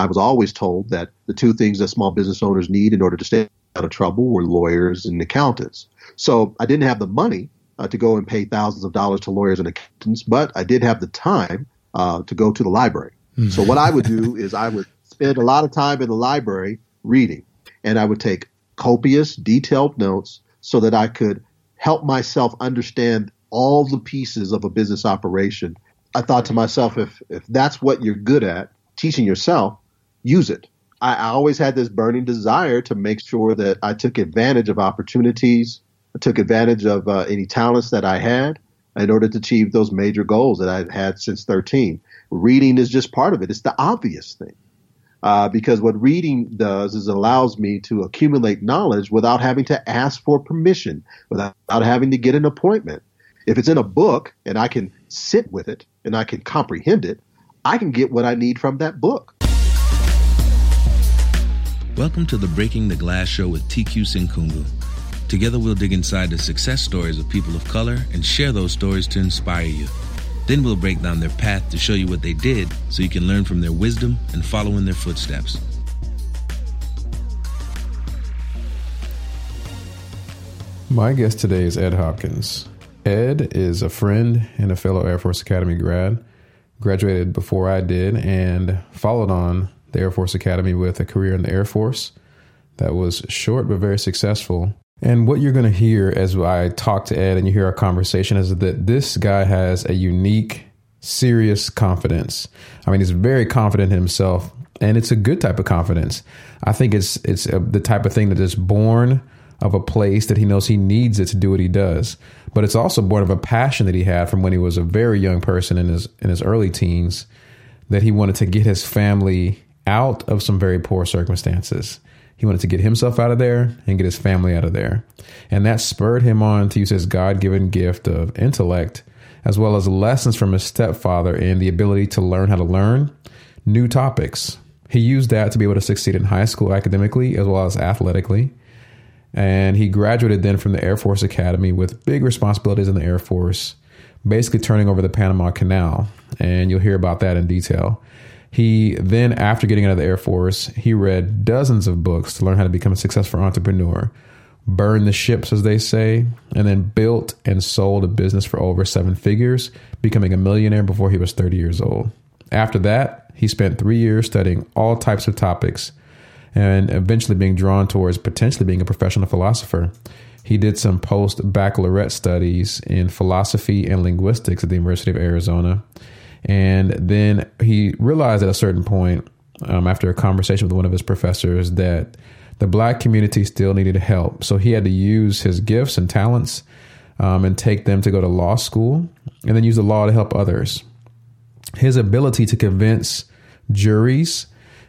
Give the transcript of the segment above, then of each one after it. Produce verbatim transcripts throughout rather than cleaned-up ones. I was always told that the two things that small business owners need in order to stay out of trouble were lawyers and accountants. So I didn't have the money uh, to go and pay thousands of dollars to lawyers and accountants, but I did have the time uh, to go to the library. So what I would do is I would spend a lot of time in the library reading, and I would take copious, detailed notes so that I could help myself understand all the pieces of a business operation. I thought to myself, if if that's what you're good at, teaching yourself, use it. I, I always had this burning desire to make sure that I took advantage of opportunities, I took advantage of uh, any talents that I had in order to achieve those major goals that I've had since thirteen. Reading is just part of it. It's the obvious thing, uh, because what reading does is allows me to accumulate knowledge without having to ask for permission, without, without having to get an appointment. If it's in a book and I can sit with it and I can comprehend it, I can get what I need from that book. Welcome to the Breaking the Glass Show with T Q. Sinkungu. Together we'll dig inside the success stories of people of color and share those stories to inspire you. Then we'll break down their path to show you what they did so you can learn from their wisdom and follow in their footsteps. My guest today is Ed Hopkins. Ed is a friend and a fellow Air Force Academy grad, graduated before I did, and followed on the Air Force Academy with a career in the Air Force that was short but very successful. And what you're going to hear as I talk to Ed and you hear our conversation is that this guy has a unique, serious confidence. I mean, he's very confident in himself, and it's a good type of confidence. I think it's it's a, the type of thing that is born of a place that he knows he needs it to do what he does. But it's also born of a passion that he had from when he was a very young person in his in his early teens, that he wanted to get his family out of some very poor circumstances. He wanted to get himself out of there and get his family out of there. And that spurred him on to use his God-given gift of intellect, as well as lessons from his stepfather and the ability to learn how to learn new topics. He used that to be able to succeed in high school academically as well as athletically. And he graduated then from the Air Force Academy with big responsibilities in the Air Force, basically turning over the Panama Canal. And you'll hear about that in detail. He then, after getting out of the Air Force, he read dozens of books to learn how to become a successful entrepreneur, burned the ships, as they say, and then built and sold a business for over seven figures, becoming a millionaire before he was thirty years old. After that, he spent three years studying all types of topics and eventually being drawn towards potentially being a professional philosopher. He did some post-baccalaureate studies in philosophy and linguistics at the University of Arizona. And then he realized at a certain point, um, after a conversation with one of his professors, that the black community still needed help. So he had to use his gifts and talents um, and take them to go to law school and then use the law to help others. His ability to convince juries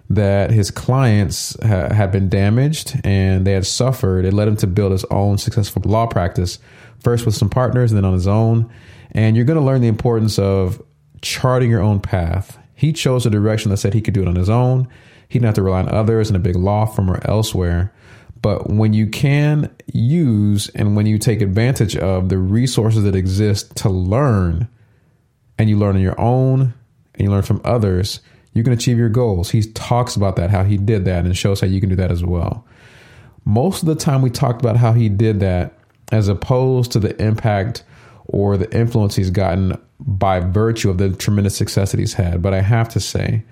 that his clients ha- had been damaged and they had suffered, it led him to build his own successful law practice, first with some partners and then on his own. And you're going to learn the importance of charting your own path. He chose a direction that said he could do it on his own. He didn't have to rely on others and a big law firm or elsewhere. But when you can use and when you take advantage of the resources that exist to learn, and you learn on your own and you learn from others, you can achieve your goals. He talks about that, how he did that, and shows how you can do that as well. Most of the time we talked about how he did that as opposed to the impact or the influence he's gotten by virtue of the tremendous success that he's had. But I have to say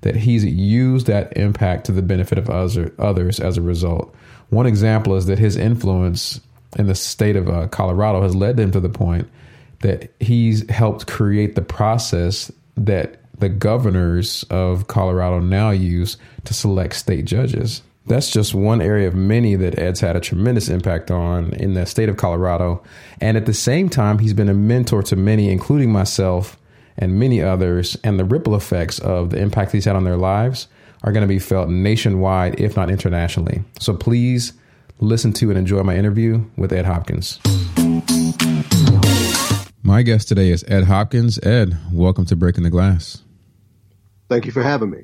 that he's used that impact to the benefit of others as a result. One example is that his influence in the state of uh, Colorado has led him to the point that he's helped create the process that the governors of Colorado now use to select state judges. That's just one area of many that Ed's had a tremendous impact on in the state of Colorado. And at the same time, he's been a mentor to many, including myself and many others. And the ripple effects of the impact he's had on their lives are going to be felt nationwide, if not internationally. So please listen to and enjoy my interview with Ed Hopkins. My guest today is Ed Hopkins. Ed, welcome to Breaking the Glass. Thank you for having me.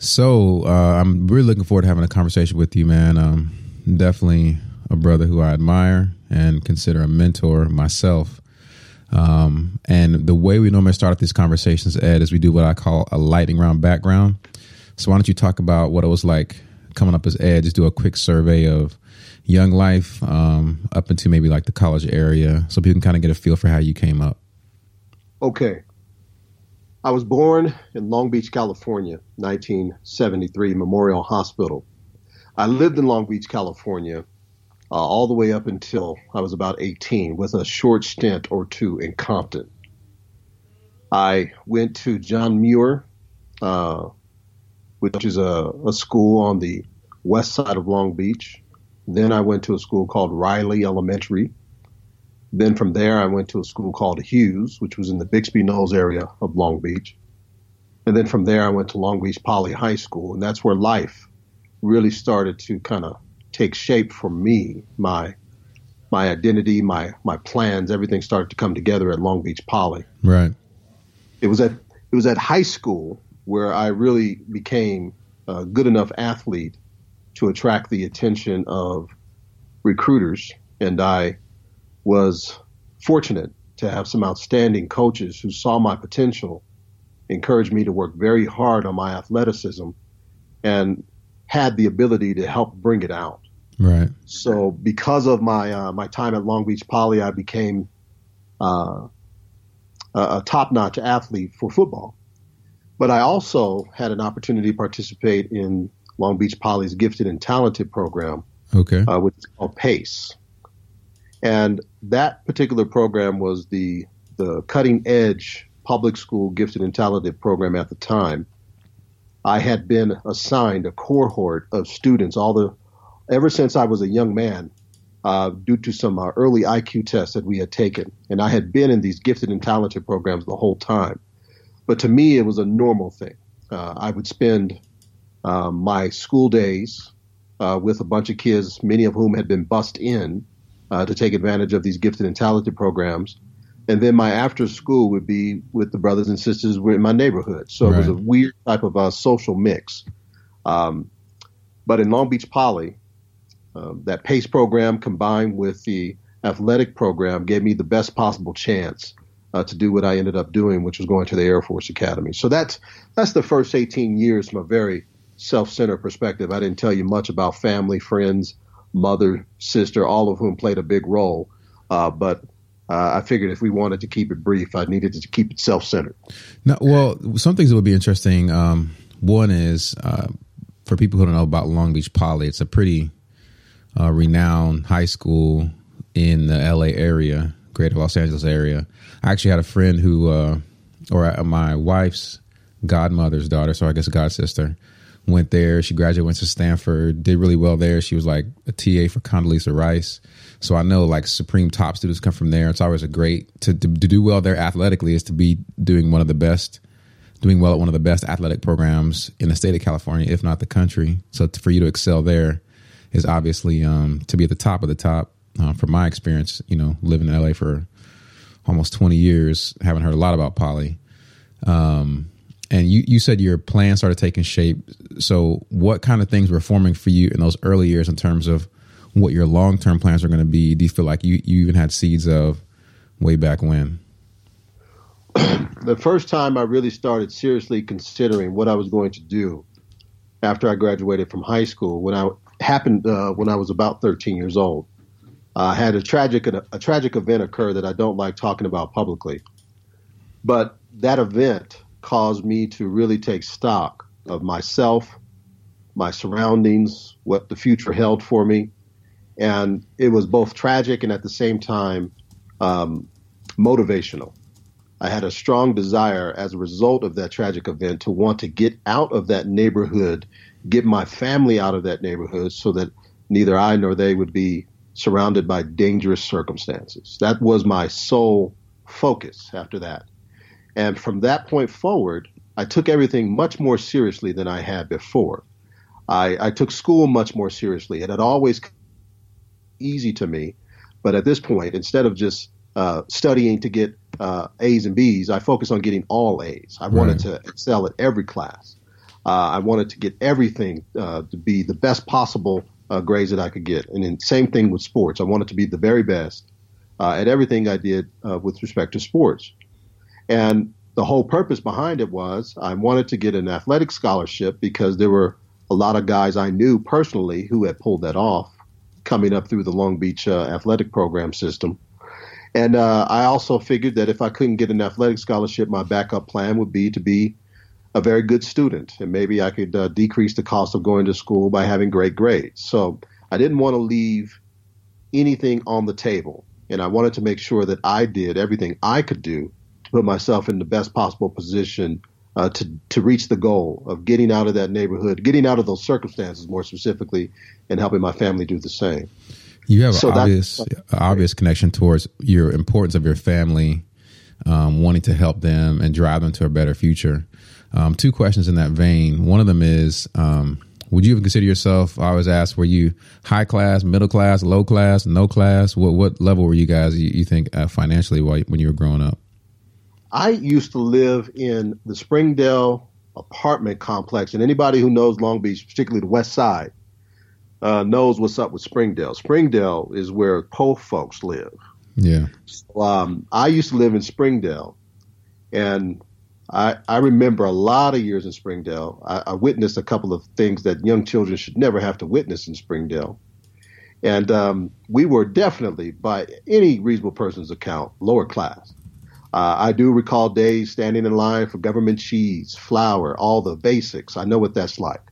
So uh, I'm really looking forward to having a conversation with you, man. Um, definitely a brother who I admire and consider a mentor myself. Um, and the way we normally start off these conversations, Ed, is we do what I call a lightning round background. So why don't you talk about what it was like coming up as Ed? Just do a quick survey of young life um, up into maybe like the college area so people can kind of get a feel for how you came up. Okay. I was born in Long Beach, California, nineteen seventy-three, Memorial Hospital. I lived in Long Beach, California, uh, all the way up until I was about eighteen, with a short stint or two in Compton. I went to John Muir, uh, which is a, a school on the west side of Long Beach. Then I went to a school called Riley Elementary. Then from there, I went to a school called Hughes, which was in the Bixby Knolls area of Long Beach. And then from there, I went to Long Beach Poly High School, and that's where life really started to kind of take shape for me. My my identity, my my plans, everything started to come together at Long Beach Poly. Right. It was at it was at high school where I really became a good enough athlete to attract the attention of recruiters, and I was fortunate to have some outstanding coaches who saw my potential, encouraged me to work very hard on my athleticism, and had the ability to help bring it out. Right. So because of my uh, my time at Long Beach Poly, I became uh, a top-notch athlete for football. But I also had an opportunity to participate in Long Beach Poly's Gifted and Talented program, okay, uh, which is called PACE. And that particular program was the the cutting edge public school gifted and talented program at the time. I had been assigned a cohort of students all the ever since I was a young man uh, due to some uh, early I Q tests that we had taken. And I had been in these gifted and talented programs the whole time. But to me, it was a normal thing. Uh, I would spend uh, my school days uh, with a bunch of kids, many of whom had been bussed in Uh, to take advantage of these gifted and talented programs. And then my after school would be with the brothers and sisters in my neighborhood. So right. It was a weird type of uh, social mix. Um, but in Long Beach Poly, uh, that PACE program combined with the athletic program gave me the best possible chance uh, to do what I ended up doing, which was going to the Air Force Academy. So that's that's the first eighteen years from a very self-centered perspective. I didn't tell you much about family, friends, mother, sister, all of whom played a big role. Uh, but uh, I figured if we wanted to keep it brief, I needed to keep it self-centered. Now, well, some things that would be interesting. Um, one is uh, for people who don't know about Long Beach Poly, it's a pretty uh, renowned high school in the L A area, greater Los Angeles area. I actually had a friend who, uh, or my wife's godmother's daughter, so I guess god sister, went there. She graduated, went to Stanford, did really well there. She was like a T A for Condoleezza Rice. So I know like supreme top students come from there. It's always a great to, to, to do well there athletically is to be doing one of the best, doing well at one of the best athletic programs in the state of California, if not the country. So t- for you to excel there is obviously um, to be at the top of the top. Uh, from my experience, you know, living in L A for almost twenty years, haven't heard a lot about Poly. Um, And you, you said your plan started taking shape. So what kind of things were forming for you in those early years in terms of what your long-term plans are going to be? Do you feel like you, you even had seeds of way back when? The first time I really started seriously considering what I was going to do after I graduated from high school, when I happened uh, when I was about thirteen years old, I uh, had a tragic, a, a tragic event occur that I don't like talking about publicly. But that event caused me to really take stock of myself, my surroundings, what the future held for me. And it was both tragic and at the same time um, motivational. I had a strong desire as a result of that tragic event to want to get out of that neighborhood, get my family out of that neighborhood so that neither I nor they would be surrounded by dangerous circumstances. That was my sole focus after that. And from that point forward, I took everything much more seriously than I had before. I, I took school much more seriously. It had always come easy to me. But at this point, instead of just uh, studying to get uh, A's and B's, I focused on getting all A's. I right. wanted to excel at every class. Uh, I wanted to get everything uh, to be the best possible uh, grades that I could get. And then same thing with sports. I wanted to be the very best uh, at everything I did uh, with respect to sports. And the whole purpose behind it was I wanted to get an athletic scholarship because there were a lot of guys I knew personally who had pulled that off coming up through the Long Beach uh, athletic program system. And uh, I also figured that if I couldn't get an athletic scholarship, my backup plan would be to be a very good student. And maybe I could uh, decrease the cost of going to school by having great grades. So I didn't want to leave anything on the table. And I wanted to make sure that I did everything I could do to put myself in the best possible position uh, to, to reach the goal of getting out of that neighborhood, getting out of those circumstances more specifically, and helping my family do the same. You have so an obvious, obvious connection towards your importance of your family, um, wanting to help them and drive them to a better future. Um, two questions in that vein. One of them is, um, would you even consider yourself, I was asked, were you high class, middle class, low class, no class? What what level were you guys, you, you think, uh, financially while, when you were growing up? I used to live in the Springdale apartment complex. And anybody who knows Long Beach, particularly the West Side, Uh, knows what's up with Springdale. Springdale is where poor folks live. Yeah. So, um, I used to live in Springdale, and I, I remember a lot of years in Springdale. I, I witnessed a couple of things that young children should never have to witness in Springdale. And um, we were definitely, by any reasonable person's account, lower class. Uh, I do recall days standing in line for government cheese, flour, all the basics. I know what that's like.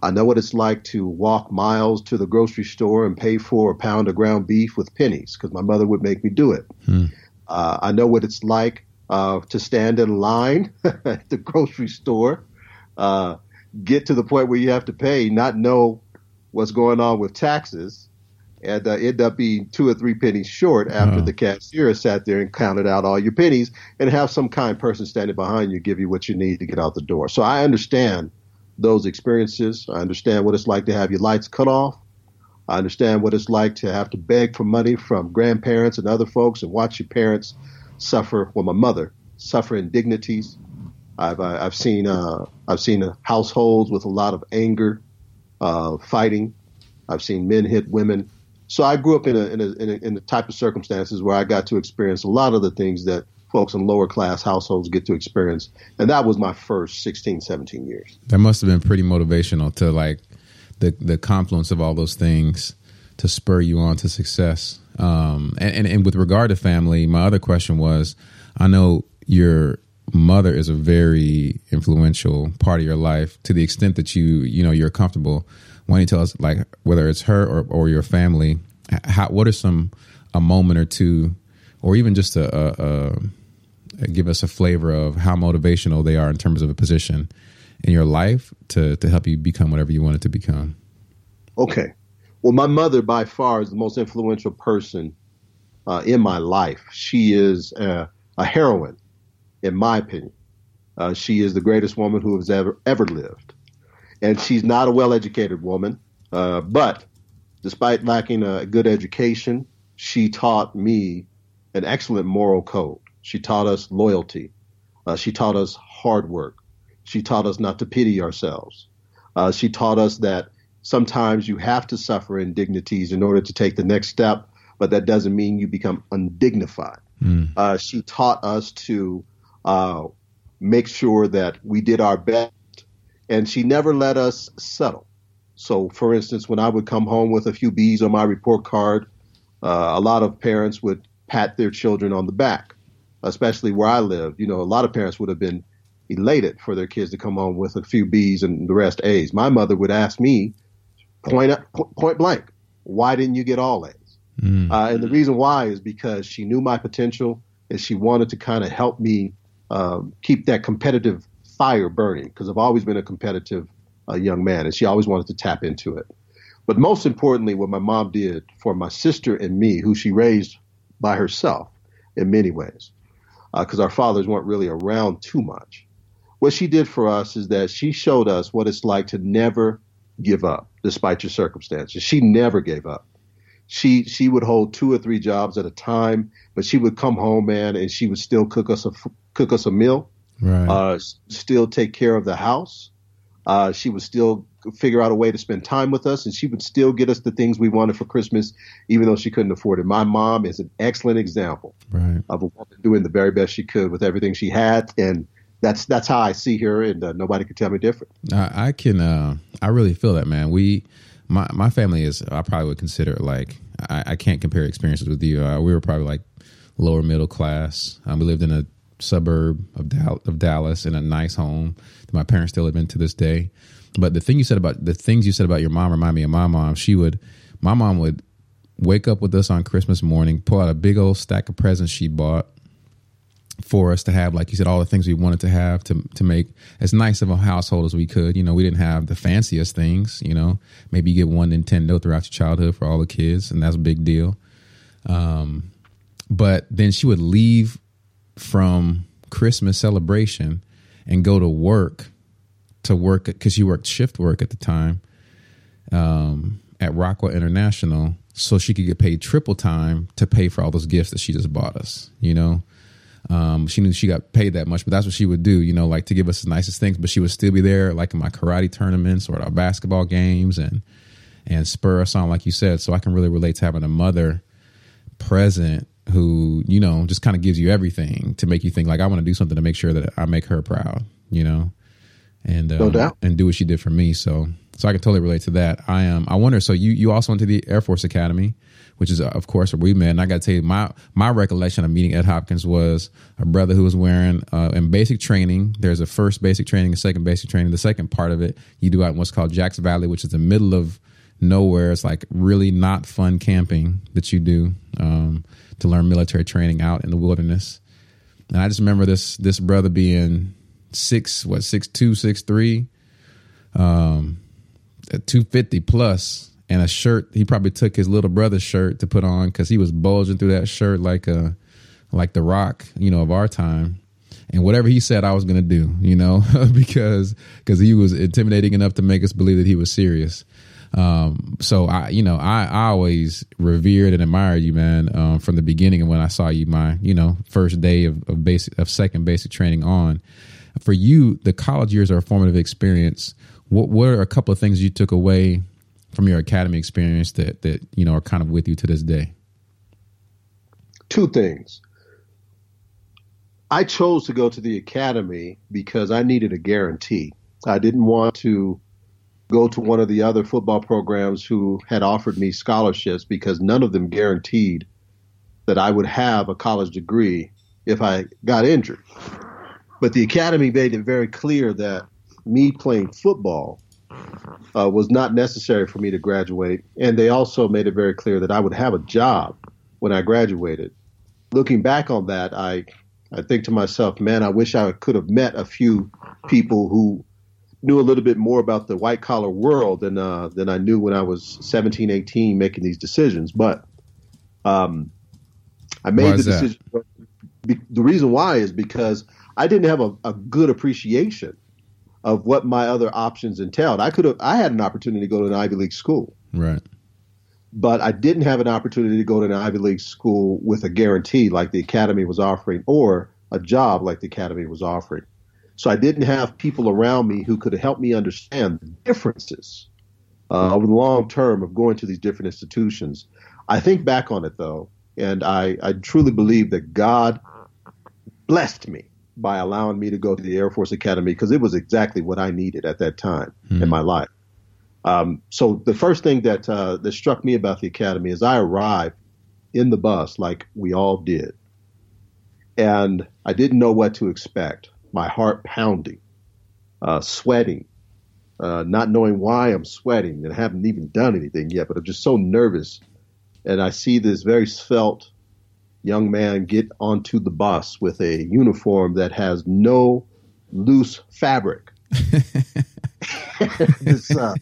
I know what it's like to walk miles to the grocery store and pay for a pound of ground beef with pennies because my mother would make me do it. Hmm. Uh, I know what it's like uh, to stand in line at the grocery store, uh, get to the point where you have to pay, not know what's going on with taxes, and uh, end up being two or three pennies short after oh. the cashier sat there and counted out all your pennies, and have some kind person standing behind you give you what you need to get out the door. So I understand those experiences. I understand what it's like to have your lights cut off. I understand what it's like to have to beg for money from grandparents and other folks and watch your parents suffer. Well, my mother suffer indignities. I've I, I've seen uh, I've seen households with a lot of anger, uh, fighting. I've seen men hit women. So I grew up in a in a in a in the type of circumstances where I got to experience a lot of the things that folks in lower class households get to experience. And that was my first sixteen, seventeen years. That must have been pretty motivational to like the the confluence of all those things to spur you on to success. Um, and, and, and with regard to family, my other question was, I know your mother is a very influential part of your life to the extent that you, you know, you're comfortable. Why don't you tell us, like, whether it's her or, or your family, how, what are some, a moment or two, or even just a, a, a give us a flavor of how motivational they are in terms of a position in your life to, to help you become whatever you wanted to become? Okay. Well, my mother by far is the most influential person uh, in my life. She is uh, a heroine, in my opinion. Uh, she is the greatest woman who has ever, ever lived. And she's not a well-educated woman, uh, but despite lacking a good education, she taught me an excellent moral code. She taught us loyalty. Uh, she taught us hard work. She taught us not to pity ourselves. Uh, she taught us that sometimes you have to suffer indignities in order to take the next step, but that doesn't mean you become undignified. Mm. Uh, she taught us to uh, make sure that we did our best, and she never let us settle. So, for instance, when I would come home with a few B's on my report card, uh, a lot of parents would pat their children on the back. Especially where I lived, you know, a lot of parents would have been elated for their kids to come home with a few B's and the rest A's. My mother would ask me point, point blank, why didn't you get all A's? Mm. Uh, and the reason why is because she knew my potential and she wanted to kind of help me uh, keep that competitive fire burning because I've always been a competitive uh, young man and she always wanted to tap into it. But most importantly, what my mom did for my sister and me, who she raised by herself in many ways, because uh, our fathers weren't really around too much. What she did for us is that she showed us what it's like to never give up, despite your circumstances. She never gave up. She she would hold two or three jobs at a time, but she would come home, man, and she would still cook us a cook us a meal, right. uh, still take care of the house. Uh, she would still figure out a way to spend time with us, and she would still get us the things we wanted for Christmas, even though she couldn't afford it. My mom is an excellent example right. of a woman doing the very best she could with everything she had, and that's that's how I see her, and uh, nobody could tell me different. I, I can, uh, I really feel that, man. We, my my family is, I probably would consider it like, I, I can't compare experiences with you. Uh, we were probably like lower middle class. Um, we lived in a suburb of Dal- of Dallas in a nice home that my parents still live in to this day. But the thing you said about the things you said about your mom remind me of my mom. She would, my mom would wake up with us on Christmas morning, pull out a big old stack of presents she bought for us to have, like you said, all the things we wanted to have to to make as nice of a household as we could. You know, we didn't have the fanciest things. You know, maybe you get one Nintendo throughout your childhood for all the kids, and that's a big deal. Um, but then she would leave from Christmas celebration and go to work to work because she worked shift work at the time um, at Rockwell International, so she could get paid triple time to pay for all those gifts that she just bought us. You know, um, she knew she got paid that much, but that's what she would do, you know, like to give us the nicest things, but she would still be there like in my karate tournaments or at our basketball games and, and spur us on, like you said. So I can really relate to having a mother present who, you know, just kind of gives you everything to make you think like, I want to do something to make sure that I make her proud, you know, and, uh, no doubt. and do what she did for me. So, so I can totally relate to that. I am, um, I wonder, so you, you also went to the Air Force Academy, which is uh, of course where we met. And I got to tell you, my, my recollection of meeting Ed Hopkins was a brother who was wearing, uh, in basic training, there's a first basic training, a second basic training. The second part of it, you do out in what's called Jack's Valley, which is the middle of nowhere. It's like really not fun camping that you do, um, to learn military training out in the wilderness. And I just remember this this brother being six, what, six two, six three, um, two fifty plus, and a shirt. He probably took his little brother's shirt to put on because he was bulging through that shirt like a like the Rock, you know, of our time. And whatever he said, I was gonna do, you know, because because he was intimidating enough to make us believe that he was serious. Um, so I, you know, I, I always revered and admired you, man, um, from the beginning. And when I saw you, my, you know, first day of, of basic, of second basic training on for you, the college years are a formative experience. What, what are a couple of things you took away from your academy experience that, that, you know, are kind of with you to this day? Two things. I chose to go to the academy because I needed a guarantee. I didn't want to go to one of the other football programs who had offered me scholarships because none of them guaranteed that I would have a college degree if I got injured. But the academy made it very clear that me playing football uh, was not necessary for me to graduate. And they also made it very clear that I would have a job when I graduated. Looking back on that, I, I think to myself, man, I wish I could have met a few people who knew a little bit more about the white collar world than uh, than I knew when I was seventeen, eighteen making these decisions. But um, I made the decision. Be- the reason why is because I didn't have a, a good appreciation of what my other options entailed. I could have I had an opportunity to go to an Ivy League school. Right. But I didn't have an opportunity to go to an Ivy League school with a guarantee like the academy was offering or a job like the academy was offering. So I didn't have people around me who could help me understand the differences uh, over the long term of going to these different institutions. I think back on it, though, and I, I truly believe that God blessed me by allowing me to go to the Air Force Academy because it was exactly what I needed at that time mm. in my life. Um, so the first thing that uh, that struck me about the academy is I arrived in the bus like we all did, and I didn't know what to expect. My heart pounding, uh, sweating, uh, not knowing why I'm sweating, and I haven't even done anything yet, but I'm just so nervous. And I see this very svelte young man get onto the bus with a uniform that has no loose fabric. this, uh,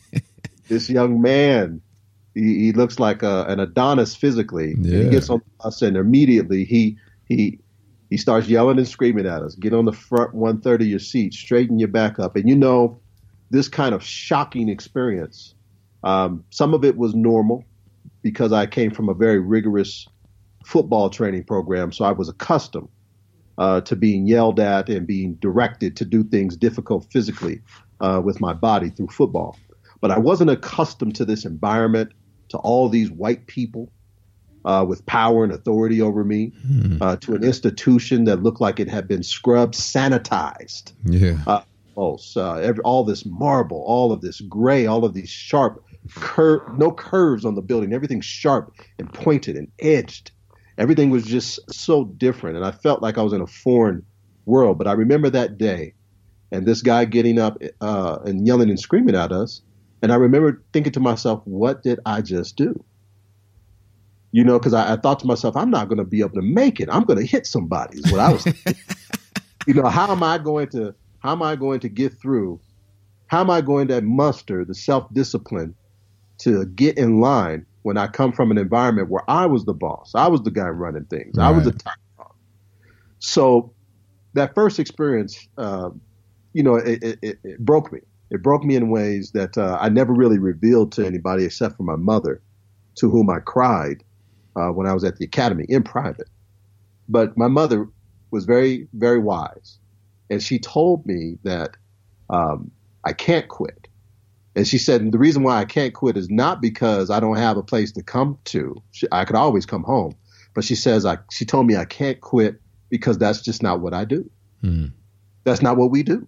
this young man, he, he looks like a, an Adonis physically. Yeah. He gets on the bus and immediately he he. He starts yelling and screaming at us. Get on the front one-third of your seat. Straighten your back up. And, you know, this kind of shocking experience, um, some of it was normal because I came from a very rigorous football training program, so I was accustomed uh, to being yelled at and being directed to do things difficult physically. uh, with my body through football. But I wasn't accustomed to this environment, to all these white people uh, with power and authority over me, mm. uh, to an institution that looked like it had been scrubbed, sanitized. Yeah. Uh, oh, so every, all this marble, all of this gray, all of these sharp cur- no curves on the building. Everything sharp and pointed and edged. Everything was just so different. And I felt like I was in a foreign world. But I remember that day and this guy getting up uh, and yelling and screaming at us. And I remember thinking to myself, what did I just do? You know, because I, I thought to myself, I'm not going to be able to make it. I'm going to hit somebody is what I was thinking. You know, how am I going to how am I going to get through? How am I going to muster the self-discipline to get in line when I come from an environment where I was the boss? I was the guy running things. Right. I was the top dog. So that first experience, uh, you know, it, it, it, it broke me. It broke me in ways that uh, I never really revealed to anybody except for my mother, to whom I cried uh, when I was at the academy in private. But my mother was very, very wise. And she told me that um, I can't quit. And she said, the reason why I can't quit is not because I don't have a place to come to. She, I could always come home. But she says, I, she told me I can't quit because that's just not what I do. Mm. That's not what we do.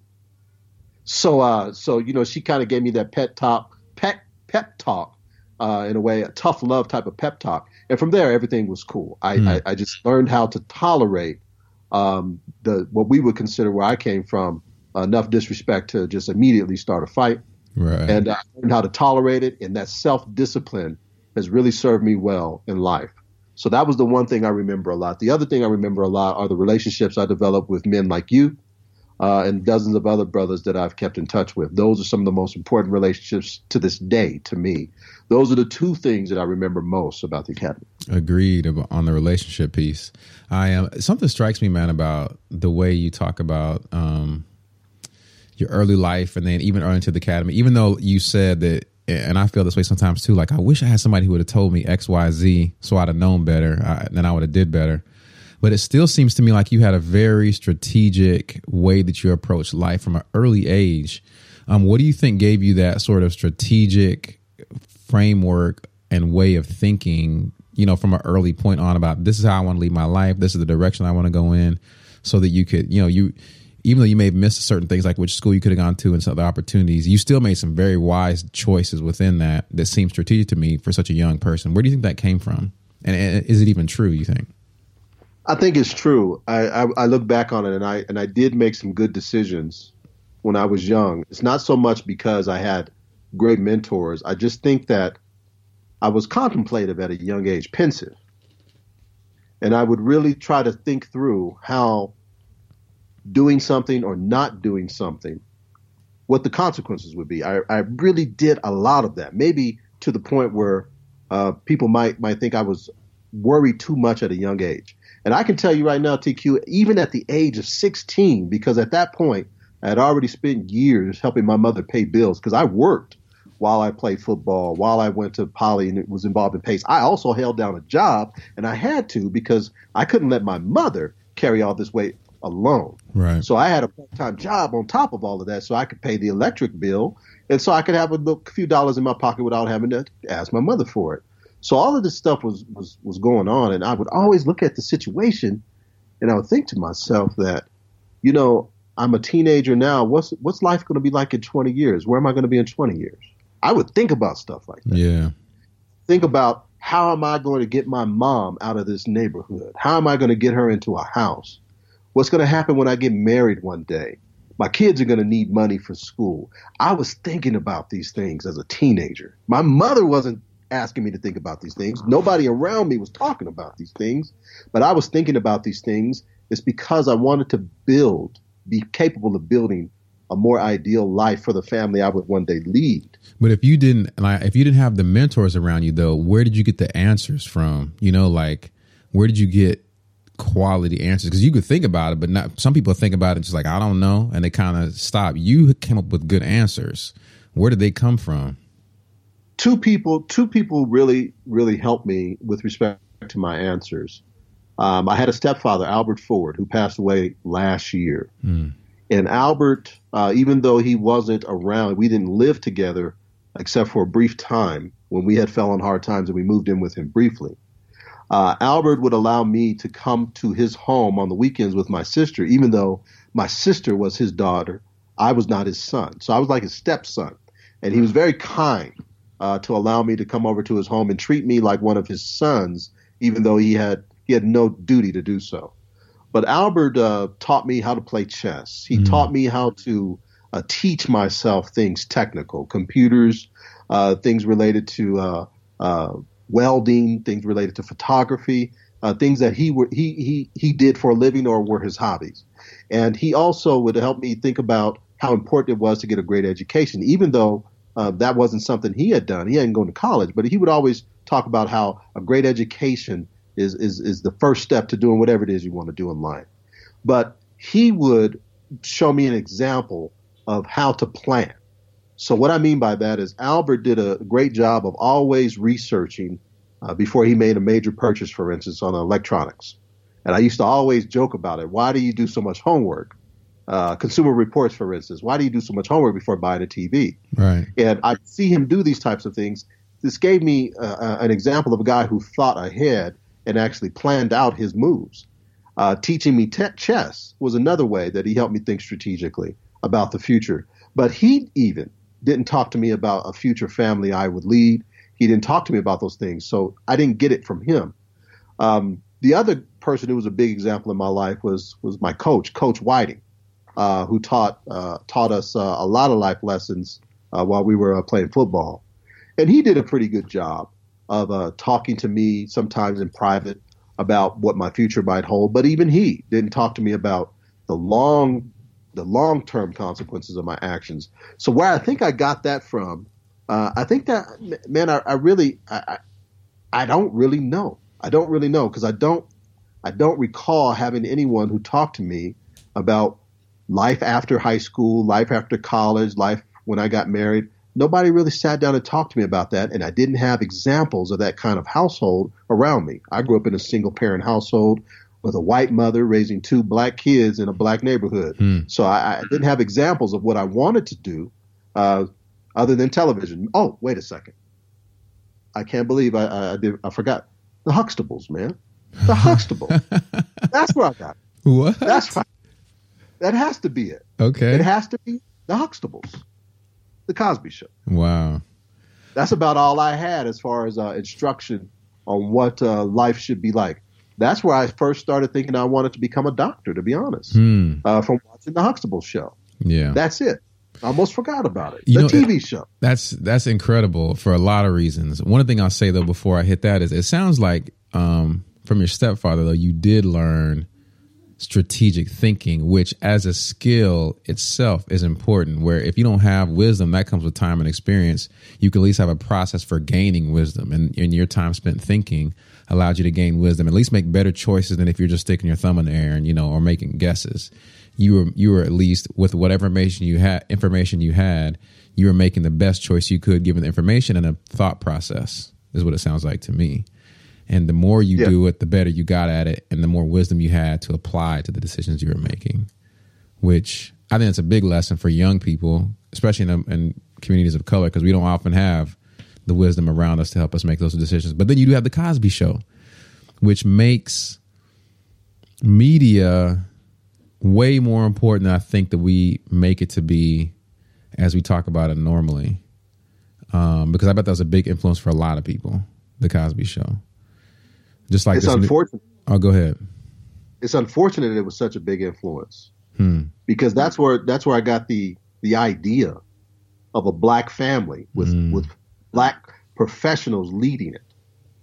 So, uh, so you know, she kind of gave me that pet talk, pet pep talk, uh, in a way, a tough love type of pep talk. And from there, everything was cool. I, mm. I, I just learned how to tolerate um, the what we would consider where I came from enough disrespect to just immediately start a fight. Right. And I learned how to tolerate it, and that self-discipline has really served me well in life. So that was the one thing I remember a lot. The other thing I remember a lot are the relationships I developed with men like you. Uh, and dozens of other brothers that I've kept in touch with. Those are some of the most important relationships to this day to me. Those are the two things that I remember most about the academy. Agreed on the relationship piece. I am um, something strikes me, man, about the way you talk about um, your early life and then even early into the academy, even though you said that, and I feel this way sometimes too, like I wish I had somebody who would have told me X, Y, Z so I'd have known better uh, then I would have did better. But it still seems to me like you had a very strategic way that you approached life from an early age. Um, what do you think gave you that sort of strategic framework and way of thinking, you know, from an early point on about this is how I want to lead my life. This is the direction I want to go in, so that you could, you know, you even though you may have missed certain things like which school you could have gone to and some other opportunities, you still made some very wise choices within that that seemed strategic to me for such a young person. Where do you think that came from? And, and is it even true, you think? I think it's true. I, I, I look back on it, and I and I did make some good decisions when I was young. It's not so much because I had great mentors. I just think that I was contemplative at a young age, pensive. And I would really try to think through how doing something or not doing something, what the consequences would be. I, I really did a lot of that, maybe to the point where uh, people might might think I was worried too much at a young age. And I can tell you right now, T Q, even at the age of sixteen, because at that point, I had already spent years helping my mother pay bills because I worked while I played football, while I went to Poly and was involved in PACE. I also held down a job, and I had to because I couldn't let my mother carry all this weight alone. Right. So I had a part-time job on top of all of that so I could pay the electric bill, and so I could have a few dollars in my pocket without having to ask my mother for it. So all of this stuff was, was, was going on, and I would always look at the situation, and I would think to myself that, you know, I'm a teenager now. What's what's life going to be like in twenty years? Where am I going to be in twenty years? I would think about stuff like that. Yeah. Think about how am I going to get my mom out of this neighborhood? How am I going to get her into a house? What's going to happen when I get married one day? My kids are going to need money for school. I was thinking about these things as a teenager. My mother wasn't asking me to think about these things. Nobody around me was talking about these things, but I was thinking about these things. It's because I wanted to build, be capable of building a more ideal life for the family I would one day lead. But if you didn't, and I, if you didn't have the mentors around you though, where did you get the answers from? You know, like where did you get quality answers? Because you could think about it, but not, some people think about it just like, I don't know. And they kind of stop. You came up with good answers. Where did they come from? Two people, two people really, really helped me with respect to my answers. Um, I had a stepfather, Albert Ford, who passed away last year. Mm. And Albert, uh, even though he wasn't around, we didn't live together except for a brief time when we had fallen hard times and we moved in with him briefly. Uh, Albert would allow me to come to his home on the weekends with my sister, even though my sister was his daughter. I was not his son. So I was like his stepson. And he was very kind uh, to allow me to come over to his home and treat me like one of his sons, even though he had he had no duty to do so. But Albert uh, taught me how to play chess. He mm. taught me how to uh, teach myself things technical, computers, uh, things related to uh, uh, welding, things related to photography, uh, things that he, were, he he he did for a living or were his hobbies. And he also would help me think about how important it was to get a great education, even though uh, that wasn't something he had done. He hadn't gone to college, but he would always talk about how a great education is is is the first step to doing whatever it is you want to do in life. But he would show me an example of how to plan. So what I mean by that is Albert did a great job of always researching uh, before he made a major purchase, for instance, on electronics. And I used to always joke about it. Why do you do so much homework? Uh, Consumer Reports, for instance. Why do you do so much homework before buying a T V? Right. And I see him do these types of things. This gave me uh, an example of a guy who thought ahead and actually planned out his moves. Uh, teaching me te- chess was another way that he helped me think strategically about the future. But he even didn't talk to me about a future family I would lead. He didn't talk to me about those things, so I didn't get it from him. Um, the other person who was a big example in my life was was my coach, Coach Whiting, uh, who taught uh, taught us uh, a lot of life lessons uh, while we were uh, playing football. And he did a pretty good job of uh, talking to me sometimes in private about what my future might hold. But even he didn't talk to me about the long the long-term consequences of my actions. So where I think I got that from, uh, I think that, man, I, I really, I, I don't really know. I don't really know because I don't, I don't recall having anyone who talked to me about life after high school, life after college, life when I got married. Nobody really sat down and talked to me about that, and I didn't have examples of that kind of household around me. I grew up in a single-parent household with a white mother raising two black kids in a black neighborhood. Mm. So I, I didn't have examples of what I wanted to do uh, other than television. Oh, wait a second. I can't believe I I, did, I forgot. The Huxtables, man. The Huxtables. That's where I got it. What? That's right. That has to be it. Okay. It has to be the Huxtables. The Cosby Show. Wow. That's about all I had as far as uh, instruction on what uh, life should be like. That's where I first started thinking I wanted to become a doctor, to be honest, hmm. uh, from watching the Huxtable Show. Yeah. That's it. I almost forgot about it. You the know, T V show. That's that's incredible for a lot of reasons. One thing I'll say, though, before I hit that is it sounds like um, from your stepfather, though, you did learn strategic thinking, which as a skill itself is important, where if you don't have wisdom, that comes with time and experience. You can at least have a process for gaining wisdom, and, and your time spent thinking allowed you to gain wisdom, at least make better choices than if you're just sticking your thumb in the air and, you know, or making guesses. You were, you were at least with whatever information you had, information you had, you were making the best choice you could given the information and a thought process is what it sounds like to me. And the more you yeah. do it, the better you got at it and the more wisdom you had to apply to the decisions you were making, which I think it's a big lesson for young people, especially in, in communities of color, because we don't often have the wisdom around us to help us make those decisions. But then you do have the Cosby Show, which makes media way more important than I think that we make it to be as we talk about it normally. Um, because I bet that was a big influence for a lot of people, the Cosby Show. Just like it's this unfortunate. New- oh, go ahead. It's unfortunate it was such a big influence hmm. because that's where that's where I got the the idea of a black family with mm. with black professionals leading it.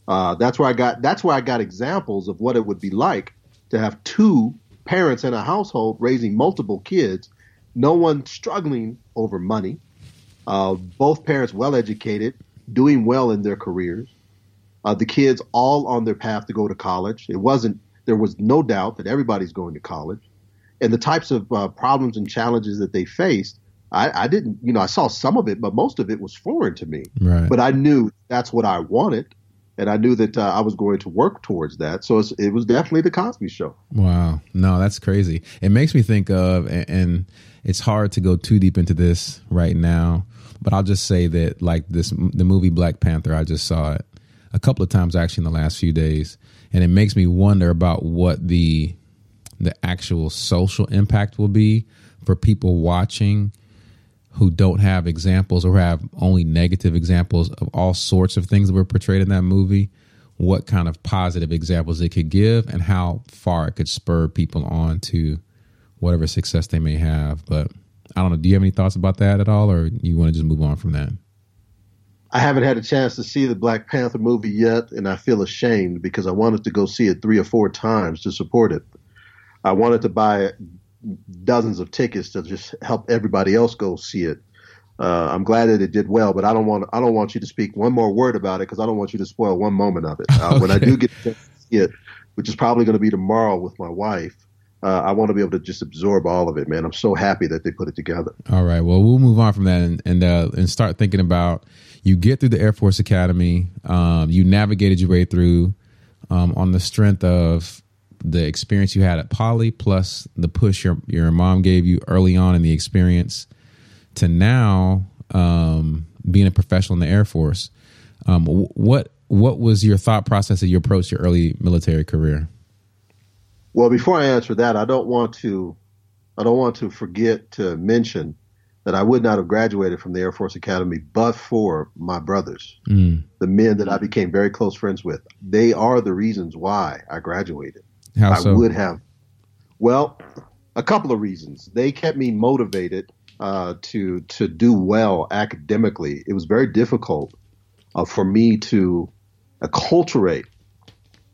Uh, that's where I got that's where I got examples of what it would be like to have two parents in a household raising multiple kids, no one struggling over money, uh, both parents well educated, doing well in their careers. Uh, the kids all on their path to go to college. It wasn't, there was no doubt that everybody's going to college. And the types of uh, problems and challenges that they faced, I, I didn't, you know, I saw some of it, but most of it was foreign to me. Right. But I knew that's what I wanted. And I knew that uh, I was going to work towards that. So it's, it was definitely the Cosby Show. Wow. No, that's crazy. It makes me think of, and, and it's hard to go too deep into this right now, but I'll just say that like this, the movie Black Panther, I just saw it a couple of times actually in the last few days. And it makes me wonder about what the the actual social impact will be for people watching who don't have examples or have only negative examples of all sorts of things that were portrayed in that movie, what kind of positive examples it could give and how far it could spur people on to whatever success they may have. But I don't know. Do you have any thoughts about that at all, or you want to just move on from that? I haven't had a chance to see the Black Panther movie yet, and I feel ashamed because I wanted to go see it three or four times to support it. I wanted to buy dozens of tickets to just help everybody else go see it. Uh, I'm glad that it did well, but I don't want I don't want you to speak one more word about it because I don't want you to spoil one moment of it. Uh, okay. When I do get a chance to see it, which is probably going to be tomorrow with my wife, Uh, I want to be able to just absorb all of it, man. I'm so happy that they put it together. All right. Well, we'll move on from that and and, uh, and start thinking about you get through the Air Force Academy. Um, you navigated your way through um, on the strength of the experience you had at Poly, plus the push your your mom gave you early on in the experience to now um, being a professional in the Air Force. Um, what what was your thought process as you approached your early military career? Well, before I answer that, I don't want to I don't want to forget to mention that I would not have graduated from the Air Force Academy but for my brothers, mm. the men that I became very close friends with. They are the reasons why I graduated. How so? I would have. Well, a couple of reasons. They kept me motivated uh, to to do well academically. It was very difficult uh, for me to acculturate.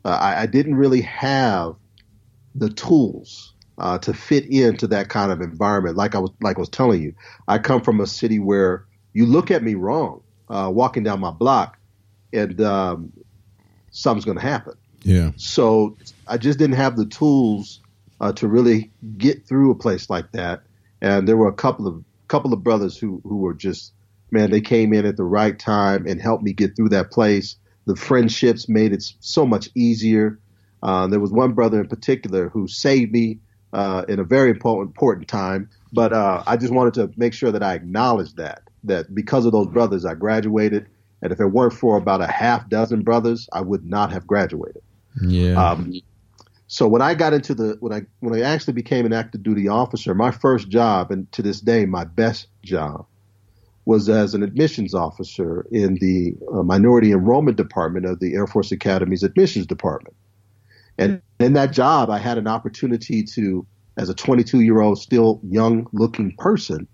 Uh, I, I didn't really have the tools uh, to fit into that kind of environment. Like I was, like I was telling you, I come from a city where you look at me wrong uh, walking down my block, and um, something's going to happen. Yeah. So I just didn't have the tools uh, to really get through a place like that. And there were a couple of couple of brothers who who were just, man, they came in at the right time and helped me get through that place. The friendships made it so much easier. Uh, there was one brother in particular who saved me uh, in a very important, important time, but uh, I just wanted to make sure that I acknowledged that, that because of those brothers, I graduated, and if it weren't for about a half dozen brothers, I would not have graduated. Yeah. Um, so when I got into the, when I when I actually became an active duty officer, my first job, and to this day, my best job, was as an admissions officer in the uh, minority enrollment department of the Air Force Academy's admissions department. And in that job, I had an opportunity to, as a twenty-two-year-old, still young-looking person,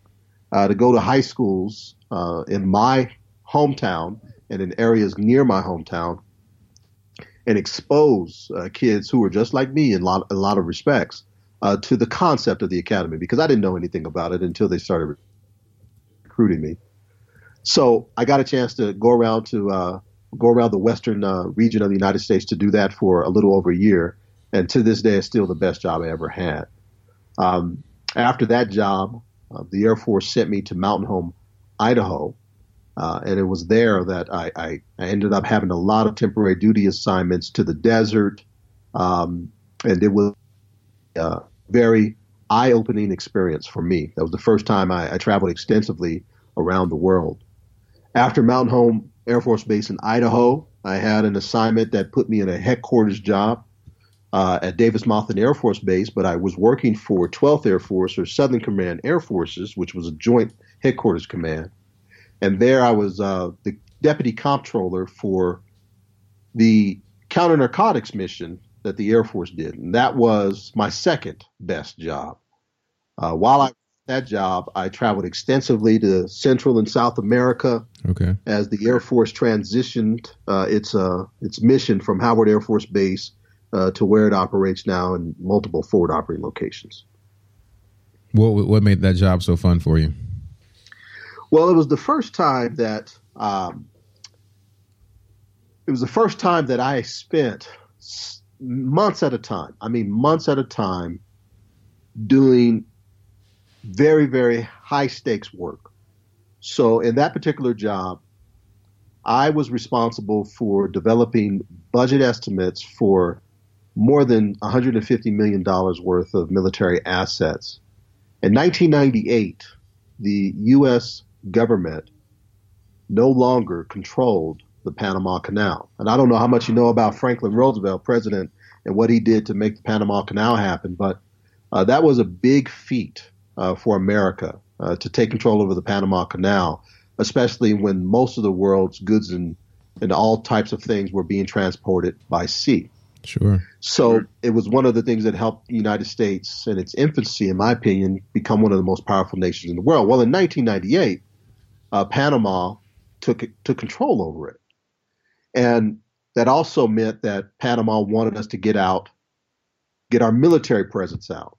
uh, to go to high schools uh, in my hometown and in areas near my hometown and expose uh, kids who were just like me in a lot, a lot of respects uh, to the concept of the academy, because I didn't know anything about it until they started recruiting me. So I got a chance to go around to uh, – go around the western uh, region of the United States to do that for a little over a year. And to this day, it's still the best job I ever had. Um, after that job, uh, the Air Force sent me to Mountain Home, Idaho. Uh, and it was there that I, I, I ended up having a lot of temporary duty assignments to the desert. Um, and it was a very eye-opening experience for me. That was the first time I, I traveled extensively around the world. After Mountain Home Air Force Base in Idaho, I had an assignment that put me in a headquarters job uh, at Davis-Monthan Air Force Base, but I was working for twelfth Air Force or Southern Command Air Forces, which was a joint headquarters command. And there I was uh, the deputy comptroller for the counter-narcotics mission that the Air Force did. And that was my second best job. Uh, while I that job, I traveled extensively to Central and South America. Okay. As the Air Force transitioned uh, its uh, its mission from Howard Air Force Base uh, to where it operates now in multiple forward operating locations. What what made that job so fun for you? Well, it was the first time that um, it was the first time that I spent months at a time. I mean, months at a time doing very, very high stakes work. So in that particular job, I was responsible for developing budget estimates for more than one hundred fifty million dollars worth of military assets. In nineteen ninety-eight, the U S government no longer controlled the Panama Canal. And I don't know how much you know about Franklin Roosevelt, president, and what he did to make the Panama Canal happen, but uh, that was a big feat uh, for America uh, to take control over the Panama Canal, especially when most of the world's goods and, and all types of things were being transported by sea. Sure. So sure. It was one of the things that helped the United States in its infancy, in my opinion, become one of the most powerful nations in the world. Well, in nineteen ninety-eight, uh, Panama took took control over it. And that also meant that Panama wanted us to get out, get our military presence out.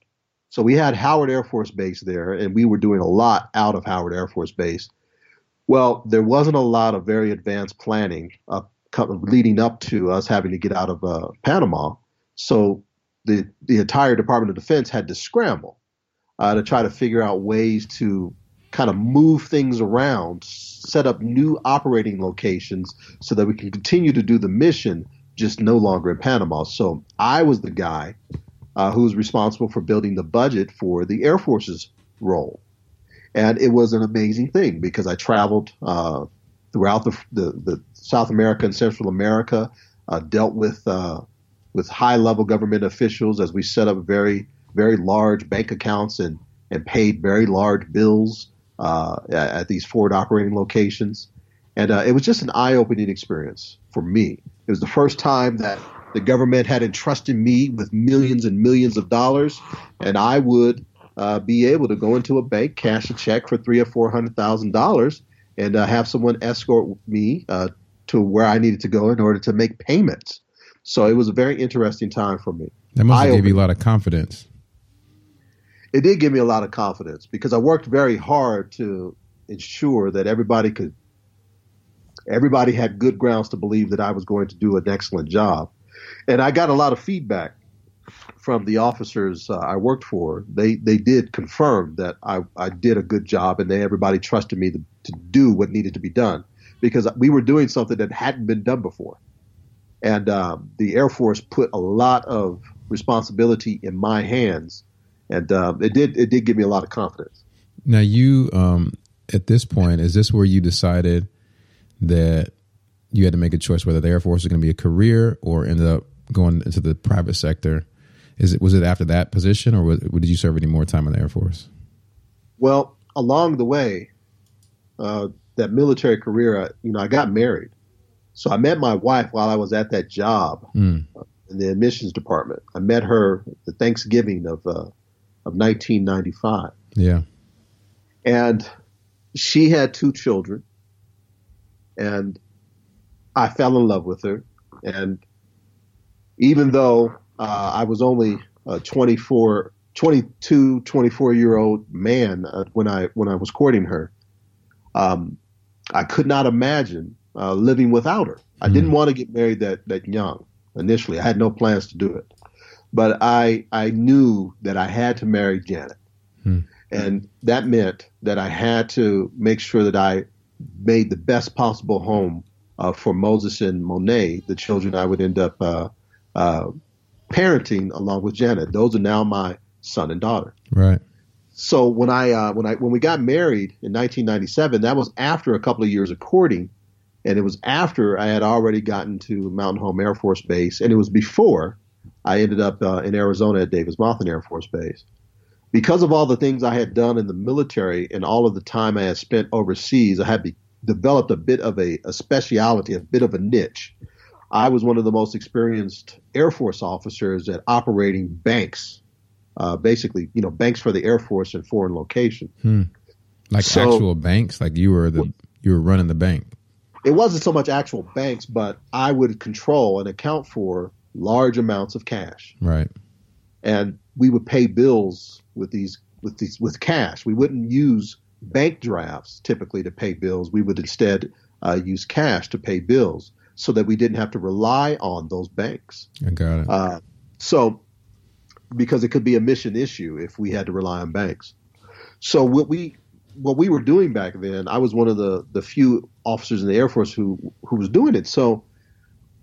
So we had Howard Air Force Base there, and we were doing a lot out of Howard Air Force Base. Well, there wasn't a lot of very advanced planning up, leading up to us having to get out of uh, Panama. So the the entire Department of Defense had to scramble uh, to try to figure out ways to kind of move things around, set up new operating locations so that we can continue to do the mission, just no longer in Panama. So I was the guy uh, who was responsible for building the budget for the Air Force's role. And it was an amazing thing because I traveled uh, throughout the, the the South America and Central America, uh, dealt with uh, with high level government officials as we set up very very large bank accounts and, and paid very large bills uh, at, at these forward operating locations, and uh, it was just an eye opening experience for me. It was the first time that the government had entrusted me with millions and millions of dollars, and I would. Uh, be able to go into a bank, cash a check for three or four hundred thousand dollars, and uh, have someone escort me uh, to where I needed to go in order to make payments. So it was a very interesting time for me. That must have gave you a lot of confidence. It did give me a lot of confidence because I worked very hard to ensure that everybody could, everybody had good grounds to believe that I was going to do an excellent job, and I got a lot of feedback from the officers uh, I worked for. They they did confirm that I, I did a good job, and they everybody trusted me to, to do what needed to be done because we were doing something that hadn't been done before. And um, the Air Force put a lot of responsibility in my hands, and um, it did it did give me a lot of confidence. Now you, um, at this point, is this where you decided that you had to make a choice whether the Air Force was going to be a career or ended up going into the private sector? Is it was it after that position, or was, did you serve any more time in the Air Force? Well, along the way, uh, that military career, I, you know, I got married, so I met my wife while I was at that job mm. in the admissions department. I met her at the Thanksgiving of uh, of nineteen ninety-five. Yeah, and she had two children, and I fell in love with her, and even though. Uh, I was only a twenty-four, twenty-two, twenty-four-year-old man uh, when I when I was courting her. Um, I could not imagine uh, living without her. I mm. didn't want to get married that that young initially. I had no plans to do it. But I I knew that I had to marry Janet. Mm. And that meant that I had to make sure that I made the best possible home uh, for Moses and Monet, the children I would end up uh, uh parenting along with Janet. Those are now my son and daughter. Right. So when I uh, when I when we got married in nineteen ninety-seven, that was after a couple of years of courting, and it was after I had already gotten to Mountain Home Air Force Base, and it was before I ended up uh, in Arizona at Davis-Monthan Air Force Base. Because of all the things I had done in the military and all of the time I had spent overseas, I had be- developed a bit of a, a speciality, a bit of a niche. I was one of the most experienced Air Force officers at operating banks, uh, basically, you know, banks for the Air Force in foreign locations. Hmm. Like so, actual banks, like you were the you were running the bank. It wasn't so much actual banks, but I would control and account for large amounts of cash. Right. And we would pay bills with these with these with cash. We wouldn't use bank drafts typically to pay bills. We would instead uh, use cash to pay bills, so that we didn't have to rely on those banks. I got it. Uh, so, because it could be a mission issue if we had to rely on banks. So what we what we were doing back then, I was one of the, the few officers in the Air Force who, who was doing it. So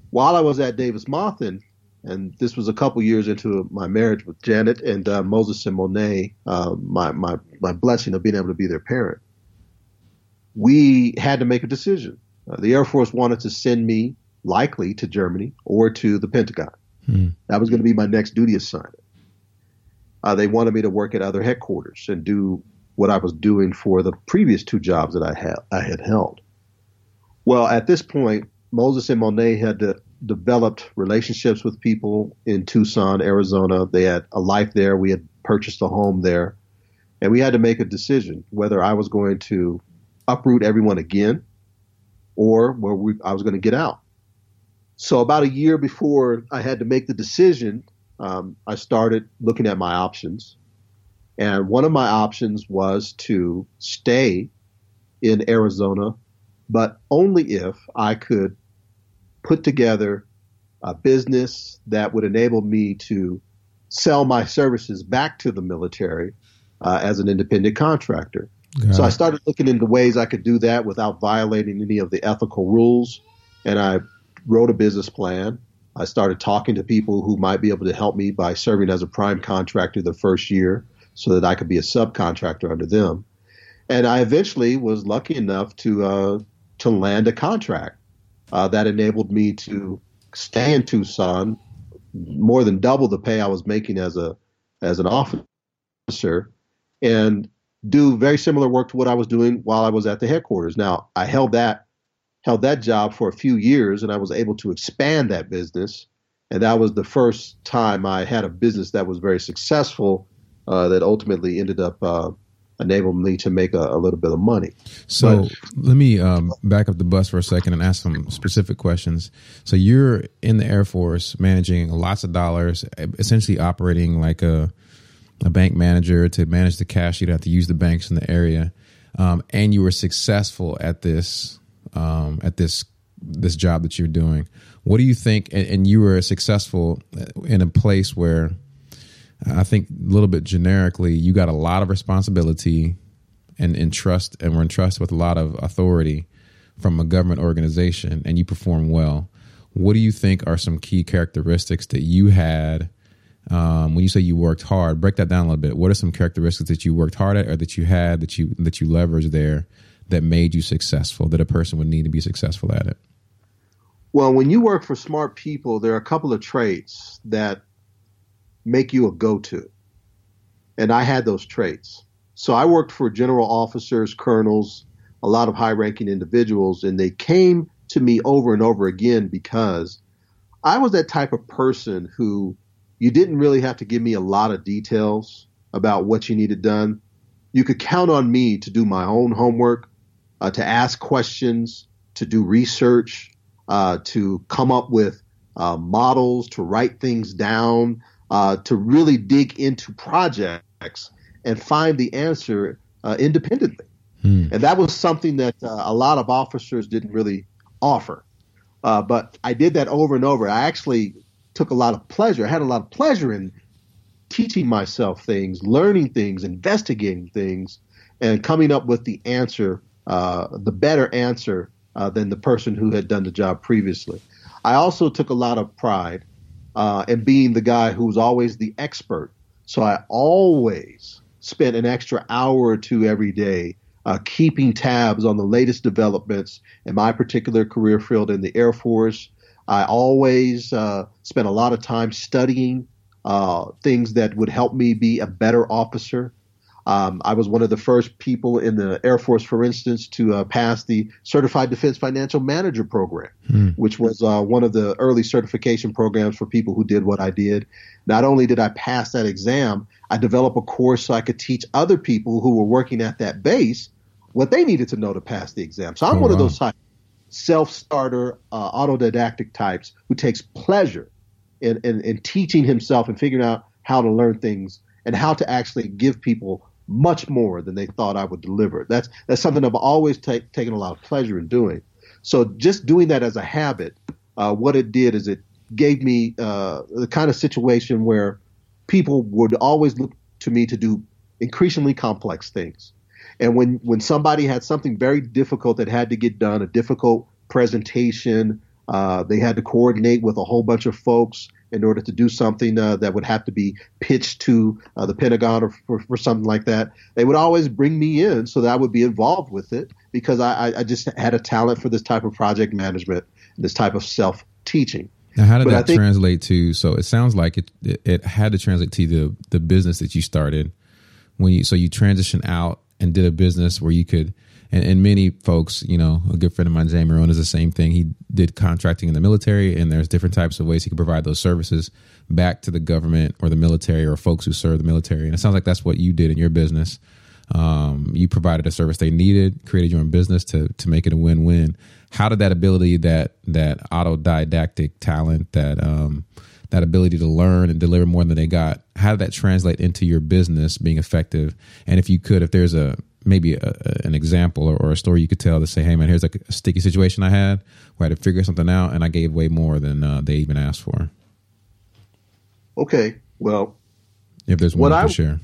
while I was at Davis-Monthan, and this was a couple years into my marriage with Janet and uh, Moses and Monet, uh, my, my, my blessing of being able to be their parent, we had to make a decision. Uh, the Air Force wanted to send me likely to Germany or to the Pentagon. Hmm. That was going to be my next duty assignment. Uh, they wanted me to work at other headquarters and do what I was doing for the previous two jobs that I had I had held. Well, at this point, Moses and Monet had de- developed relationships with people in Tucson, Arizona. They had a life there. We had purchased a home there. And we had to make a decision whether I was going to uproot everyone again or where we, I was going to get out. So about a year before I had to make the decision, um, I started looking at my options. And one of my options was to stay in Arizona, but only if I could put together a business that would enable me to sell my services back to the military uh, as an independent contractor. Got so it. I started looking into ways I could do that without violating any of the ethical rules. And I wrote a business plan. I started talking to people who might be able to help me by serving as a prime contractor the first year, so that I could be a subcontractor under them. And I eventually was lucky enough to uh, to land a contract uh, that enabled me to stay in Tucson, more than double the pay I was making as a as an officer, and do very similar work to what I was doing while I was at the headquarters. Now, I held that held that job for a few years, and I was able to expand that business. And that was the first time I had a business that was very successful, Uh, that ultimately ended up uh, enabling me to make a, a little bit of money. So but, let me um, back up the bus for a second and ask some specific questions. So you're in the Air Force managing lots of dollars, essentially operating like a, a bank manager. To manage the cash, you'd have to use the banks in the area. Um, and you were successful at this um, at this this job that you're doing. What do you think? And, and you were successful in a place where, I think a little bit generically, you got a lot of responsibility and, and trust, and were entrusted with a lot of authority from a government organization, and you perform well. What do you think are some key characteristics that you had um, when you say you worked hard? Break that down a little bit. What are some characteristics that you worked hard at, or that you had that you that you leveraged there that made you successful, that a person would need to be successful at it? Well, when you work for smart people, there are a couple of traits that make you a go-to. And I had those traits. So I worked for general officers, colonels, a lot of high-ranking individuals, and they came to me over and over again because I was that type of person who you didn't really have to give me a lot of details about what you needed done. You could count on me to do my own homework, uh, to ask questions, to do research, uh, to come up with uh, models, to write things down, Uh, to really dig into projects and find the answer uh, independently. Hmm. And that was something that uh, a lot of officers didn't really offer. Uh, but I did that over and over. I actually took a lot of pleasure. I had a lot of pleasure in teaching myself things, learning things, investigating things, and coming up with the answer, uh, the better answer uh, than the person who had done the job previously. I also took a lot of pride Uh, and being the guy who was always the expert. So I always spent an extra hour or two every day uh, keeping tabs on the latest developments in my particular career field in the Air Force. I always uh, spent a lot of time studying uh, things that would help me be a better officer. Um, I was one of the first people in the Air Force, for instance, to uh, pass the Certified Defense Financial Manager program, hmm. which was uh, one of the early certification programs for people who did what I did. Not only did I pass that exam, I developed a course so I could teach other people who were working at that base what they needed to know to pass the exam. So I'm oh, one wow. of those types, self-starter, uh, autodidactic types who takes pleasure in, in, in teaching himself and figuring out how to learn things and how to actually give people much more than they thought I would deliver. That's that's something I've always ta- taken a lot of pleasure in doing. So just doing that as a habit, uh, what it did is it gave me uh, the kind of situation where people would always look to me to do increasingly complex things. And when, when somebody had something very difficult that had to get done, a difficult presentation, uh, they had to coordinate with a whole bunch of folks in order to do something uh, that would have to be pitched to uh, the Pentagon or for, for something like that, they would always bring me in so that I would be involved with it, because I, I just had a talent for this type of project management, this type of self-teaching. Now, how did but that think, translate to, so it sounds like it, it, it had to translate to the, the business that you started when you, so you transitioned out and did a business where you could, and, and many folks, you know, a good friend of mine, Jay Marone, is the same thing. He did contracting in the military, and there's different types of ways he could provide those services back to the government or the military or folks who serve the military. And it sounds like that's what you did in your business. Um, you provided a service they needed, created your own business to, to make it a win-win. How did that ability, that, that autodidactic talent, that, um, that ability to learn and deliver more than they got, how did that translate into your business being effective? And if you could, if there's a, maybe a, an example or, or a story you could tell to say, hey man, here's like a sticky situation I had where I had to figure something out and I gave way more than uh, they even asked for. Okay. Well, if there's one to share.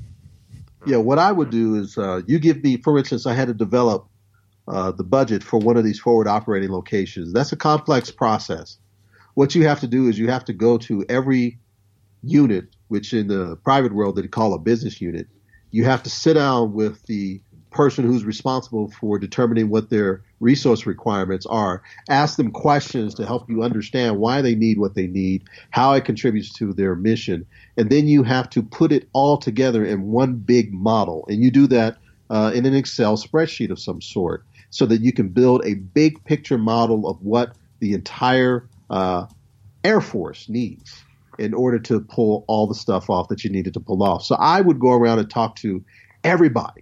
Yeah. What I would do is uh, you give me, for instance, I had to develop uh, the budget for one of these forward operating locations. That's a complex process. What you have to do is you have to go to every unit, which in the private world they call a business unit. You have to sit down with the person who's responsible for determining what their resource requirements are, ask them questions to help you understand why they need what they need, how it contributes to their mission, and then you have to put it all together in one big model. And you do that uh, in an Excel spreadsheet of some sort so that you can build a big picture model of what the entire uh, Air Force needs in order to pull all the stuff off that you needed to pull off. So I would go around and talk to everybody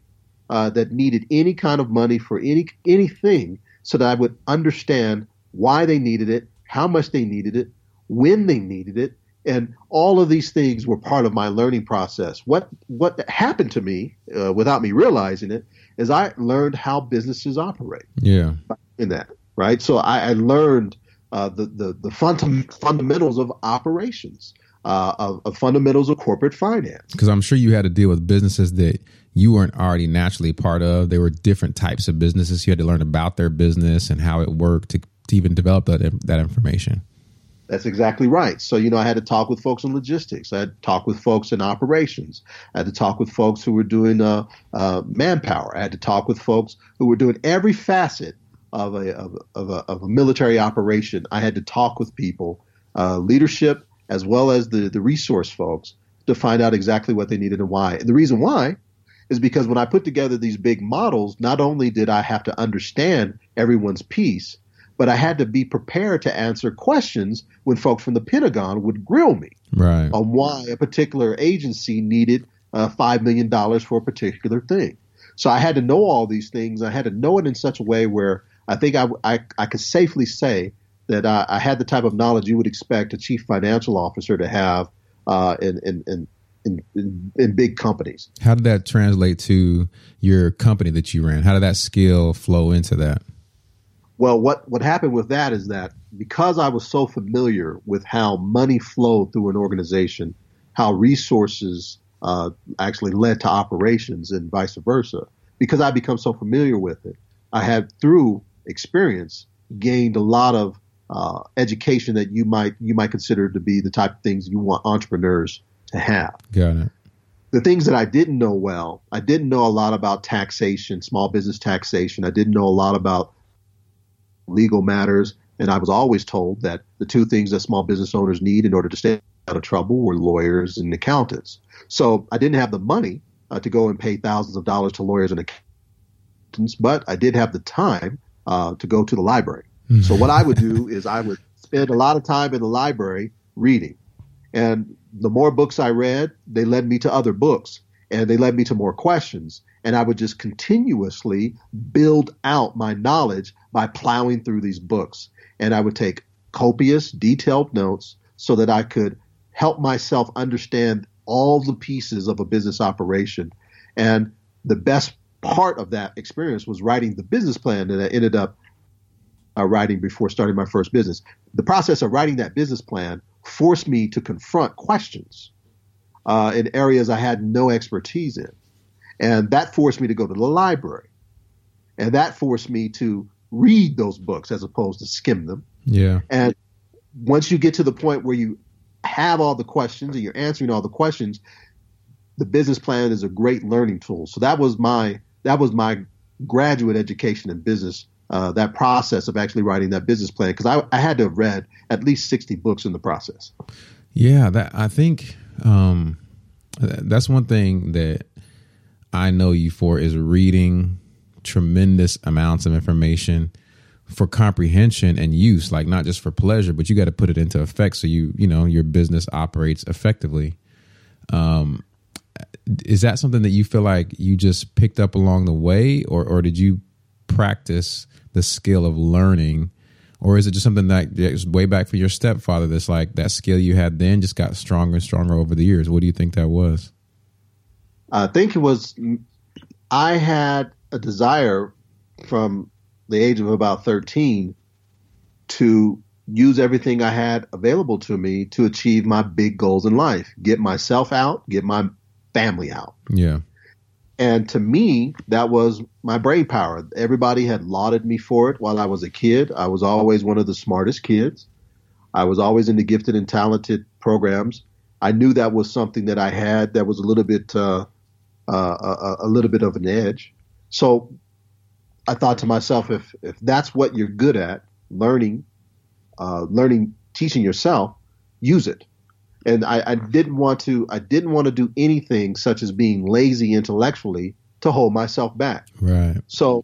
uh, that needed any kind of money for any anything so that I would understand why they needed it, how much they needed it, when they needed it, and all of these things were part of my learning process. What what happened to me uh, without me realizing it is I learned how businesses operate. Yeah, in that, right? So I, I learned Uh, the the, the funda- fundamentals of operations, uh, of, of fundamentals of corporate finance. Because I'm sure you had to deal with businesses that you weren't already naturally part of. There were different types of businesses. You had to learn about their business and how it worked to, to even develop that that information. That's exactly right. So, you know, I had to talk with folks in logistics. I had to talk with folks in operations. I had to talk with folks who were doing uh, uh, manpower. I had to talk with folks who were doing every facet Of a, of, of a of a military operation. I had to talk with people, uh, leadership, as well as the, the resource folks, to find out exactly what they needed and why. And the reason why is because when I put together these big models, not only did I have to understand everyone's piece, but I had to be prepared to answer questions when folks from the Pentagon would grill me right. on why a particular agency needed uh, five million dollars for a particular thing. So I had to know all these things. I had to know it in such a way where I think I, I, I could safely say that I, I had the type of knowledge you would expect a chief financial officer to have uh, in, in, in, in, in big companies. How did that translate to your company that you ran? How did that skill flow into that? Well, what, what happened with that is that because I was so familiar with how money flowed through an organization, how resources uh, actually led to operations and vice versa, because I become so familiar with it, I had through experience gained a lot of uh, education that you might you might consider to be the type of things you want entrepreneurs to have. Got it. The things that I didn't know well, I didn't know a lot about taxation, small business taxation. I didn't know a lot about legal matters, and I was always told that the two things that small business owners need in order to stay out of trouble were lawyers and accountants. So I didn't have the money uh, to go and pay thousands of dollars to lawyers and accountants. But I did have the time uh, to go to the library. So what I would do is I would spend a lot of time in the library reading. And the more books I read, they led me to other books and they led me to more questions. And I would just continuously build out my knowledge by plowing through these books. And I would take copious, detailed notes so that I could help myself understand all the pieces of a business operation. And the best part of that experience was writing the business plan that I ended up uh, writing before starting my first business. The process of writing that business plan forced me to confront questions uh, in areas I had no expertise in. And that forced me to go to the library. And that forced me to read those books as opposed to skim them. Yeah. And once you get to the point where you have all the questions and you're answering all the questions, the business plan is a great learning tool. So that was my that was my graduate education in business, uh, that process of actually writing that business plan, because I, I had to have read at least sixty books in the process. Yeah, that I think um, that's one thing that I know you for is reading tremendous amounts of information for comprehension and use, like not just for pleasure, but you got to put it into effect. So you, you know, your business operates effectively. Um, is that something that you feel like you just picked up along the way, or, or did you practice the skill of learning, or is it just something that is way back from your stepfather? That's like that skill you had then just got stronger and stronger over the years. What do you think that was? I think it was, I had a desire from the age of about thirteen to use everything I had available to me to achieve my big goals in life, get myself out, get my family out. Yeah. And to me, that was my brain power. Everybody had lauded me for it while I was a kid. I was always one of the smartest kids. I was always in the gifted and talented programs. I knew that was something that I had that was a little bit, uh, uh, a, a little bit of an edge. So I thought to myself, if if that's what you're good at, learning, uh, learning, teaching yourself, use it. And I, I didn't want to. I didn't want to do anything such as being lazy intellectually to hold myself back. Right. So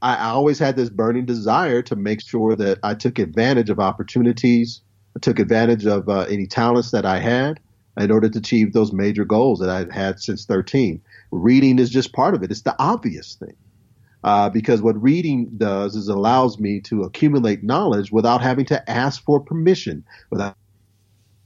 I, I always had this burning desire to make sure that I took advantage of opportunities. I took advantage of uh, any talents that I had in order to achieve those major goals that I've had since thirteen. Reading is just part of it. It's the obvious thing. Uh, because what reading does is allows me to accumulate knowledge without having to ask for permission, without,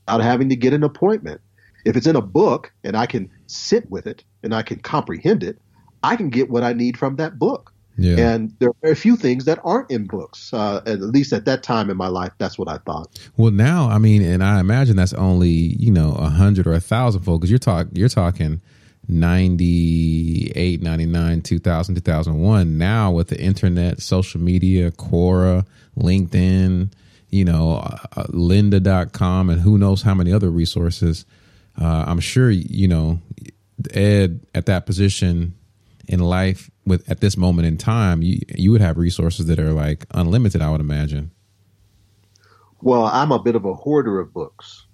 without having to get an appointment. If it's in a book and I can sit with it and I can comprehend it, I can get what I need from that book. Yeah. And there are very few things that aren't in books, uh, at least at that time in my life. That's what I thought. Well, now, I mean, and I imagine that's only, you know, a hundred or a thousand fold, because you're, talk, you're talking ninety-eight, ninety-nine, two thousand, two thousand one. Now with the internet, social media, Quora, LinkedIn, you know, uh, lynda dot com, and who knows how many other resources. Uh, I'm sure, you know, Ed at that position in life, with at this moment in time, you you would have resources that are like unlimited, I would imagine. Well, I'm a bit of a hoarder of books.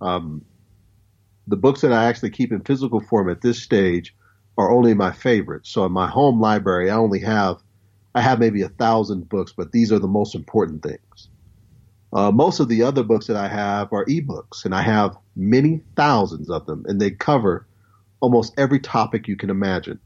Um, the books that I actually keep in physical form at this stage are only my favorites. So in my home library, I only have, I have maybe a thousand books, but these are the most important things. Uh, most of the other books that I have are ebooks, and I have many thousands of them, and they cover almost every topic you can imagine.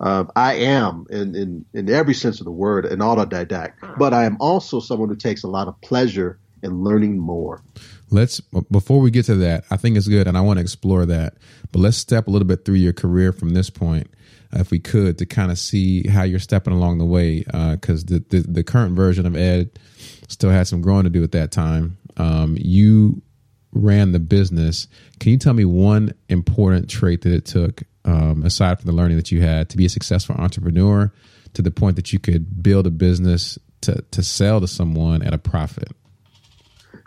Uh, I am, in, in, in every sense of the word, an autodidact, but I am also someone who takes a lot of pleasure in learning more. Let's, before we get to that, I think it's good, and I want to explore that, but let's step a little bit through your career from this point, uh, if we could, to kind of see how you're stepping along the way, because uh, the, the, the current version of Ed still had some growing to do at that time. Um, you ran the business. Can you tell me one important trait that it took, Um, aside from the learning that you had, to be a successful entrepreneur to the point that you could build a business to, to sell to someone at a profit?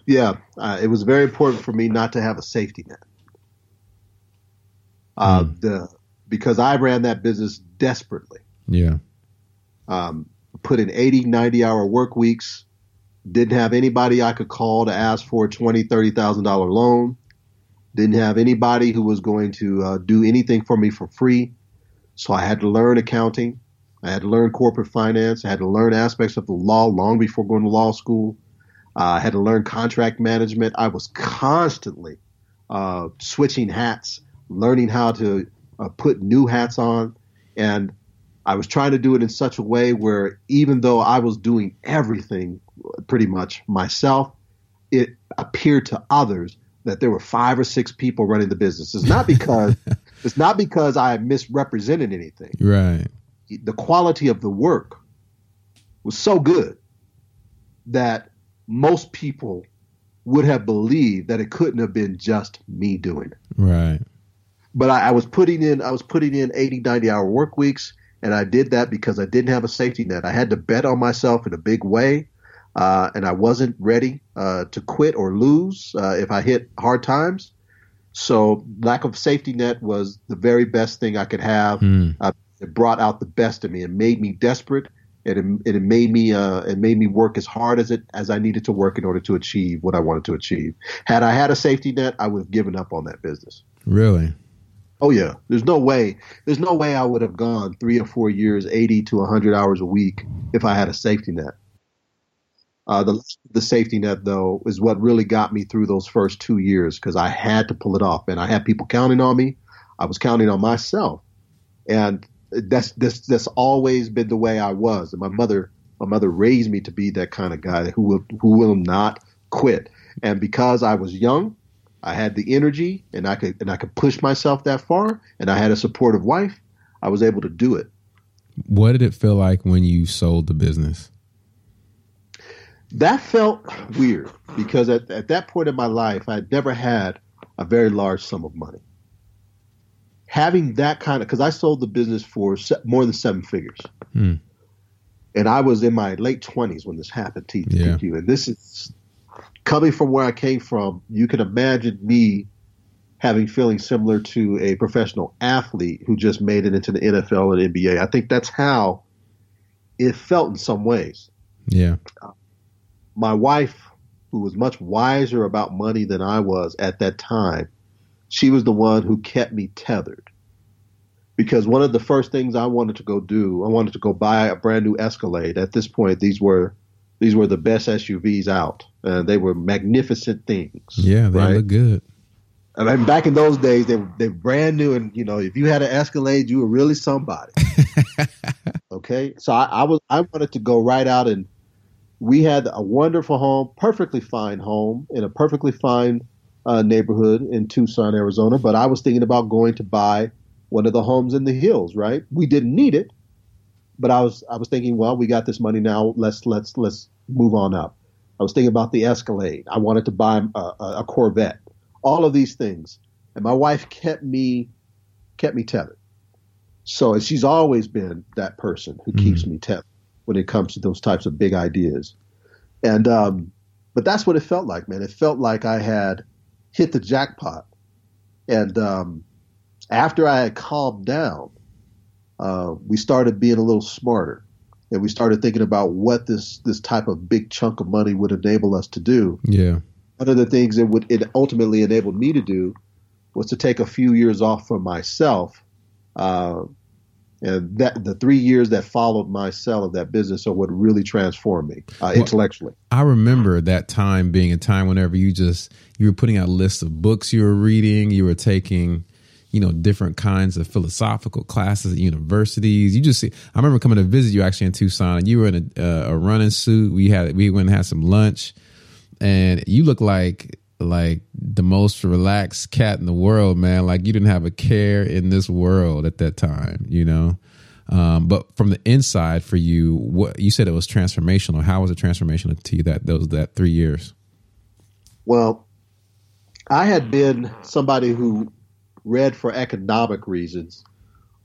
Yeah, uh, it was very important for me not to have a safety net. Uh, mm. the, because I ran that business desperately. Yeah. Um, put in eighty, ninety hour work weeks, didn't have anybody I could call to ask for a twenty thousand dollars, thirty thousand dollars loan. Didn't have anybody who was going to uh, do anything for me for free. So I had to learn accounting. I had to learn corporate finance. I had to learn aspects of the law long before going to law school. Uh, I had to learn contract management. I was constantly uh, switching hats, learning how to uh, put new hats on. And I was trying to do it in such a way where even though I was doing everything pretty much myself, it appeared to others that there were five or six people running the business. It's not because it's not because I misrepresented anything. Right. The quality of the work was so good that most people would have believed that it couldn't have been just me doing it. Right. But I, I was putting in I was putting in eighty, ninety hour work weeks, and I did that because I didn't have a safety net. I had to bet on myself in a big way, uh, and I wasn't ready uh, to quit or lose uh, if I hit hard times. So lack of safety net was the very best thing I could have. Mm. Uh, it brought out the best in me. It made me desperate, and it, it made me uh, it made me work as hard as it as I needed to work in order to achieve what I wanted to achieve. Had I had a safety net, I would have given up on that business. Really? Oh yeah. There's no way. There's no way I would have gone three or four years, eighty to one hundred hours a week, if I had a safety net. Uh, the the safety net, though, is what really got me through those first two years because I had to pull it off, and I had people counting on me. I was counting on myself, and that's that's that's always been the way I was. And my mother, my mother raised me to be that kind of guy who will who will not quit. And because I was young, I had the energy, and I could and I could push myself that far, and I had a supportive wife. I was able to do it. What did it feel like when you sold the business? That felt weird because at, at that point in my life, I had never had a very large sum of money. Having that kind of, because I sold the business for more than seven figures. Hmm. And I was in my late twenties when this happened to yeah. you. And this is coming from where I came from. You can imagine me having feeling similar to a professional athlete who just made it into the N F L and N B A. I think that's how it felt in some ways. Yeah. Uh, My wife, who was much wiser about money than I was at that time, she was the one who kept me tethered. Because one of the first things I wanted to go do, I wanted to go buy a brand new Escalade. At this point, these were these were the best S U Vs out. Uh, they were magnificent things. Yeah, they right? look good. I mean, back in those days, they were they brand new, and you know, if you had an Escalade, you were really somebody. Okay, so I, I was I wanted to go right out and. We had a wonderful home, perfectly fine home in a perfectly fine uh, neighborhood in Tucson, Arizona. But I was thinking about going to buy one of the homes in the hills. Right? We didn't need it, but I was I was thinking, well, we got this money now. Let's let's let's move on up. I was thinking about the Escalade. I wanted to buy a, a Corvette. All of these things, and my wife kept me kept me tethered. So she's always been that person who mm-hmm. keeps me tethered when it comes to those types of big ideas. And, um, but that's what it felt like, man. It felt like I had hit the jackpot. And, um, after I had calmed down, uh, we started being a little smarter, and we started thinking about what this, this type of big chunk of money would enable us to do. Yeah. One of the things it would, it ultimately enabled me to do was to take a few years off for myself, uh, And that the three years that followed my sale of that business are what really transformed me uh, well, intellectually. I remember that time being a time whenever you just you were putting out lists of books you were reading. You were taking, you know, different kinds of philosophical classes at universities. You just see, I remember coming to visit you actually in Tucson, and you were in a, uh, a running suit. We had we went and had some lunch, and you looked like like the most relaxed cat in the world, man. Like you didn't have a care in this world at that time, you know? Um, but from the inside for you, what you said it was transformational. How was it transformational to you that those, that three years? Well, I had been somebody who read for economic reasons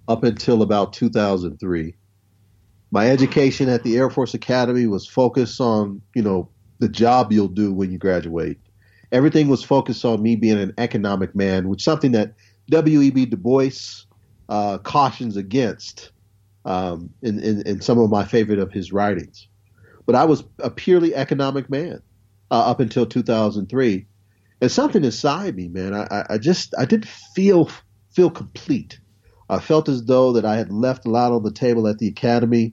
up until about two thousand three. My education at the Air Force Academy was focused on, you know, the job you'll do when you graduate. Everything was focused on me being an economic man, which is something that W E B Du Bois uh, cautions against um, in, in, in some of my favorite of his writings. But I was a purely economic man uh, up until two thousand three. And something inside me, man, I, I just I didn't feel feel complete. I felt as though that I had left a lot on the table at the academy.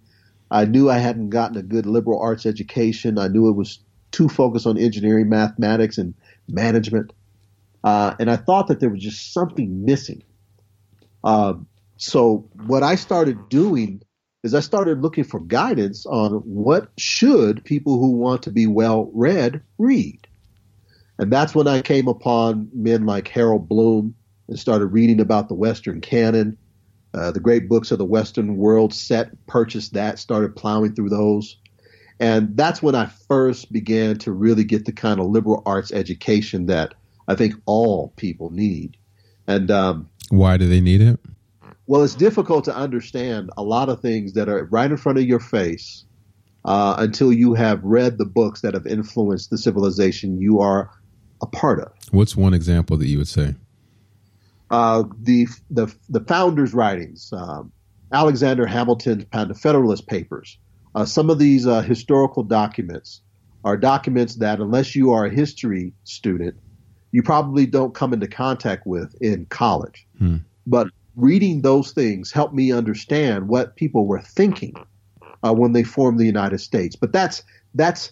I knew I hadn't gotten a good liberal arts education. I knew it was too focused on engineering, mathematics, and management. Uh, and I thought that there was just something missing. Uh, so what I started doing is I started looking for guidance on what should people who want to be well-read read. And that's when I came upon men like Harold Bloom and started reading about the Western canon, uh, the great books of the Western world set, purchased that, started plowing through those. And that's when I first began to really get the kind of liberal arts education that I think all people need. And um, Why do they need it? Well, it's difficult to understand a lot of things that are right in front of your face uh, until you have read the books that have influenced the civilization you are a part of. What's one example that you would say? Uh, the, the the founders' writings, um, Alexander Hamilton's Federalist Papers. Uh, some of these uh, historical documents are documents that, unless you are a history student, you probably don't come into contact with in college. Hmm. But reading those things helped me understand what people were thinking uh, when they formed the United States. But that's that's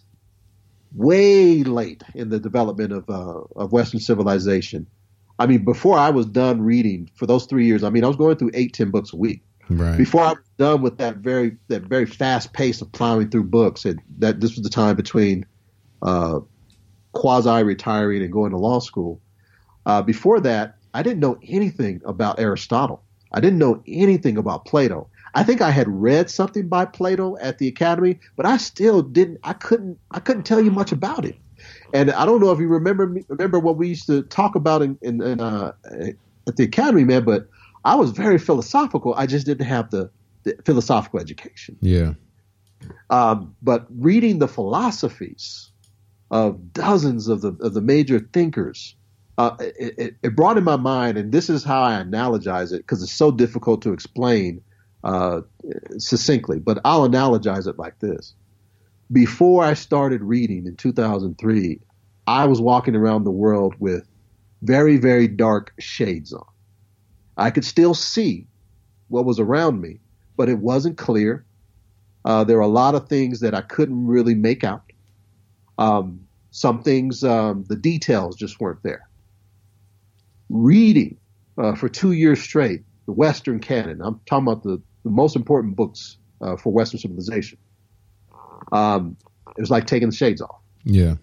way late in the development of uh, of Western civilization. I mean, before I was done reading for those three years, I mean, I was going through eight, ten books a week. Right. Before I was done with that very that very fast pace of plowing through books, and that this was the time between uh, quasi-retiring and going to law school. Uh, before that, I didn't know anything about Aristotle. I didn't know anything about Plato. I think I had read something by Plato at the Academy, but I still didn't. I couldn't. I couldn't tell you much about it. And I don't know if you remember remember what we used to talk about in, in, in uh, at the Academy, man. But I was very philosophical. I just didn't have the, the philosophical education. Yeah. Um, but reading the philosophies of dozens of the of the major thinkers, uh, it, it, it brought in my mind, and this is how I analogize it because it's so difficult to explain uh, succinctly. But I'll analogize it like this. Before I started reading in two thousand three, I was walking around the world with very, very dark shades on. I could still see what was around me, but it wasn't clear. Uh, there were a lot of things that I couldn't really make out. Um, some things, um, the details just weren't there. Reading uh, for two years straight, the Western canon, I'm talking about the, the most important books uh, for Western civilization. Um, it was like taking the shades off. Yeah.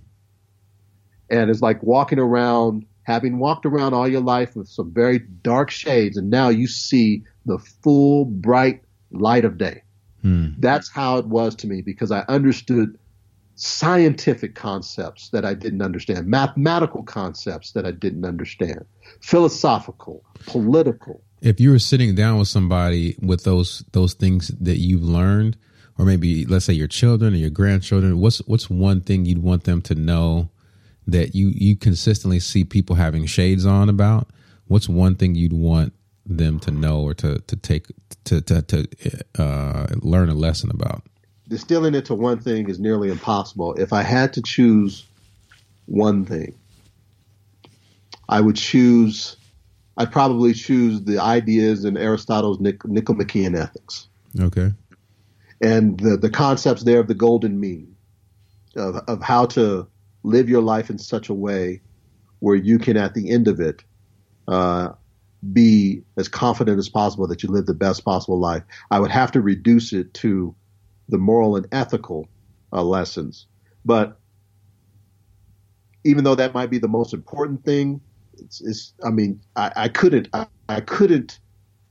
And it's like walking around, having walked around all your life with some very dark shades, and now you see the full bright light of day. Hmm. That's how it was to me because I understood scientific concepts that I didn't understand, mathematical concepts that I didn't understand, philosophical, political. If you were sitting down with somebody with those those things that you've learned, or maybe let's say your children or your grandchildren, what's what's one thing you'd want them to know that you, you consistently see people having shades on about? What's one thing you'd want them to know or to to take to to, to uh, learn a lesson about? Distilling it to one thing is nearly impossible. If I had to choose one thing, I would choose. I'd probably choose the ideas in Aristotle's Nic- Nicomachean Ethics. Okay. And the, the concepts there of the golden mean, of, of how to live your life in such a way where you can, at the end of it, uh, be as confident as possible that you live the best possible life. I would have to reduce it to the moral and ethical uh, lessons. But even though that might be the most important thing, it's, it's I mean, I, I couldn't, I, I couldn't.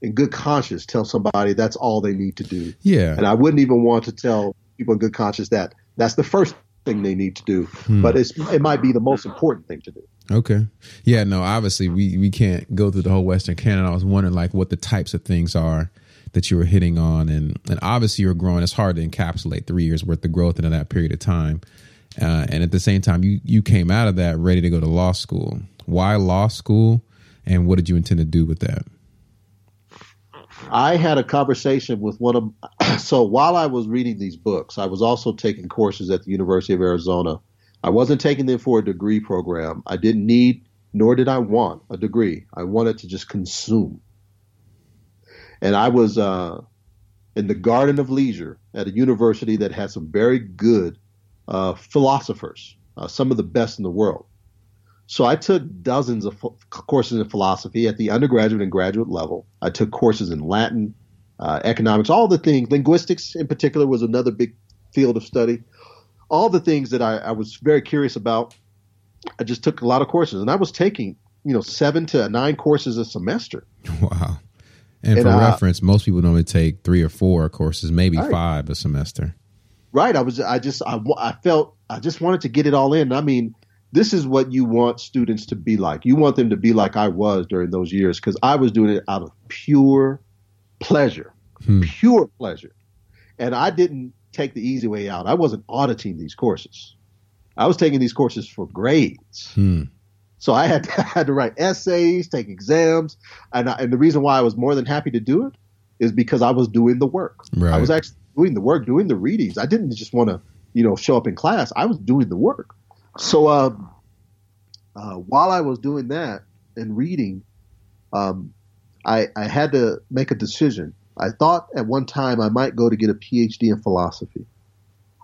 in good conscience, tell somebody that's all they need to do. Yeah. And I wouldn't even want to tell people in good conscience that that's the first thing they need to do, hmm. but it's, it might be the most important thing to do. Okay. Yeah, no, obviously we, we can't go through the whole Western canon. I was wondering like what the types of things are that you were hitting on. And, and obviously you're growing. It's hard to encapsulate three years worth of growth into that period of time. Uh, and at the same time, you, you came out of that ready to go to law school. Why law school? And what did you intend to do with that? I had a conversation with one of – so while I was reading these books, I was also taking courses at the University of Arizona. I wasn't taking them for a degree program. I didn't need nor did I want a degree. I wanted to just consume. And I was uh, in the Garden of Leisure at a university that had some very good uh, philosophers, uh, some of the best in the world. So I took dozens of ph- courses in philosophy at the undergraduate and graduate level. I took courses in Latin, uh, economics, all the things. Linguistics in particular was another big field of study. All the things that I, I was very curious about, I just took a lot of courses. And I was taking, you know, seven to nine courses a semester. Wow. And, and for uh, reference, most people normally take three or four courses, maybe right. five a semester. Right. I was, I just, I, I felt, I just wanted to get it all in. I mean, this is what you want students to be like. You want them to be like I was during those years, because I was doing it out of pure pleasure, hmm. pure pleasure. And I didn't take the easy way out. I wasn't auditing these courses. I was taking these courses for grades. Hmm. So I had to, I had to write essays, take exams. And, I, and the reason why I was more than happy to do it is because I was doing the work. Right. I was actually doing the work, doing the readings. I didn't just want to, you know, show up in class. I was doing the work. So um, uh, while I was doing that and reading, um, I, I had to make a decision. I thought at one time I might go to get a P H D in philosophy.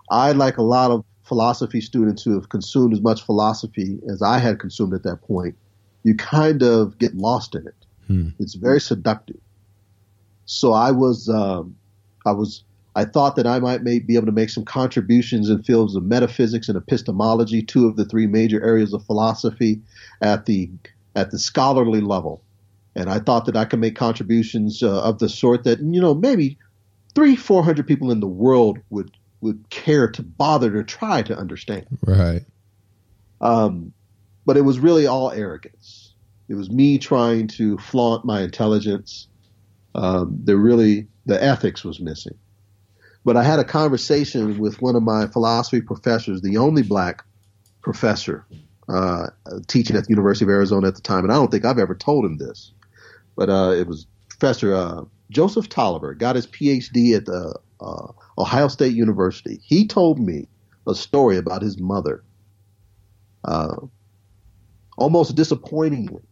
I, like a lot of philosophy students who have consumed as much philosophy as I had consumed at that point, you kind of get lost in it. Hmm. It's very seductive. So I was, um, I was, I thought that I might may be able to make some contributions in fields of metaphysics and epistemology, two of the three major areas of philosophy at the at the scholarly level. And I thought that I could make contributions uh, of the sort that, you know, maybe three, four hundred people in the world would would care to bother to try to understand. Right. Um, but it was really all arrogance. It was me trying to flaunt my intelligence. Um, the really the ethics was missing. But I had a conversation with one of my philosophy professors, the only black professor uh, teaching at the University of Arizona at the time, and I don't think I've ever told him this. But uh, it was Professor uh, Joseph Tolliver, got his P H D at the, uh, Ohio State University. He told me a story about his mother, uh, almost disappointingly,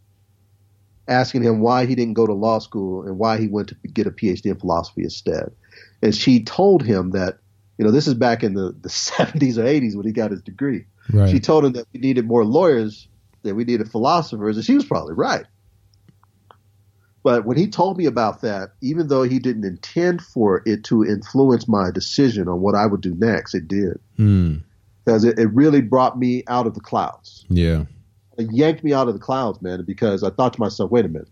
asking him why he didn't go to law school and why he went to get a P H D in philosophy instead. And she told him that, you know, this is back in the, the seventies or eighties when he got his degree. Right. She told him that we needed more lawyers, that we needed philosophers, and she was probably right. But when he told me about that, even though he didn't intend for it to influence my decision on what I would do next, it did. Mm. Because it, it really brought me out of the clouds. Yeah. It yanked me out of the clouds, man, because I thought to myself, wait a minute.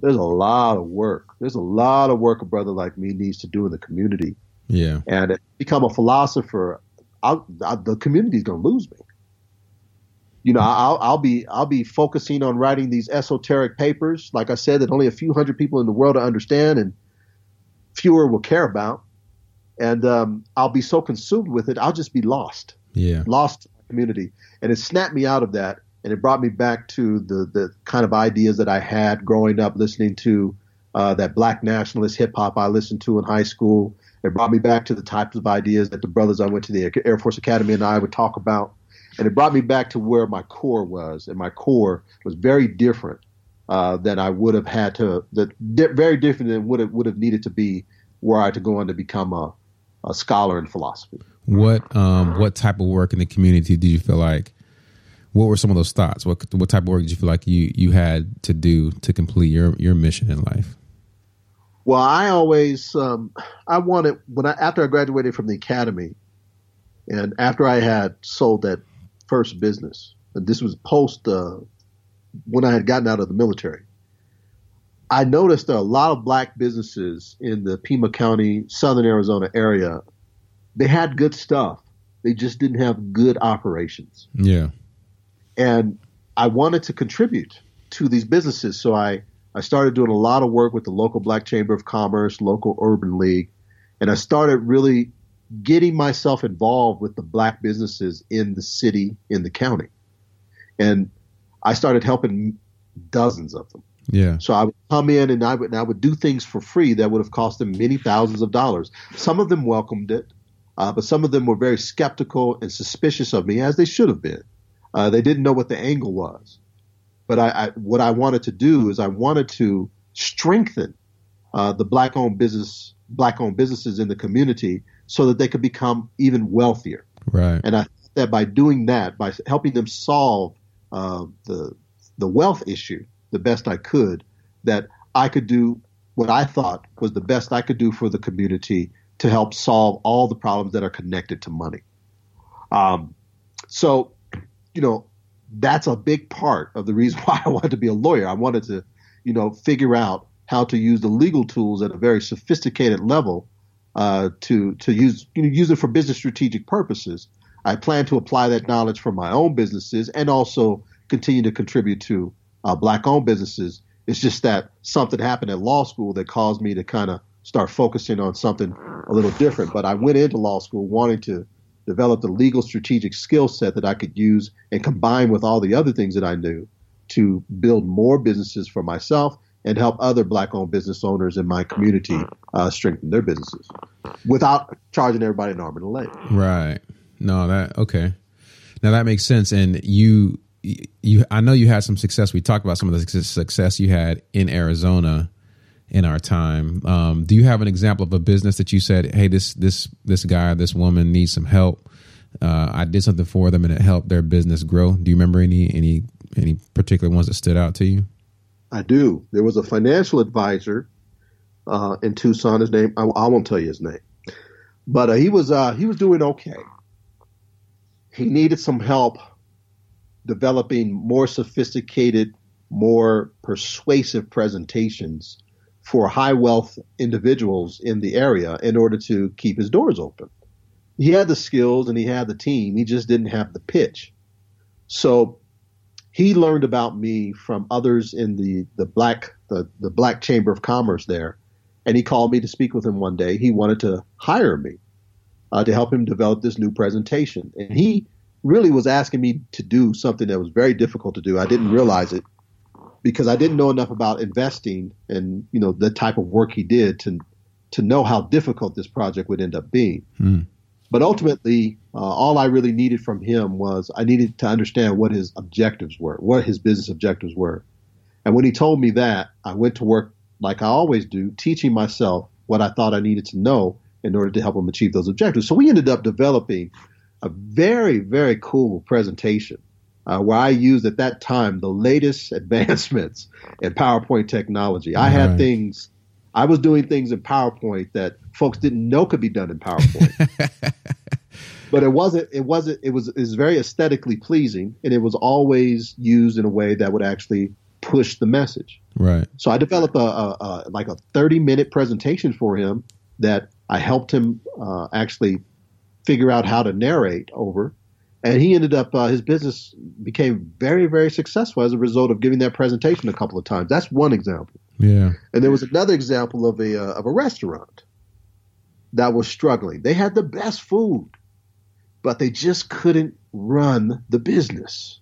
There's a lot of work. There's a lot of work a brother like me needs to do in the community. Yeah. And if I become a philosopher, I'll, I, the community's going to lose me. You know, I'll, I'll be I'll be focusing on writing these esoteric papers, like I said, that only a few hundred people in the world understand and fewer will care about. And um, I'll be so consumed with it, I'll just be lost. Yeah. Lost to the community. And it snapped me out of that. And it brought me back to the, the kind of ideas that I had growing up, listening to uh, that black nationalist hip hop I listened to in high school. It brought me back to the types of ideas that the brothers I went to the Air Force Academy and I would talk about. And it brought me back to where my core was. And my core was very different uh, than I would have had to, that di- very different than what it would have needed to be were I to go on to become a, a scholar in philosophy. What um, what type of work in the community did you feel like? What were some of those thoughts? What what type of work did you feel like you, you had to do to complete your, your mission in life? Well, I always um, I wanted when I after I graduated from the academy, and after I had sold that first business, and this was post uh, when I had gotten out of the military. I noticed that a lot of black businesses in the Pima County, Southern Arizona area, they had good stuff. They just didn't have good operations. Yeah. And I wanted to contribute to these businesses. So I, I started doing a lot of work with the local Black Chamber of Commerce, local Urban League. And I started really getting myself involved with the black businesses in the city, in the county. And I started helping dozens of them. Yeah. So I would come in and I would, and I would do things for free that would have cost them many thousands of dollars. Some of them welcomed it, uh, but some of them were very skeptical and suspicious of me, as they should have been. Uh, they didn't know what the angle was. But I, I, what I wanted to do is I wanted to strengthen uh, the black-owned business, black-owned businesses in the community so that they could become even wealthier. Right. And I thought that by doing that, by helping them solve uh, the the wealth issue the best I could, that I could do what I thought was the best I could do for the community to help solve all the problems that are connected to money. Um, so... You know, that's a big part of the reason why I wanted to be a lawyer. I wanted to, you know, figure out how to use the legal tools at a very sophisticated level uh, to to use you know, use it for business strategic purposes. I plan to apply that knowledge for my own businesses and also continue to contribute to uh, Black-owned businesses. It's just that something happened at law school that caused me to kind of start focusing on something a little different. But I went into law school wanting to develop the legal strategic skill set that I could use and combine with all the other things that I knew to build more businesses for myself and help other Black-owned business owners in my community uh, strengthen their businesses without charging everybody an arm and a leg. Right. No, that okay. Now that makes sense. And you, you, I know you had some success. We talked about some of the success you had in Arizona in our time. Um, do you have an example of a business that you said, "Hey, this this this guy, this woman needs some help. Uh, I did something for them, and it helped their business grow." Do you remember any any any particular ones that stood out to you? I do. There was a financial advisor uh, in Tucson. His name, I, I won't tell you his name, but uh, he was uh, he was doing okay. He needed some help developing more sophisticated, more persuasive presentations for high wealth individuals in the area in order to keep his doors open. He had the skills and he had the team. He just didn't have the pitch. So he learned about me from others in the, the black, the, the Black Chamber of Commerce there. And he called me to speak with him one day. He wanted to hire me. Uh, to help him develop this new presentation. And he really was asking me to do something that was very difficult to do. I didn't realize it because I didn't know enough about investing and, you know, the type of work he did to to know how difficult this project would end up being. Hmm. But ultimately, uh, all I really needed from him was I needed to understand what his objectives were, what his business objectives were. And when he told me that, I went to work like I always do, teaching myself what I thought I needed to know in order to help them achieve those objectives. So we ended up developing a very, very cool presentation uh, where I used at that time the latest advancements in PowerPoint technology. All I had right. things, I was doing things in PowerPoint that folks didn't know could be done in PowerPoint. But it wasn't, it wasn't, it was, it was very aesthetically pleasing, and it was always used in a way that would actually push the message. Right. So I developed a, a, a like a thirty minute presentation for him that I helped him uh, actually figure out how to narrate over, and he ended up, uh, his business became very, very successful as a result of giving that presentation a couple of times. That's one example. Yeah. And there was another example of a, uh, of a restaurant that was struggling. They had the best food, but they just couldn't run the business.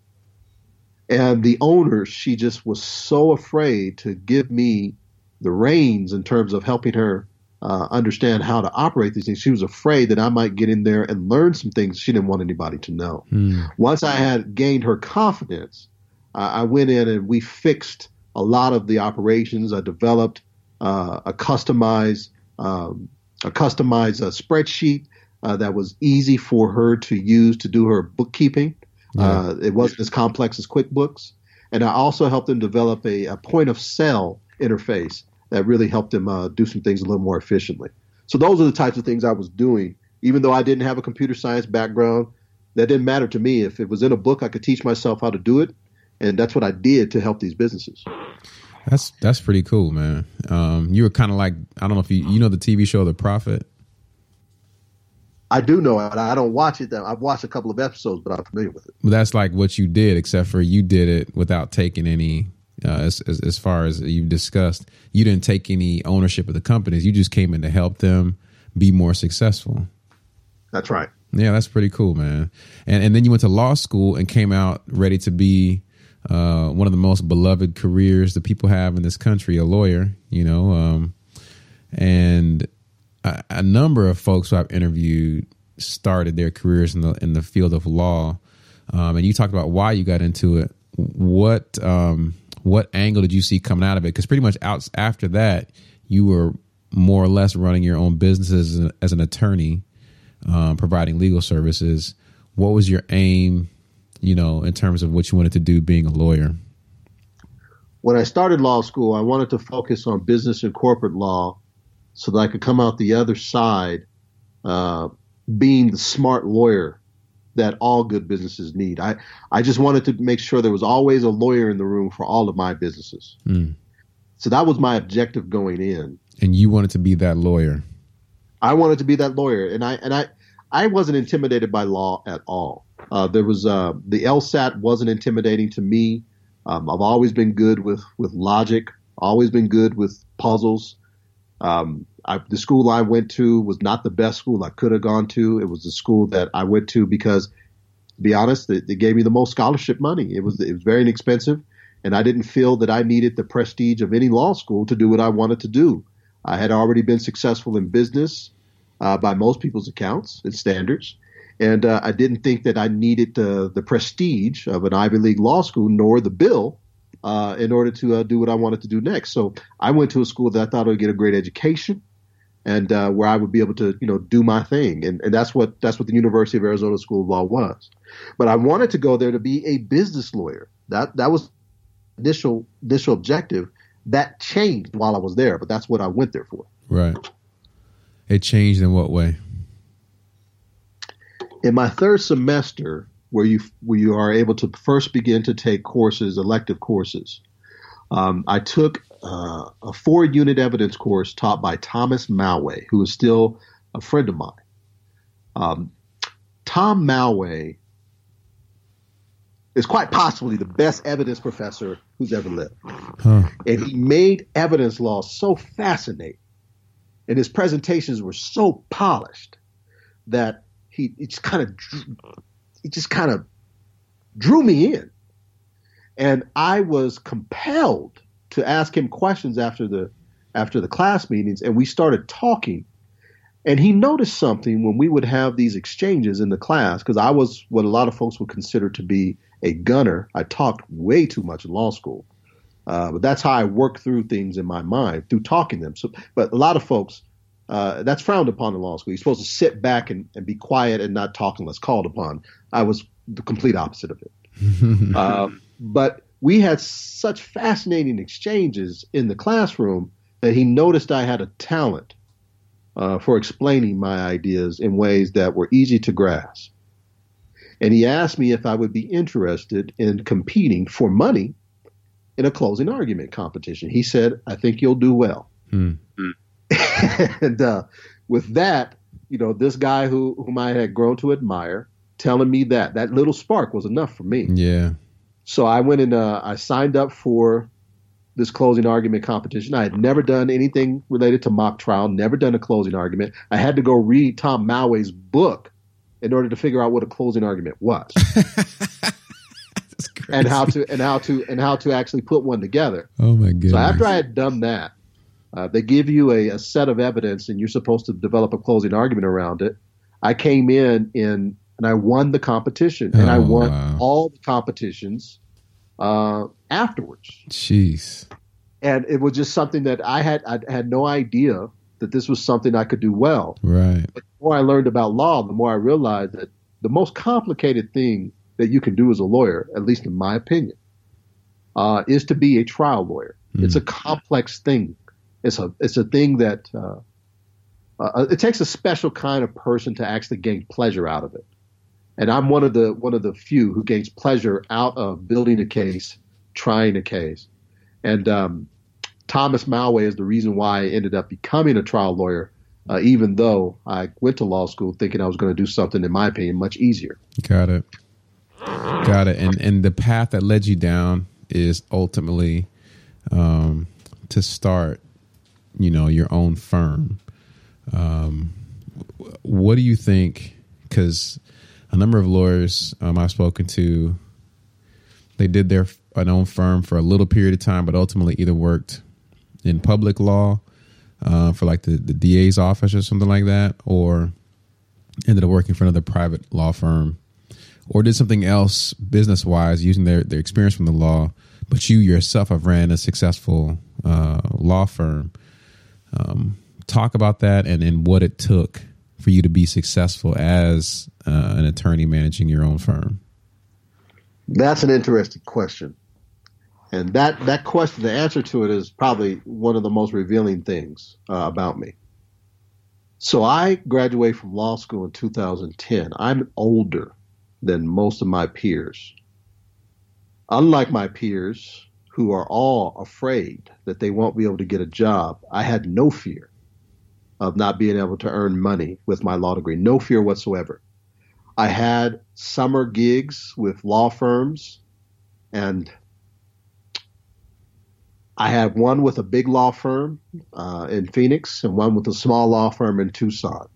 And the owner, she just was so afraid to give me the reins in terms of helping her Uh, understand how to operate these things. She was afraid that I might get in there and learn some things she didn't want anybody to know. Mm. Once I had gained her confidence, uh, I went in and we fixed a lot of the operations. I developed uh, a customized um, a customized uh, spreadsheet uh, that was easy for her to use to do her bookkeeping. Yeah. Uh, it wasn't as complex as QuickBooks. And I also helped them develop a, a point of sale interface that really helped him uh, do some things a little more efficiently. So those are the types of things I was doing. Even though I didn't have a computer science background, that didn't matter to me. If it was in a book, I could teach myself how to do it, and that's what I did to help these businesses. That's that's pretty cool, man. Um, you were kind of like, I don't know if you you know the T V show The Prophet. I do know it. I don't watch it. I've watched a couple of episodes, but I'm familiar with it. Well, that's like what you did, except for you did it without taking any. Uh, as, as as far as you've discussed, you didn't take any ownership of the companies. You just came in to help them be more successful. That's right. Yeah, that's pretty cool, man. And and then you went to law school and came out ready to be uh, one of the most beloved careers that people have in this country, a lawyer, you know. Um, and a, a number of folks who I've interviewed started their careers in the in the field of law. Um, and you talked about why you got into it. What um What angle did you see coming out of it? Because pretty much out, after that, you were more or less running your own businesses as an, as an attorney, um, providing legal services. What was your aim, you know, in terms of what you wanted to do being a lawyer? When I started law school, I wanted to focus on business and corporate law so that I could come out the other side uh, being the smart lawyer that all good businesses need. I, I just wanted to make sure there was always a lawyer in the room for all of my businesses. Mm. So that was my objective going in. And you wanted to be that lawyer. I wanted to be that lawyer. And I and I, I wasn't intimidated by law at all. Uh, there was uh, the LSAT wasn't intimidating to me. Um, I've always been good with, with logic, always been good with puzzles. Um, I, the school I went to was not the best school I could have gone to. It was the school that I went to because, to be honest, it, it gave me the most scholarship money. It was it was very inexpensive, and I didn't feel that I needed the prestige of any law school to do what I wanted to do. I had already been successful in business uh, by most people's accounts and standards. And uh, I didn't think that I needed the, the prestige of an Ivy League law school, nor the bill, uh, in order to uh, do what I wanted to do next. So I went to a school that I thought I would get a great education, and uh, where I would be able to, you know, do my thing. And, and that's what that's what the University of Arizona School of Law was. But I wanted to go there to be a business lawyer. That that was initial initial objective. That changed while I was there, but that's what I went there for. Right. It changed in what way? In my third semester, where you where you are able to first begin to take courses, elective courses, um, I took uh, a four-unit evidence course taught by Thomas Malway, who is still a friend of mine. Um, Tom Malway is quite possibly the best evidence professor who's ever lived. Huh. And he made evidence law so fascinating, and his presentations were so polished that He, he just kind of, it just kind of drew me in, and I was compelled to ask him questions after the, after the class meetings. And we started talking, and he noticed something when we would have these exchanges in the class, because I was what a lot of folks would consider to be a gunner. I talked way too much in law school, uh, but that's how I worked through things in my mind, through talking them. So, but a lot of folks. Uh, that's frowned upon in law school. You're supposed to sit back and, and be quiet and not talk unless called upon. I was the complete opposite of it. uh, but we had such fascinating exchanges in the classroom that he noticed I had a talent uh, for explaining my ideas in ways that were easy to grasp. And he asked me if I would be interested in competing for money in a closing argument competition. He said, "I think you'll do well." Hmm. And uh, with that, you know, this guy who whom I had grown to admire telling me that that little spark was enough for me. Yeah. So I went and uh, I signed up for this closing argument competition. I had never done anything related to mock trial, never done a closing argument. I had to go read Tom Malway's book in order to figure out what a closing argument was. That's crazy. And how to and how to and how to actually put one together. Oh my goodness! So after I had done that. Uh, they give you a, a set of evidence, and you're supposed to develop a closing argument around it. I came in in and I won the competition, and oh, I won wow. all the competitions uh, afterwards. Jeez! And it was just something that I had I had no idea that this was something I could do well. Right. But the more I learned about law, the more I realized that the most complicated thing that you can do as a lawyer, at least in my opinion, uh, is to be a trial lawyer. Mm. It's a complex thing. It's a it's a thing that uh, uh, it takes a special kind of person to actually gain pleasure out of it, and I'm one of the one of the few who gains pleasure out of building a case, trying a case, and um, Thomas Malway is the reason why I ended up becoming a trial lawyer, uh, even though I went to law school thinking I was going to do something, in my opinion, much easier. Got it, got it, and and the path that led you down is ultimately um, to start. You know, your own firm. Um, what do you think? Because a number of lawyers um, I've spoken to, they did their an own firm for a little period of time, but ultimately either worked in public law uh, for like the, the D A's office or something like that, or ended up working for another private law firm, or did something else business wise using their, their experience from the law. But you yourself have ran a successful uh, law firm. Um, talk about that and, and what it took for you to be successful as uh, an attorney managing your own firm. That's an interesting question. And that, that question, the answer to it is probably one of the most revealing things uh, about me. So I graduated from law school in two thousand ten. I'm older than most of my peers. Unlike my peers, who are all afraid that they won't be able to get a job, I had no fear. of not being able to earn money with my law degree. No fear whatsoever. I had summer gigs with law firms, and I had one with a big law firm uh, in Phoenix and one with a small law firm in Tucson.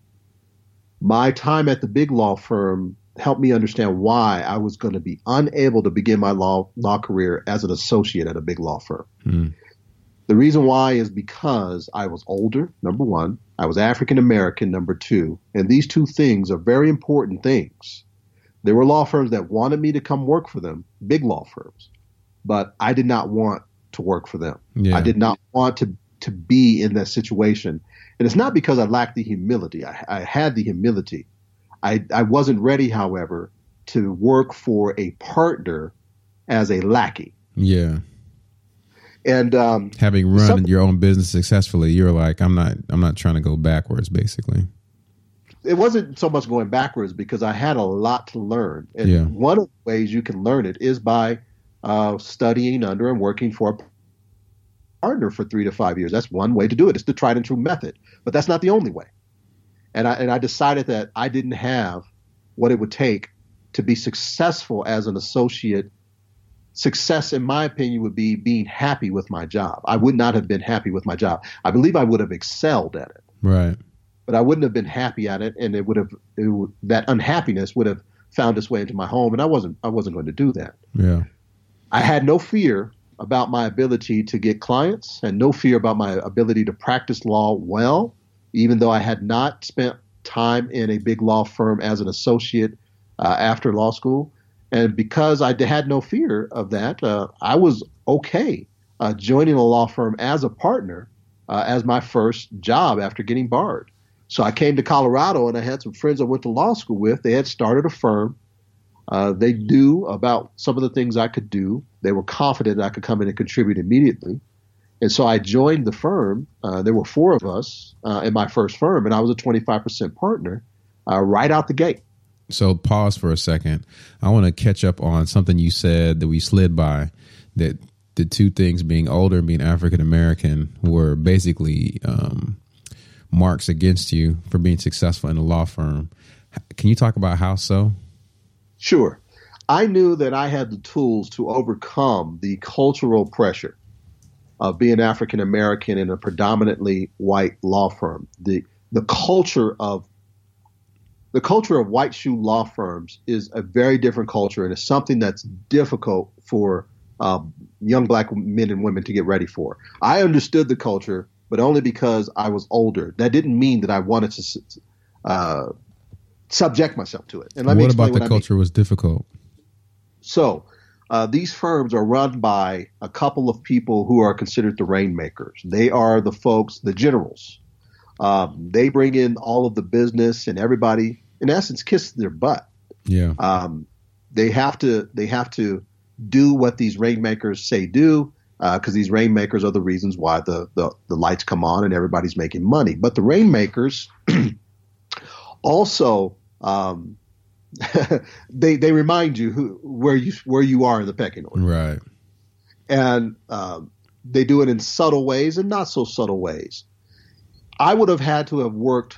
My time at the big law firm helped me understand why I was going to be unable to begin my law law career as an associate at a big law firm. Mm. The reason why is because I was older, number one. I was African American, number two. And these two things are very important things. There were law firms that wanted me to come work for them, big law firms, but I did not want to work for them. Yeah. I did not want to, to be in that situation. And it's not because I lacked the humility. I, I had the humility. I, I wasn't ready, however, to work for a partner as a lackey. Yeah. And um, having run some, your own business successfully, you're like, I'm not I'm not trying to go backwards, basically. It wasn't so much going backwards because I had a lot to learn. And yeah. one of the ways you can learn it is by uh, studying under and working for a partner for three to five years. That's one way to do it. It's the tried and true method. But that's not the only way. And I and I decided that I didn't have what it would take to be successful as an associate. Success, in my opinion, would be being happy with my job. I would not have been happy with my job. I believe I would have excelled at it. Right. But I wouldn't have been happy at it, and it would have it would, that unhappiness would have found its way into my home, and I wasn't I wasn't going to do that. Yeah. I had no fear about my ability to get clients and no fear about my ability to practice law well, even though I had not spent time in a big law firm as an associate uh, after law school. And because I had no fear of that, uh, I was okay uh, joining a law firm as a partner uh, as my first job after getting barred. So I came to Colorado, and I had some friends I went to law school with. They had started a firm. Uh, they knew about some of the things I could do. They were confident that I could come in and contribute immediately. And so I joined the firm. Uh, there were four of us uh, in my first firm, and I was a twenty-five percent partner uh, right out the gate. So pause for a second. I want to catch up on something you said that we slid by, that the two things, being older and being African American, were basically um, marks against you for being successful in a law firm. Can you talk about how so? Sure. I knew that I had the tools to overcome the cultural pressure of being African American in a predominantly white law firm. The the culture of The culture of white shoe law firms is a very different culture, and it's something that's difficult for uh, young black men and women to get ready for. I understood the culture, but only because I was older. That didn't mean that I wanted to uh, subject myself to it. And let me explain what I mean. What about the culture was difficult? So uh, these firms are run by a couple of people who are considered the rainmakers. They are the folks, the generals. Um, they bring in all of the business, and everybody, in essence, kisses their butt. Yeah. Um, they have to. They have to do what these rainmakers say do, because uh, these rainmakers are the reasons why the, the the lights come on and everybody's making money. But the rainmakers also um, they they remind you who where you where you are in the pecking order. Right. And um, they do it in subtle ways and not so subtle ways. I would have had to have worked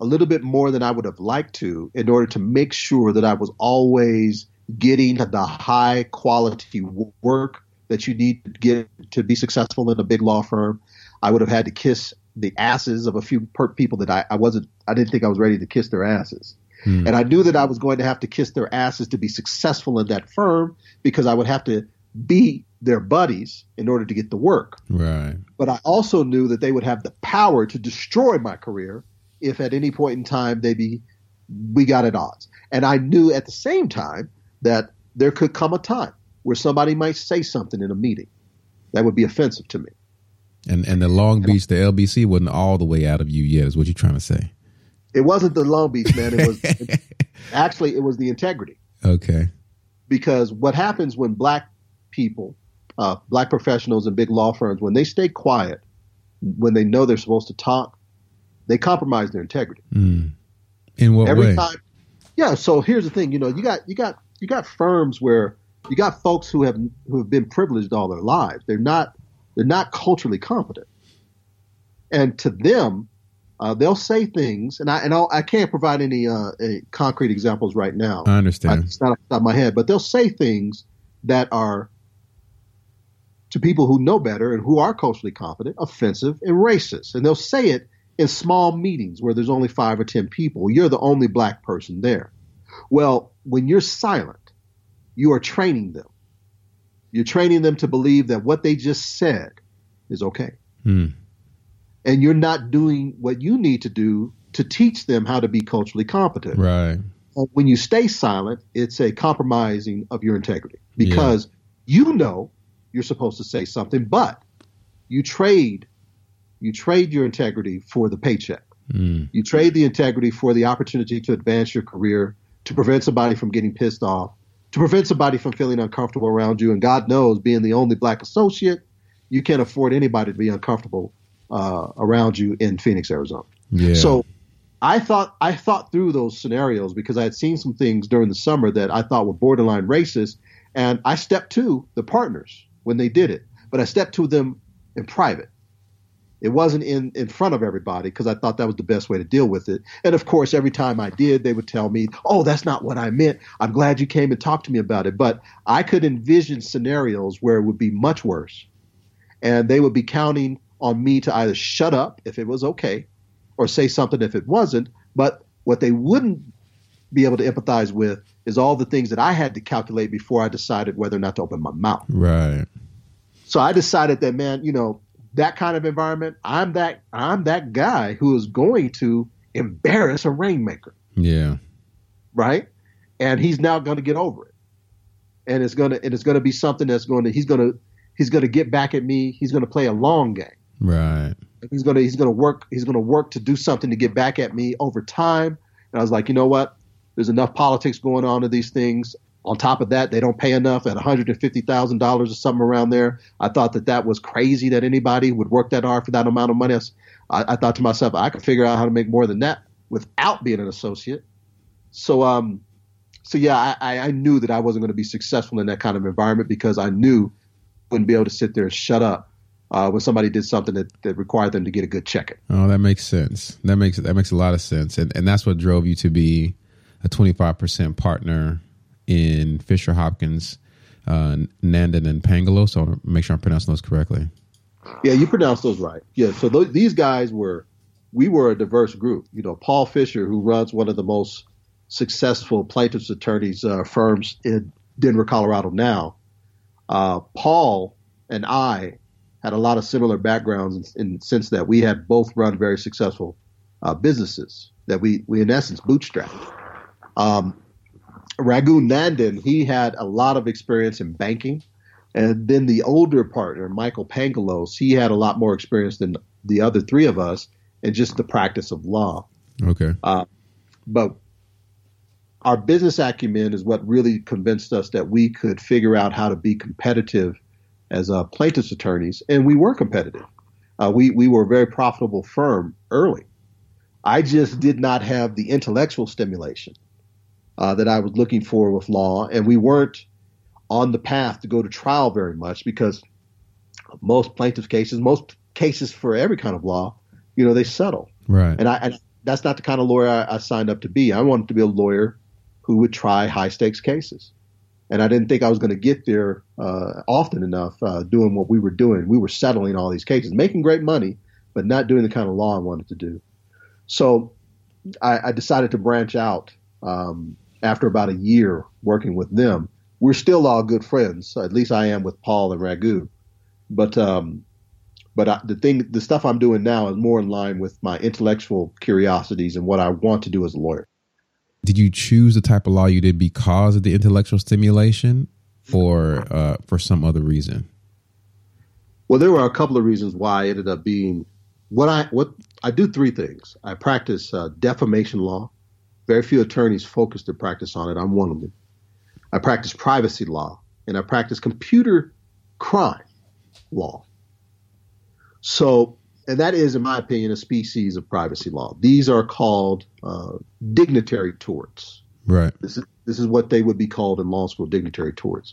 a little bit more than I would have liked to in order to make sure that I was always getting the high quality work that you need to get to be successful in a big law firm. I would have had to kiss the asses of a few per- people that I, I wasn't, I didn't think I was ready to kiss their asses. Hmm. And I knew that I was going to have to kiss their asses to be successful in that firm, because I would have to be their buddies in order to get the work. Right. But I also knew that they would have the power to destroy my career if at any point in time they be we got at odds. And I knew at the same time that there could come a time where somebody might say something in a meeting that would be offensive to me. And and the Long Beach, the L B C wasn't all the way out of you yet, is what you're trying to say. It wasn't the Long Beach, man. It was it, actually it was the integrity. Okay. Because what happens when black people Uh, black professionals in big law firms, when they stay quiet, when they know they're supposed to talk, they compromise their integrity. Mm. In what Every way? Time, yeah. So here's the thing. You know, you got you got you got firms where you got folks who have who have been privileged all their lives. They're not they're not culturally competent, and to them, Uh, they'll say things, and I and I'll, I can't provide any uh, concrete examples right now. I understand. It's not off the top of my head, but they'll say things that are, to people who know better and who are culturally competent, offensive and racist. And they'll say it in small meetings where there's only five or ten people. You're the only black person there. Well, when you're silent, you are training them. You're training them to believe that what they just said is okay. Hmm. And you're not doing what you need to do to teach them how to be culturally competent. Right. When you stay silent, it's a compromising of your integrity, because yeah. you know you're supposed to say something, but you trade you trade your integrity for the paycheck. Mm. You trade the integrity for the opportunity to advance your career, to prevent somebody from getting pissed off, to prevent somebody from feeling uncomfortable around you. And God knows, being the only black associate, you can't afford anybody to be uncomfortable Uh, around you in Phoenix, Arizona. Yeah. So I thought I thought through those scenarios, because I had seen some things during the summer that I thought were borderline racist, and I stepped to the partners when they did it, but I stepped to them in private. It wasn't in, in front of everybody, because I thought that was the best way to deal with it. And of course, every time I did, they would tell me, oh, that's not what I meant. I'm glad you came and talked to me about it. But I could envision scenarios where it would be much worse, and they would be counting on me to either shut up if it was okay, or say something if it wasn't. But what they wouldn't be able to empathize with is all the things that I had to calculate before I decided whether or not to open my mouth. Right. So I decided that, man, you know, that kind of environment, I'm that I'm that guy who is going to embarrass a rainmaker. Yeah. Right? And he's now going to get over it. And it's going to and it's going to be something that's going to he's going to he's going to get back at me. He's going to play a long game. Right. He's gonna he's gonna work he's gonna work to do something to get back at me over time. And I was like, you know what? There's enough politics going on to these things. On top of that, they don't pay enough at one hundred fifty thousand dollars or something around there. I thought that that was crazy that anybody would work that hard for that amount of money. I, I thought to myself, I could figure out how to make more than that without being an associate. So um, so yeah, I, I knew that I wasn't going to be successful in that kind of environment, because I knew I wouldn't be able to sit there and shut up Uh, when somebody did something that, that required them to get a good check-in. Oh, that makes sense. That makes that makes a lot of sense. And and that's what drove you to be a twenty-five percent partner in Fisher Hopkins, uh, Nandan and Pangolo. So I want to make sure I'm pronouncing those correctly. Yeah, you pronounced those right. Yeah, so th- these guys were, we were a diverse group. You know, Paul Fisher, who runs one of the most successful plaintiff's attorneys uh, firms in Denver, Colorado now, uh, Paul and I had a lot of similar backgrounds in, in the sense that we had both run very successful uh, businesses that we, we in essence, bootstrapped. Um, Raghu Nandan, he had a lot of experience in banking. And then the older partner, Michael Pangalos, he had a lot more experience than the other three of us in just the practice of law. Okay. Uh, but our business acumen is what really convinced us that we could figure out how to be competitive as uh, plaintiff's attorneys, and we were competitive. Uh, we we were a very profitable firm early. I just did not have the intellectual stimulation uh, that I was looking for with law, and we weren't on the path to go to trial very much, because most plaintiff's cases, most cases for every kind of law, you know, they settle. Right. And I, I that's not the kind of lawyer I, I signed up to be. I wanted to be a lawyer who would try high-stakes cases. And I didn't think I was going to get there uh, often enough uh, doing what we were doing. We were settling all these cases, making great money, but not doing the kind of law I wanted to do. So I, I decided to branch out um, after about a year working with them. We're still all good friends. At least I am with Paul and Raghu. But um, but I, the thing, the stuff I'm doing now is more in line with my intellectual curiosities and what I want to do as a lawyer. Did you choose the type of law you did because of the intellectual stimulation, or uh, for some other reason? Well, there were a couple of reasons why I ended up being what I what I do. Three things. I practice uh, defamation law. Very few attorneys focus their practice on it. I'm one of them. I practice privacy law, and I practice computer crime law. So. And that is, in my opinion, a species of privacy law. These are called uh, dignitary torts. Right. This is, this is what they would be called in law school, dignitary torts.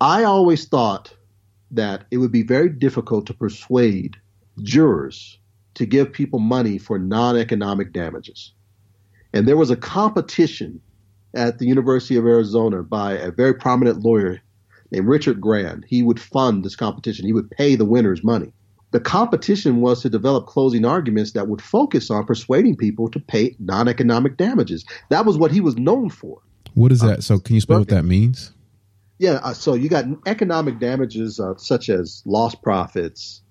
I always thought that it would be very difficult to persuade jurors to give people money for non-economic damages. And there was a competition at the University of Arizona by a very prominent lawyer named Richard Grant. He would fund this competition. He would pay the winners money. The competition was to develop closing arguments that would focus on persuading people to pay non-economic damages. That was what he was known for. What is that? Uh, so can you explain what that means? Yeah, uh, so you got economic damages uh, such as lost profits,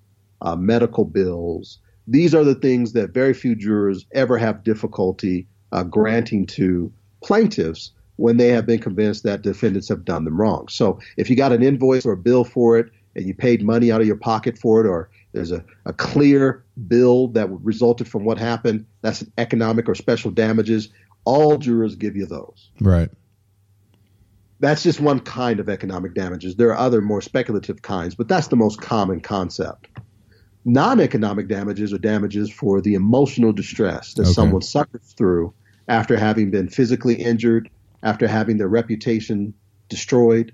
uh, medical bills. These are the things that very few jurors ever have difficulty uh, granting to plaintiffs when they have been convinced that defendants have done them wrong. So if you got an invoice or a bill for it and you paid money out of your pocket for it, or there's a, a clear bill that resulted from what happened, that's an economic or special damages. All jurors give you those. Right. That's just one kind of economic damages. There are other more speculative kinds, but that's the most common concept. Non-economic damages are damages for the emotional distress that okay. someone suffers through after having been physically injured, after having their reputation destroyed.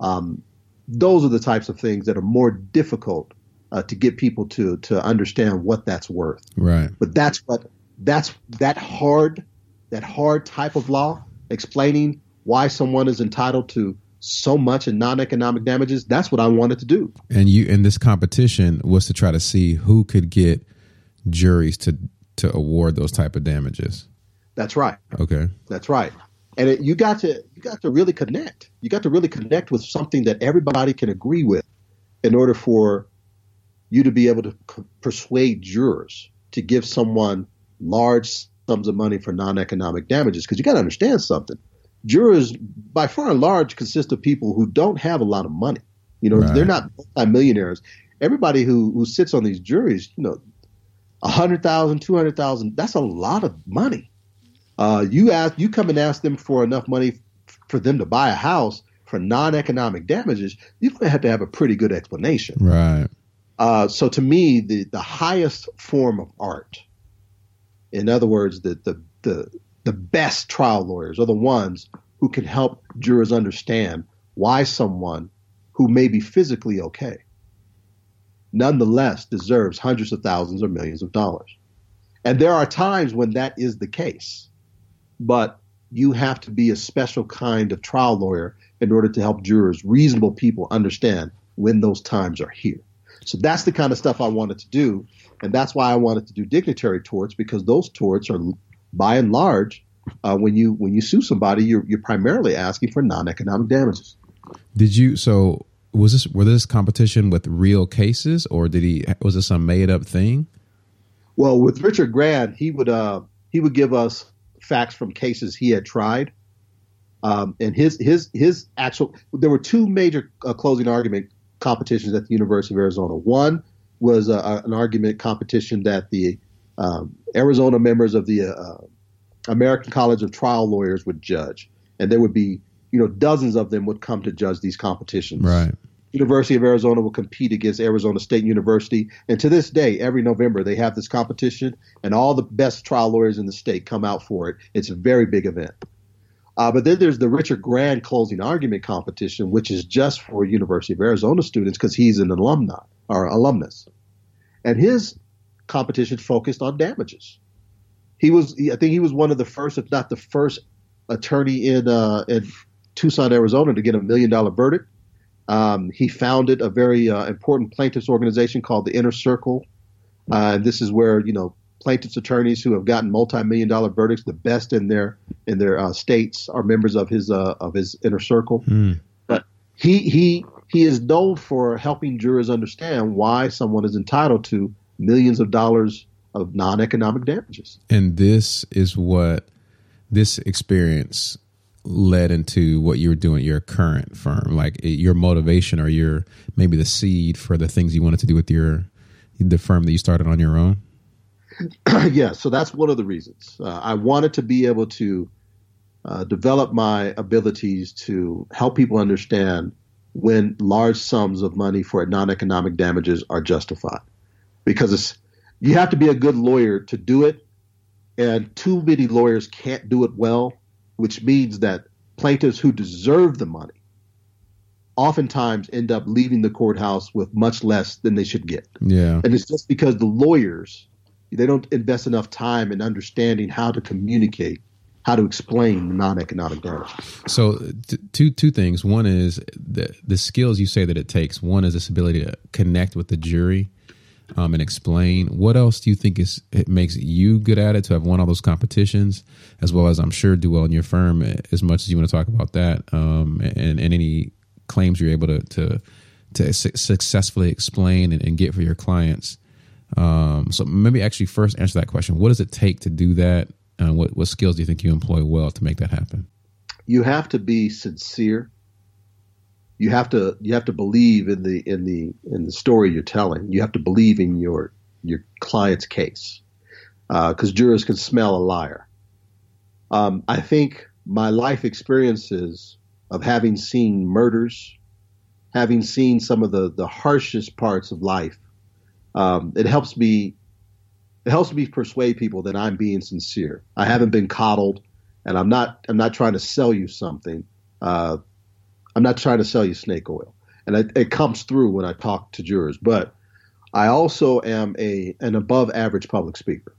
Um, those are the types of things that are more difficult uh, to get people to to understand what that's worth. Right. But that's what that's that hard that hard type of law, explaining why someone is entitled to so much in non-economic damages. That's what I wanted to do. And you, in this competition, was to try to see who could get juries to to award those type of damages. That's right. Okay. That's right. And it, you got to you got to really connect. You got to really connect with something that everybody can agree with in order for you to be able to c- persuade jurors to give someone large sums of money for non-economic damages, because you got to understand something. Jurors, by far and large, consist of people who don't have a lot of money. You know, right. They're not multimillionaires. Everybody who, who sits on these juries, you know, one hundred thousand dollars, two hundred thousand dollars, that's a lot of money. Uh, you ask, you come and ask them for enough money f- for them to buy a house for non-economic damages, you're going to have to have a pretty good explanation. Right. Uh, so to me, the, the highest form of art, in other words, the the the The best trial lawyers are the ones who can help jurors understand why someone who may be physically okay nonetheless deserves hundreds of thousands or millions of dollars. And there are times when that is the case, but you have to be a special kind of trial lawyer in order to help jurors, reasonable people, understand when those times are here. So that's the kind of stuff I wanted to do, and that's why I wanted to do dignitary torts, because those torts are by and large, uh, when you when you sue somebody, you're you're primarily asking for non-economic damages. Did you? So was this were this competition with real cases, or did he was this some made up thing? Well, with Richard Grant, he would uh, he would give us facts from cases he had tried, um, and his his his actual. There were two major uh, closing argument competitions at the University of Arizona. One was uh, an argument competition that the Um, Arizona members of the uh, American College of Trial Lawyers would judge, and there would be, you know, dozens of them would come to judge these competitions. Right. University of Arizona would compete against Arizona State University, and to this day, every November they have this competition, and all the best trial lawyers in the state come out for it. It's a very big event. Uh, but then there's the Richard Grant Closing Argument Competition, which is just for University of Arizona students because he's an alumni or alumnus, and his competition focused on damages. He was, he, I think, he was one of the first, if not the first, attorney in uh, in Tucson, Arizona, to get a million dollar verdict. Um, he founded a very uh, important plaintiffs' organization called the Inner Circle, uh, and this is where, you know, plaintiffs' attorneys who have gotten multi million dollar verdicts, the best in their in their uh, states, are members of his uh, of his Inner Circle. Mm. But he he he is known for helping jurors understand why someone is entitled to millions of dollars of non-economic damages. And this is what this experience led into what you were doing at your current firm, like your motivation or your maybe the seed for the things you wanted to do with your the firm that you started on your own. Yeah, so that's one of the reasons. Uh, I wanted to be able to uh, develop my abilities to help people understand when large sums of money for non-economic damages are justified. Because it's, you have to be a good lawyer to do it, and too many lawyers can't do it well, which means that plaintiffs who deserve the money oftentimes end up leaving the courthouse with much less than they should get. Yeah. And it's just because the lawyers they don't invest enough time in understanding how to communicate, how to explain non-economic data. So t- two two things. One is the, the skills you say that it takes. One is this ability to connect with the jury um, and explain. What else do you think is it makes you good at it to have won all those competitions, as well as I'm sure do well in your firm, as much as you want to talk about that um, and, and any claims you're able to to, to su- successfully explain and, and get for your clients. Um, so maybe actually first answer that question. What does it take to do that? And what, what skills do you think you employ well to make that happen? You have to be sincere. You have to, you have to believe in the, in the, in the story you're telling. You have to believe in your, your client's case. Uh, cause jurors can smell a liar. Um, I think my life experiences of having seen murders, having seen some of the, the harshest parts of life, Um, it helps me, it helps me persuade people that I'm being sincere. I haven't been coddled, and I'm not, I'm not trying to sell you something. Uh, I'm not trying to sell you snake oil. And it, it comes through when I talk to jurors, but I also am a, an above average public speaker.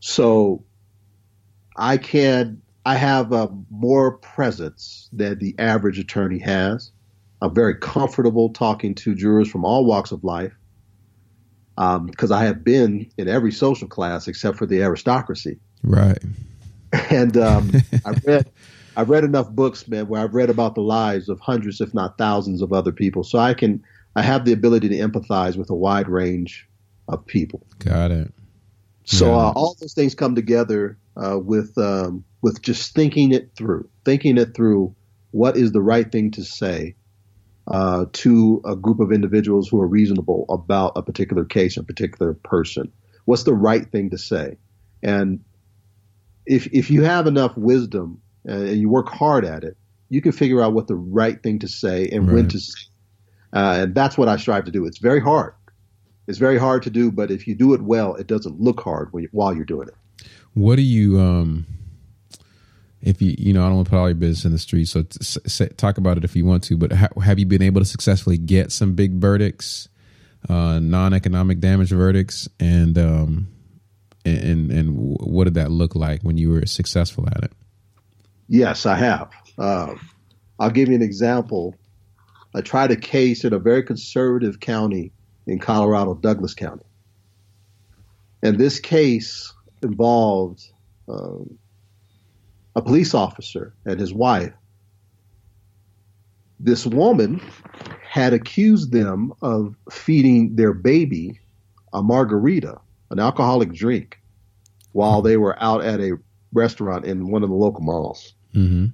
So I can, I have a more presence than the average attorney has. I'm very comfortable talking to jurors from all walks of life. Um, because I have been in every social class except for the aristocracy, right? And um, I read, I read enough books, man, where I've read about the lives of hundreds, if not thousands, of other people. So I can, I have the ability to empathize with a wide range of people. Got it. So yeah. uh, all those things come together uh, with um, with just thinking it through, thinking it through. What is the right thing to say? Uh, to a group of individuals who are reasonable about a particular case, a particular person. What's the right thing to say? And if if you have enough wisdom and you work hard at it, you can figure out what the right thing to say and right. when to say. Uh, and that's what I strive to do. It's very hard. It's very hard to do, but if you do it well, it doesn't look hard when you, while you're doing it. What do you... Um... If you, you know, I don't want to put all your business in the street, so t- t- talk about it if you want to, but ha- have you been able to successfully get some big verdicts, uh, non-economic damage verdicts? And, um, and, and what did that look like when you were successful at it? Yes, I have. Um, I'll give you an example. I tried a case in a very conservative county in Colorado, Douglas County. And this case involved, um, a police officer and his wife. This woman had accused them of feeding their baby a margarita, an alcoholic drink, while they were out at a restaurant in one of the local malls. Mm-hmm.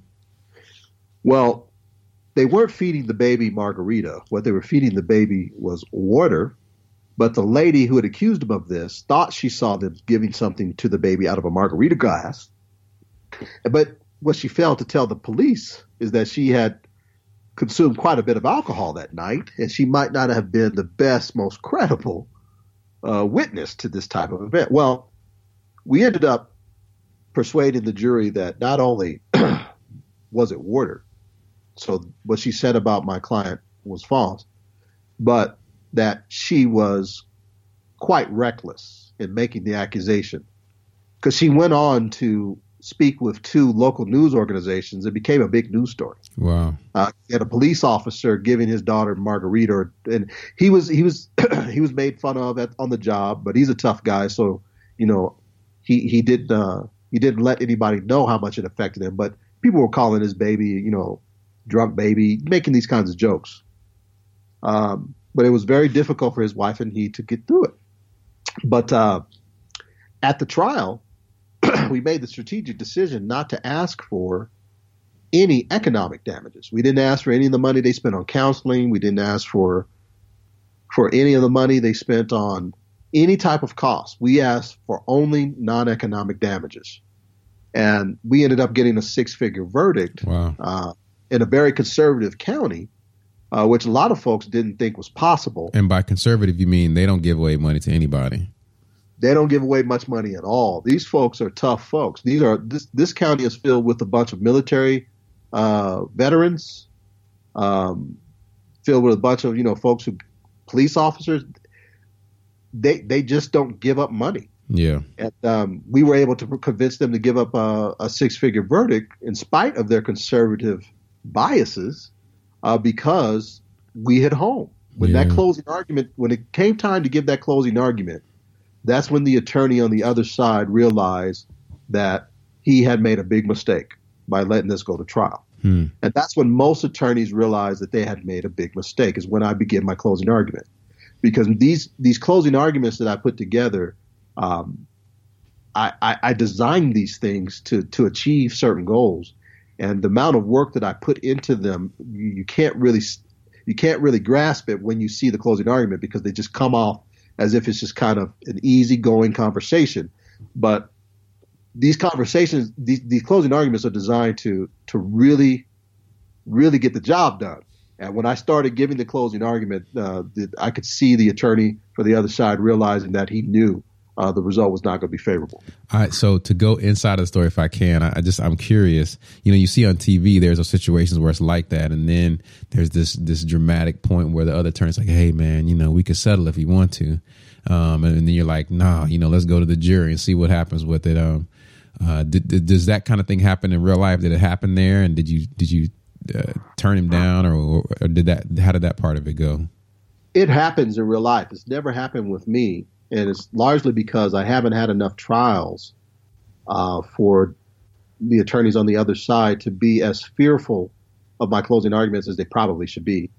Well, they weren't feeding the baby margarita. What they were feeding the baby was water, but the lady who had accused them of this thought she saw them giving something to the baby out of a margarita glass. But what she failed to tell the police is that she had consumed quite a bit of alcohol that night, and she might not have been the best, most credible uh, witness to this type of event. Well, we ended up persuading the jury that not only was it water, so what she said about my client was false, but that she was quite reckless in making the accusation, because she went on to speak with two local news organizations. It became a big news story. Wow! Uh, he had a police officer giving his daughter margarita, and he was he was he was made fun of at, on the job. But he's a tough guy, so you know he he didn't uh, he didn't let anybody know how much it affected him. But people were calling his baby, you know, drunk baby, making these kinds of jokes. Um, but it was very difficult for his wife and he to get through it. But uh, at the trial, we made the strategic decision not to ask for any economic damages. We didn't ask for any of the money they spent on counseling. We didn't ask for for any of the money they spent on any type of cost. We asked for only non-economic damages. And we ended up getting a six-figure verdict. Wow. uh, in a very conservative county, uh, which a lot of folks didn't think was possible. And by conservative, you mean they don't give away money to anybody. They don't give away much money at all. These folks are tough folks. These are this this county is filled with a bunch of military uh, veterans, um, filled with a bunch of you know folks who police officers. they they just don't give up money. Yeah. And um, we were able to convince them to give up a, a six-figure verdict in spite of their conservative biases uh, because we hit home. When yeah. that closing argument, when it came time to give that closing argument, that's when the attorney on the other side realized that he had made a big mistake by letting this go to trial. Hmm. And that's when most attorneys realized that they had made a big mistake, is when I began my closing argument. Because these these closing arguments that I put together, um, I, I, I designed these things to to achieve certain goals. And the amount of work that I put into them, you, you can't really you can't really grasp it when you see the closing argument, because they just come off as if it's just kind of an easygoing conversation. But these conversations, these, these closing arguments are designed to to really, really get the job done. And when I started giving the closing argument, uh, I could see the attorney for the other side realizing that he knew uh, the result was not going to be favorable. All right. So to go inside of the story, if I can, I, I just I'm curious. You know, you see on T V, there's those situations where it's like that. And then there's this this dramatic point where the other attorney's like, hey, man, you know, we could settle if you want to. Um, and then you're like, nah, you know, let's go to the jury and see what happens with it. Um, Uh, did, did, does that kind of thing happen in real life? Did it happen there? And did you did you uh, turn him down, or, or did that? How did that part of it go? It happens in real life. It's never happened with me, and it's largely because I haven't had enough trials uh, for the attorneys on the other side to be as fearful of my closing arguments as they probably should be.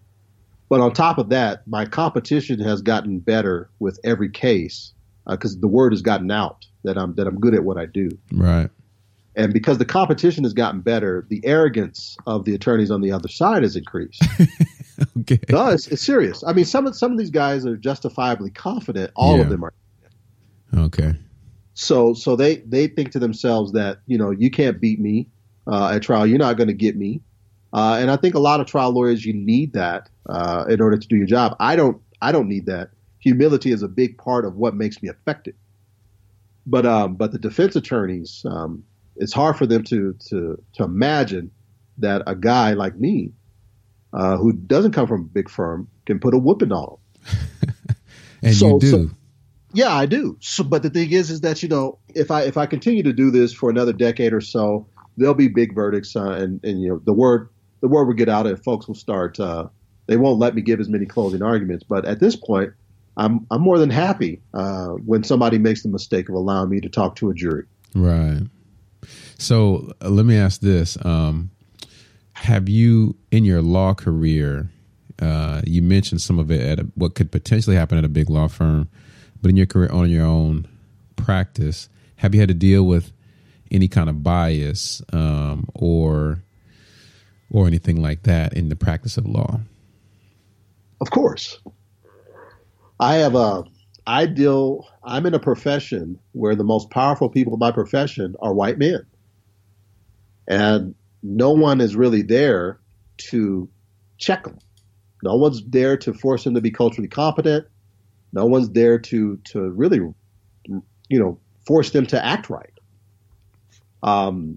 But on top of that, my competition has gotten better with every case, because uh, the word has gotten out that I'm that I'm good at what I do. Right. And because the competition has gotten better, the arrogance of the attorneys on the other side has increased. Okay. No, it's, it's serious. I mean, some of some of these guys are justifiably confident. All yeah. of them are. Okay. So so they, they think to themselves that, you know, you can't beat me uh, at trial. You're not going to get me. Uh, and I think a lot of trial lawyers, you need that uh, in order to do your job. I don't I don't need that. Humility is a big part of what makes me effective. But um, but the defense attorneys, um, it's hard for them to to to imagine that a guy like me, uh, who doesn't come from a big firm, can put a whooping on them. And so, you do, so, yeah, I do. So, but the thing is, is that, you know, if I if I continue to do this for another decade or so, there'll be big verdicts, uh, and and you know the word the word will get out, and folks will start. Uh, they won't let me give as many closing arguments. But at this point, I'm I'm more than happy uh, when somebody makes the mistake of allowing me to talk to a jury. Right. So uh, let me ask this. Um, have you, in your law career, uh, you mentioned some of it at a, what could potentially happen at a big law firm, but in your career on your own practice, have you had to deal with any kind of bias um, or or anything like that in the practice of law? Of course. I have a, I deal, I'm in a profession where the most powerful people in my profession are white men. And no one is really there to check them. No one's there to force them to be culturally competent. No one's there to, to really, you know, force them to act right. Um,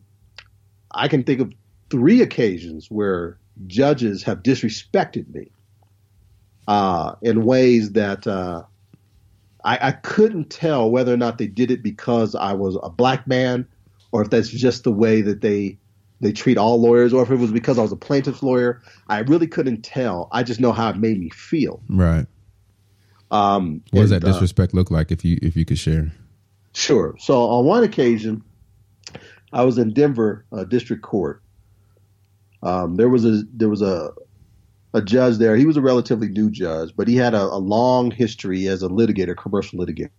I can think of three occasions where judges have disrespected me. Uh, in ways that uh, I, I couldn't tell whether or not they did it because I was a black man, or if that's just the way that they they treat all lawyers, or if it was because I was a plaintiff's lawyer. I really couldn't tell. I just know how it made me feel. Right. Um, what does and, that disrespect uh, look like, if you if you could share? Sure. So on one occasion, I was in Denver uh, District Court. Um, there was a there was a a judge there. He was a relatively new judge, but he had a, a long history as a litigator, commercial litigator.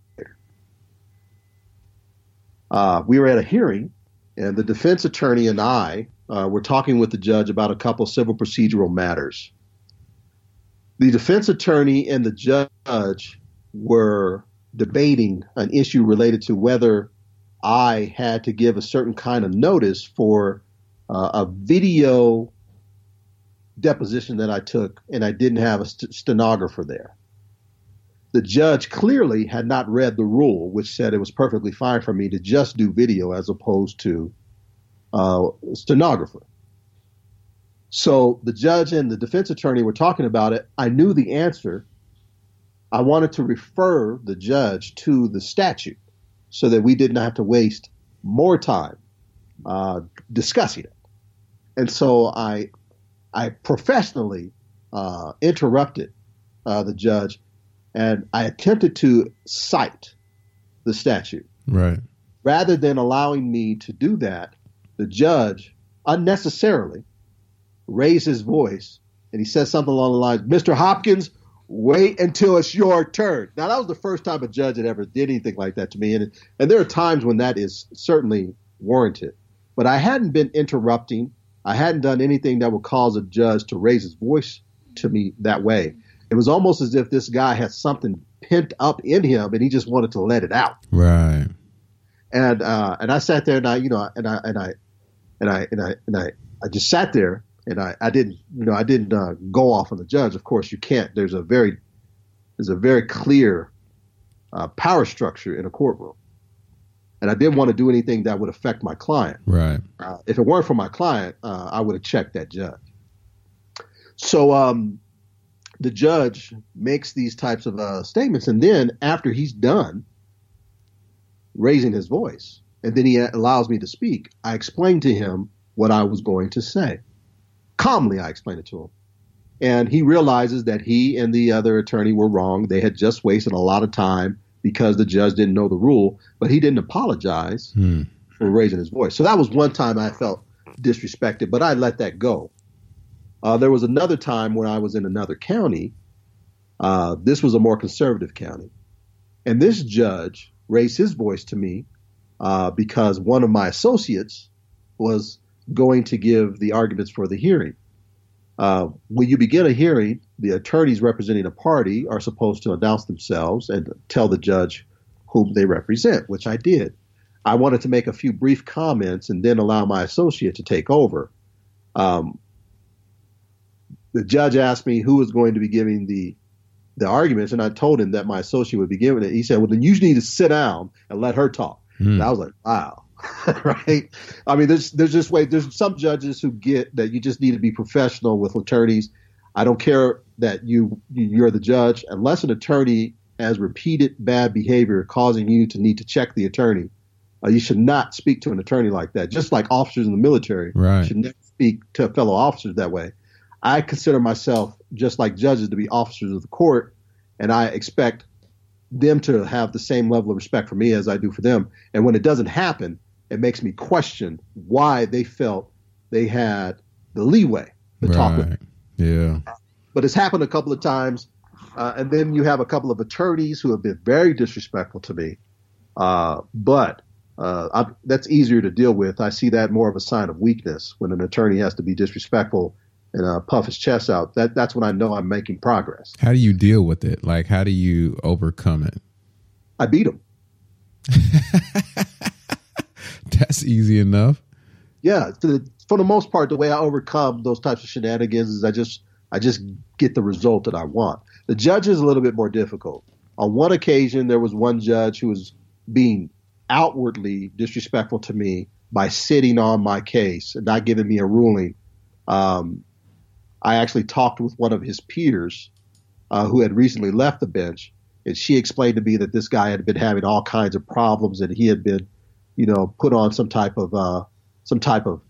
Uh, we were at a hearing, and the defense attorney and I uh, were talking with the judge about a couple civil procedural matters. The defense attorney and the judge were debating an issue related to whether I had to give a certain kind of notice for uh, a video deposition that I took, and I didn't have a st- stenographer there. The judge clearly had not read the rule, which said it was perfectly fine for me to just do video as opposed to uh, stenographer. So the judge and the defense attorney were talking about it. I knew the answer, I wanted to refer the judge to the statute so that we didn't have to waste more time uh, discussing it. And so I I professionally uh, interrupted uh, the judge, and I attempted to cite the statute. Right. Rather than allowing me to do that, the judge unnecessarily raised his voice, and he said something along the lines, "Mister Hopkins, wait until it's your turn." Now, that was the first time a judge had ever did anything like that to me, and and there are times when that is certainly warranted. But I hadn't been interrupting. I hadn't done anything that would cause a judge to raise his voice to me that way. It was almost as if this guy had something pent up in him, and he just wanted to let it out. Right. And uh, and I sat there, and I you know, and I and I and I and I and I, I just sat there, and I, I didn't you know I didn't uh, go off on the judge. Of course, you can't. There's a very there's a very clear uh, power structure in a courtroom. And I didn't want to do anything that would affect my client. Right. Uh, if it weren't for my client, uh, I would have checked that judge. So um, the judge makes these types of uh, statements. And then after he's done raising his voice, and then he allows me to speak, I explained to him what I was going to say. Calmly, I explained it to him. And he realizes that he and the other attorney were wrong. They had just wasted a lot of time because the judge didn't know the rule, but he didn't apologize hmm. for raising his voice. So that was one time I felt disrespected, but I let that go. Uh, there was another time when I was in another county. Uh, this was a more conservative county. And this judge raised his voice to me uh, because one of my associates was going to give the arguments for the hearing. Uh, when you begin a hearing, the attorneys representing a party are supposed to announce themselves and tell the judge whom they represent, which I did. I wanted to make a few brief comments and then allow my associate to take over. Um, the judge asked me who was going to be giving the the arguments, and I told him that my associate would be giving it. He said, "Well, then you need to sit down and let her talk." Mm. And I was like, wow. Right? I mean, there's there's this way. There's some judges who get that you just need to be professional with attorneys. I don't care that you you're the judge. Unless an attorney has repeated bad behavior causing you to need to check the attorney, uh, you should not speak to an attorney like that. Just like officers in the military, right, should never speak to fellow officers that way. I consider myself, just like judges, to be officers of the court, and I expect them to have the same level of respect for me as I do for them. And when it doesn't happen, it makes me question why they felt they had the leeway to right. talk with me. Yeah. But it's happened a couple of times. Uh, and then you have a couple of attorneys who have been very disrespectful to me. Uh, but uh, I, that's easier to deal with. I see that more of a sign of weakness when an attorney has to be disrespectful and uh, puff his chest out. That That's when I know I'm making progress. How do you deal with it? Like, how do you overcome it? I beat him. That's easy enough. Yeah, for the, for the most part, the way I overcome those types of shenanigans is I just I just get the result that I want. The judge is a little bit more difficult. On one occasion, there was one judge who was being outwardly disrespectful to me by sitting on my case and not giving me a ruling. Um, I actually talked with one of his peers uh, who had recently left the bench, and she explained to me that this guy had been having all kinds of problems and he had been, you know, put on some type of uh, some type of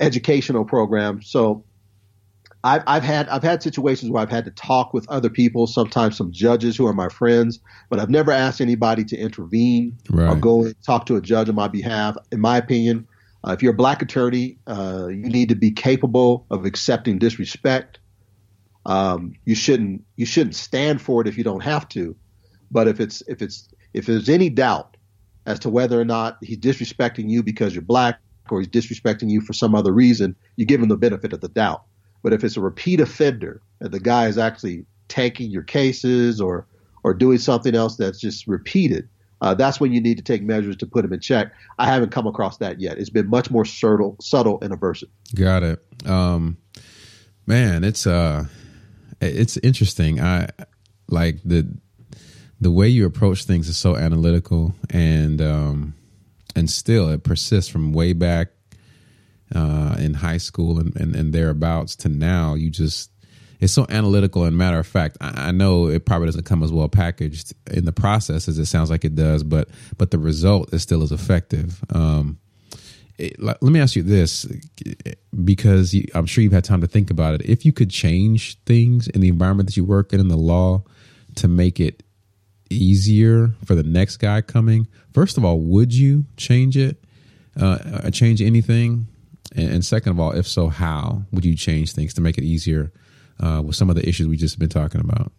educational program. So I've, I've had I've had situations where I've had to talk with other people, sometimes some judges who are my friends, but I've never asked anybody to intervene right. or go and talk to a judge on my behalf. In my opinion, uh, if you're a black attorney, uh, you need to be capable of accepting disrespect. Um, you shouldn't you shouldn't stand for it if you don't have to, but if it's if it's if there's any doubt as to whether or not he's disrespecting you because you're black or he's disrespecting you for some other reason, you give him the benefit of the doubt. But if it's a repeat offender and the guy is actually tanking your cases or or doing something else that's just repeated, uh, that's when you need to take measures to put him in check. I haven't come across that yet. It's been much more subtle, subtle and aversive. Got it. Um, man, it's uh, it's interesting. I like the. The way you approach things is so analytical, and um, and still it persists from way back uh, in high school and, and, and thereabouts to now. You just it's so analytical and matter of fact. I, I know it probably doesn't come as well packaged in the process as it sounds like it does, but but the result is still as effective. Um, it, let me ask you this, because you, I'm sure you've had time to think about it. If you could change things in the environment that you work in, in the law, to make it easier for the next guy coming, first of all, would you change it? Uh, change anything? And second of all, if so, how would you change things to make it easier uh, with some of the issues we just been talking about?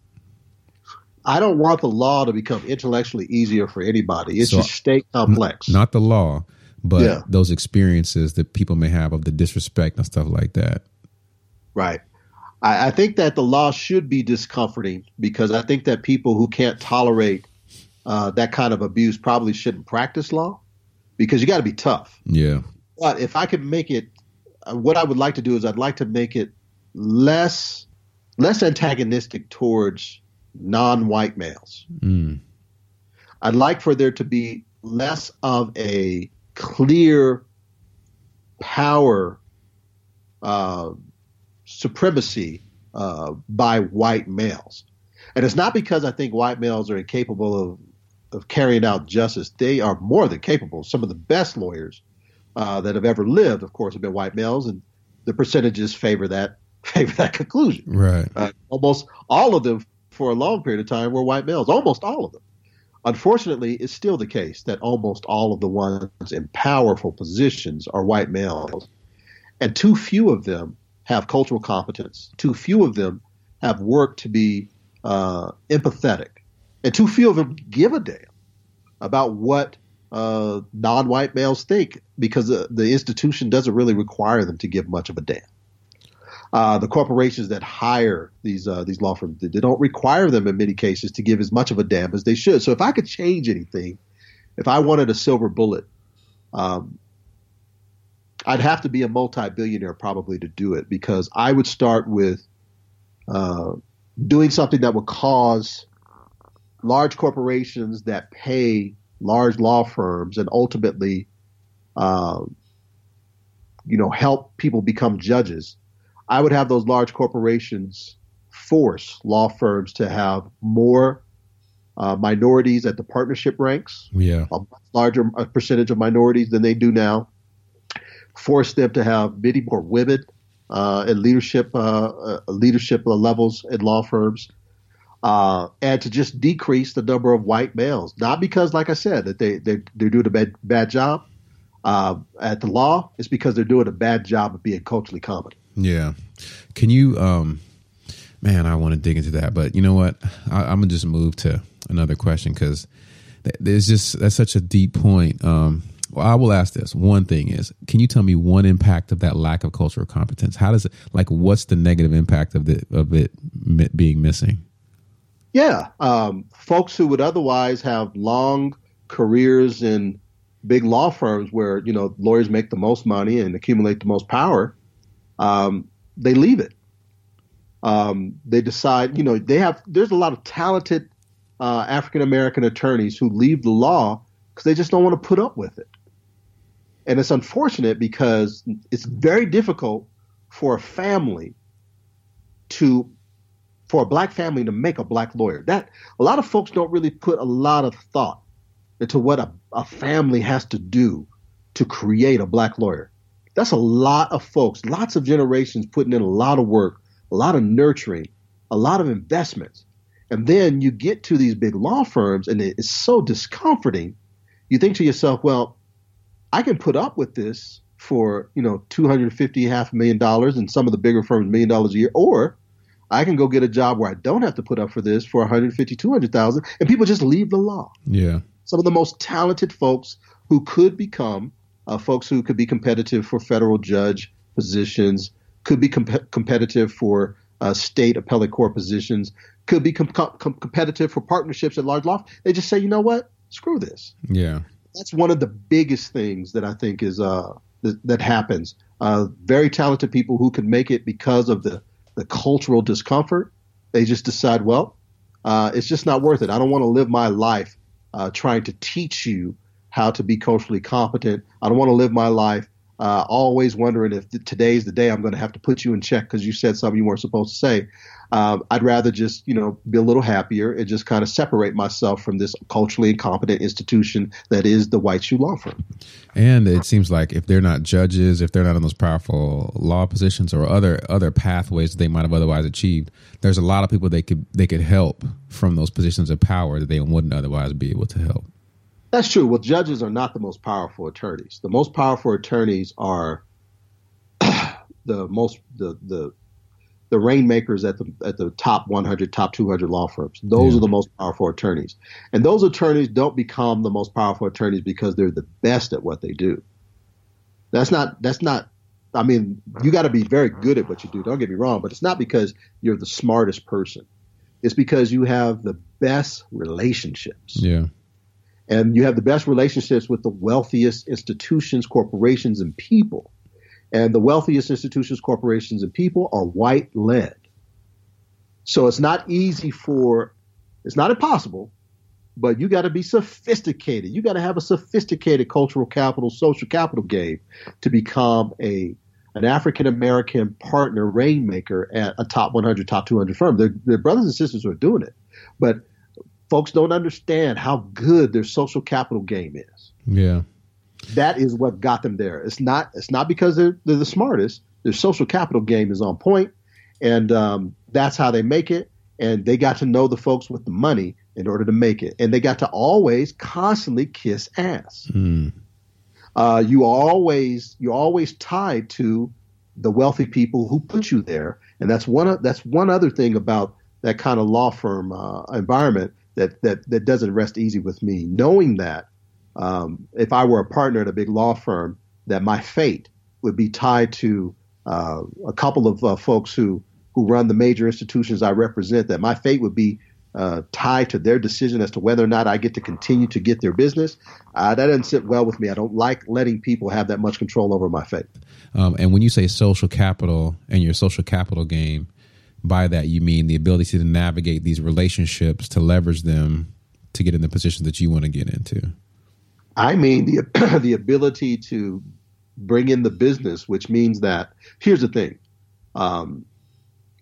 I don't want the law to become intellectually easier for anybody. It so, should stay complex. N- not the law, but yeah. those experiences that people may have of the disrespect and stuff like that. Right. I, I think that the law should be discomforting, because I think that people who can't tolerate uh, that kind of abuse probably shouldn't practice law, because you got to be tough. Yeah. But if I could make it, what I would like to do is I'd like to make it less less antagonistic towards non-white males. Mm. I'd like for there to be less of a clear power uh, supremacy uh, by white males. And it's not because I think white males are incapable of, of carrying out justice. They are more than capable. Some of the best lawyers Uh, that have ever lived, of course, have been white males, and the percentages favor that favor that conclusion. Right. Uh, almost all of them, for a long period of time, were white males. Almost all of them. Unfortunately, it's still the case that almost all of the ones in powerful positions are white males, and too few of them have cultural competence. Too few of them have worked to be uh, empathetic, and too few of them give a damn about what Uh, non-white males think, because the, the institution doesn't really require them to give much of a damn. Uh, the corporations that hire these uh, these law firms, they don't require them in many cases to give as much of a damn as they should. So if I could change anything, if I wanted a silver bullet, um, I'd have to be a multi-billionaire probably to do it, because I would start with uh, doing something that would cause large corporations that pay large law firms and ultimately, uh, you know, help people become judges. I would have those large corporations force law firms to have more uh, minorities at the partnership ranks. Yeah, a much larger percentage of minorities than they do now. Force them to have many more women uh, in leadership uh, uh, leadership levels at law firms. Uh, and to just decrease the number of white males, not because, like I said, that they, they, they're doing a bad, bad job uh, at the law. It's because they're doing a bad job of being culturally competent. Yeah. Can you um, – man, I want to dig into that. But you know what? I, I'm going to just move to another question, because there's just – that's such a deep point. Um, well, I will ask this. One thing is, can you tell me one impact of that lack of cultural competence? How does it – like, what's the negative impact of, the, of it being missing? Yeah, um, folks who would otherwise have long careers in big law firms, where, you know, lawyers make the most money and accumulate the most power, um, they leave it. Um, they decide, you know, they have. There's a lot of talented uh, African American attorneys who leave the law because they just don't want to put up with it, and it's unfortunate, because it's very difficult for a family to. for a black family to make a black lawyer. That a lot of folks don't really put a lot of thought into what a, a family has to do to create a black lawyer. That's a lot of folks, lots of generations putting in a lot of work, a lot of nurturing, a lot of investments. And then you get to these big law firms and it's so discomforting. You think to yourself, well, I can put up with this for, you know, two hundred fifty, half a million dollars, and some of the bigger firms, million dollars a year, or I can go get a job where I don't have to put up for this for one hundred fifty thousand dollars, two hundred thousand dollars, and people just leave the law. Yeah. Some of the most talented folks who could become uh, folks who could be competitive for federal judge positions, could be comp- competitive for uh, state appellate court positions, could be com- com- competitive for partnerships at large law. They just say, you know what? Screw this. Yeah. That's one of the biggest things that I think is uh, th- that happens. Uh, very talented people who can make it because of the the cultural discomfort, they just decide, well, uh, it's just not worth it. I don't want to live my life uh, trying to teach you how to be culturally competent. I don't want to live my life uh, always wondering if th- today's the day I'm going to have to put you in check because you said something you weren't supposed to say. Uh, I'd rather just, you know, be a little happier and just kind of separate myself from this culturally incompetent institution that is the white shoe law firm. And it seems like if they're not judges, if they're not in those powerful law positions or other other pathways they might have otherwise achieved, there's a lot of people they could they could help from those positions of power that they wouldn't otherwise be able to help. That's true. Well, judges are not the most powerful attorneys. The most powerful attorneys are the most the the the rainmakers at the at the top one hundred, top two hundred law firms. Those yeah. are the most powerful attorneys. And those attorneys don't become the most powerful attorneys because they're the best at what they do. That's not that's not I mean, you got to be very good at what you do. Don't get me wrong, but it's not because you're the smartest person. It's because you have the best relationships. Yeah. And you have the best relationships with the wealthiest institutions, corporations, and people. And the wealthiest institutions, corporations, and people are white-led. So it's not easy for – it's not impossible, but you got to be sophisticated. You got to have a sophisticated cultural capital, social capital game to become a an African-American partner rainmaker at a top one hundred, top two hundred firm. Their, their brothers and sisters are doing it. But – folks don't understand how good their social capital game is. Yeah. That is what got them there. It's not it's not because they're, they're the smartest. Their social capital game is on point, and um, that's how they make it. And they got to know the folks with the money in order to make it. And they got to always constantly kiss ass. Mm. Uh, you always you're always tied to the wealthy people who put you there. And that's one that's one other thing about that kind of law firm uh, environment. That, that that doesn't rest easy with me, knowing that um, if I were a partner at a big law firm, that my fate would be tied to uh, a couple of uh, folks who, who run the major institutions I represent, that my fate would be uh, tied to their decision as to whether or not I get to continue to get their business. Uh, that doesn't sit well with me. I don't like letting people have that much control over my fate. Um, and when you say social capital and your social capital game, by that, you mean the ability to navigate these relationships, to leverage them, to get in the position that you want to get into. I mean the the ability to bring in the business, which means that here's the thing: um,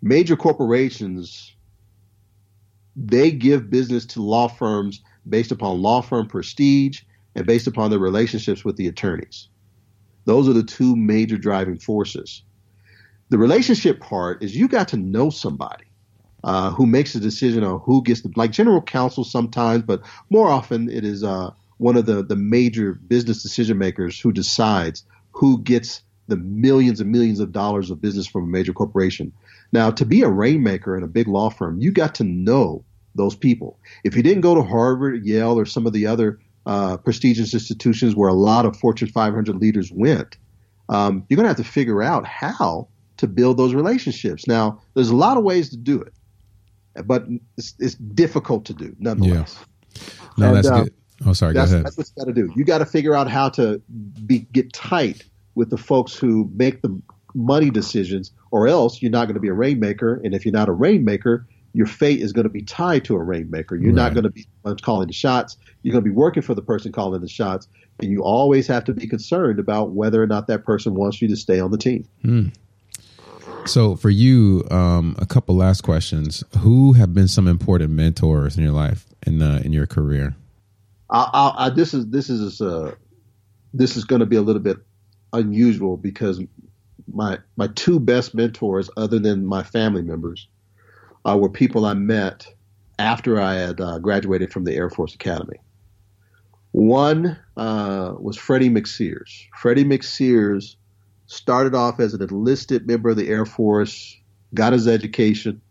major corporations, they give business to law firms based upon law firm prestige and based upon their relationships with the attorneys. Those are the two major driving forces. The relationship part is you got to know somebody uh, who makes a decision on who gets the – like general counsel sometimes, but more often it is uh, one of the, the major business decision makers who decides who gets the millions and millions of dollars of business from a major corporation. Now, to be a rainmaker in a big law firm, you got to know those people. If you didn't go to Harvard, Yale, or some of the other uh, prestigious institutions where a lot of Fortune five hundred leaders went, um, you're going to have to figure out how – to build those relationships. Now, there's a lot of ways to do it, but it's, it's difficult to do nonetheless. Yeah. No, and, that's um, good. Oh, sorry. That's, go ahead. That's what you got to do. You got to figure out how to be, get tight with the folks who make the money decisions, or else you're not going to be a rainmaker. And if you're not a rainmaker, your fate is going to be tied to a rainmaker. You're right. Not going to be calling the shots. You're going to be working for the person calling the shots. And you always have to be concerned about whether or not that person wants you to stay on the team. Hmm. So for you, um, a couple last questions. Who have been some important mentors in your life and in, uh, in your career? I, I, I, this is this is uh, this is going to be a little bit unusual because my my two best mentors, other than my family members, uh, were people I met after I had uh, graduated from the Air Force Academy. One uh, was Freddie McSears. Freddie McSears. Started off as an enlisted member of the Air Force, got his education,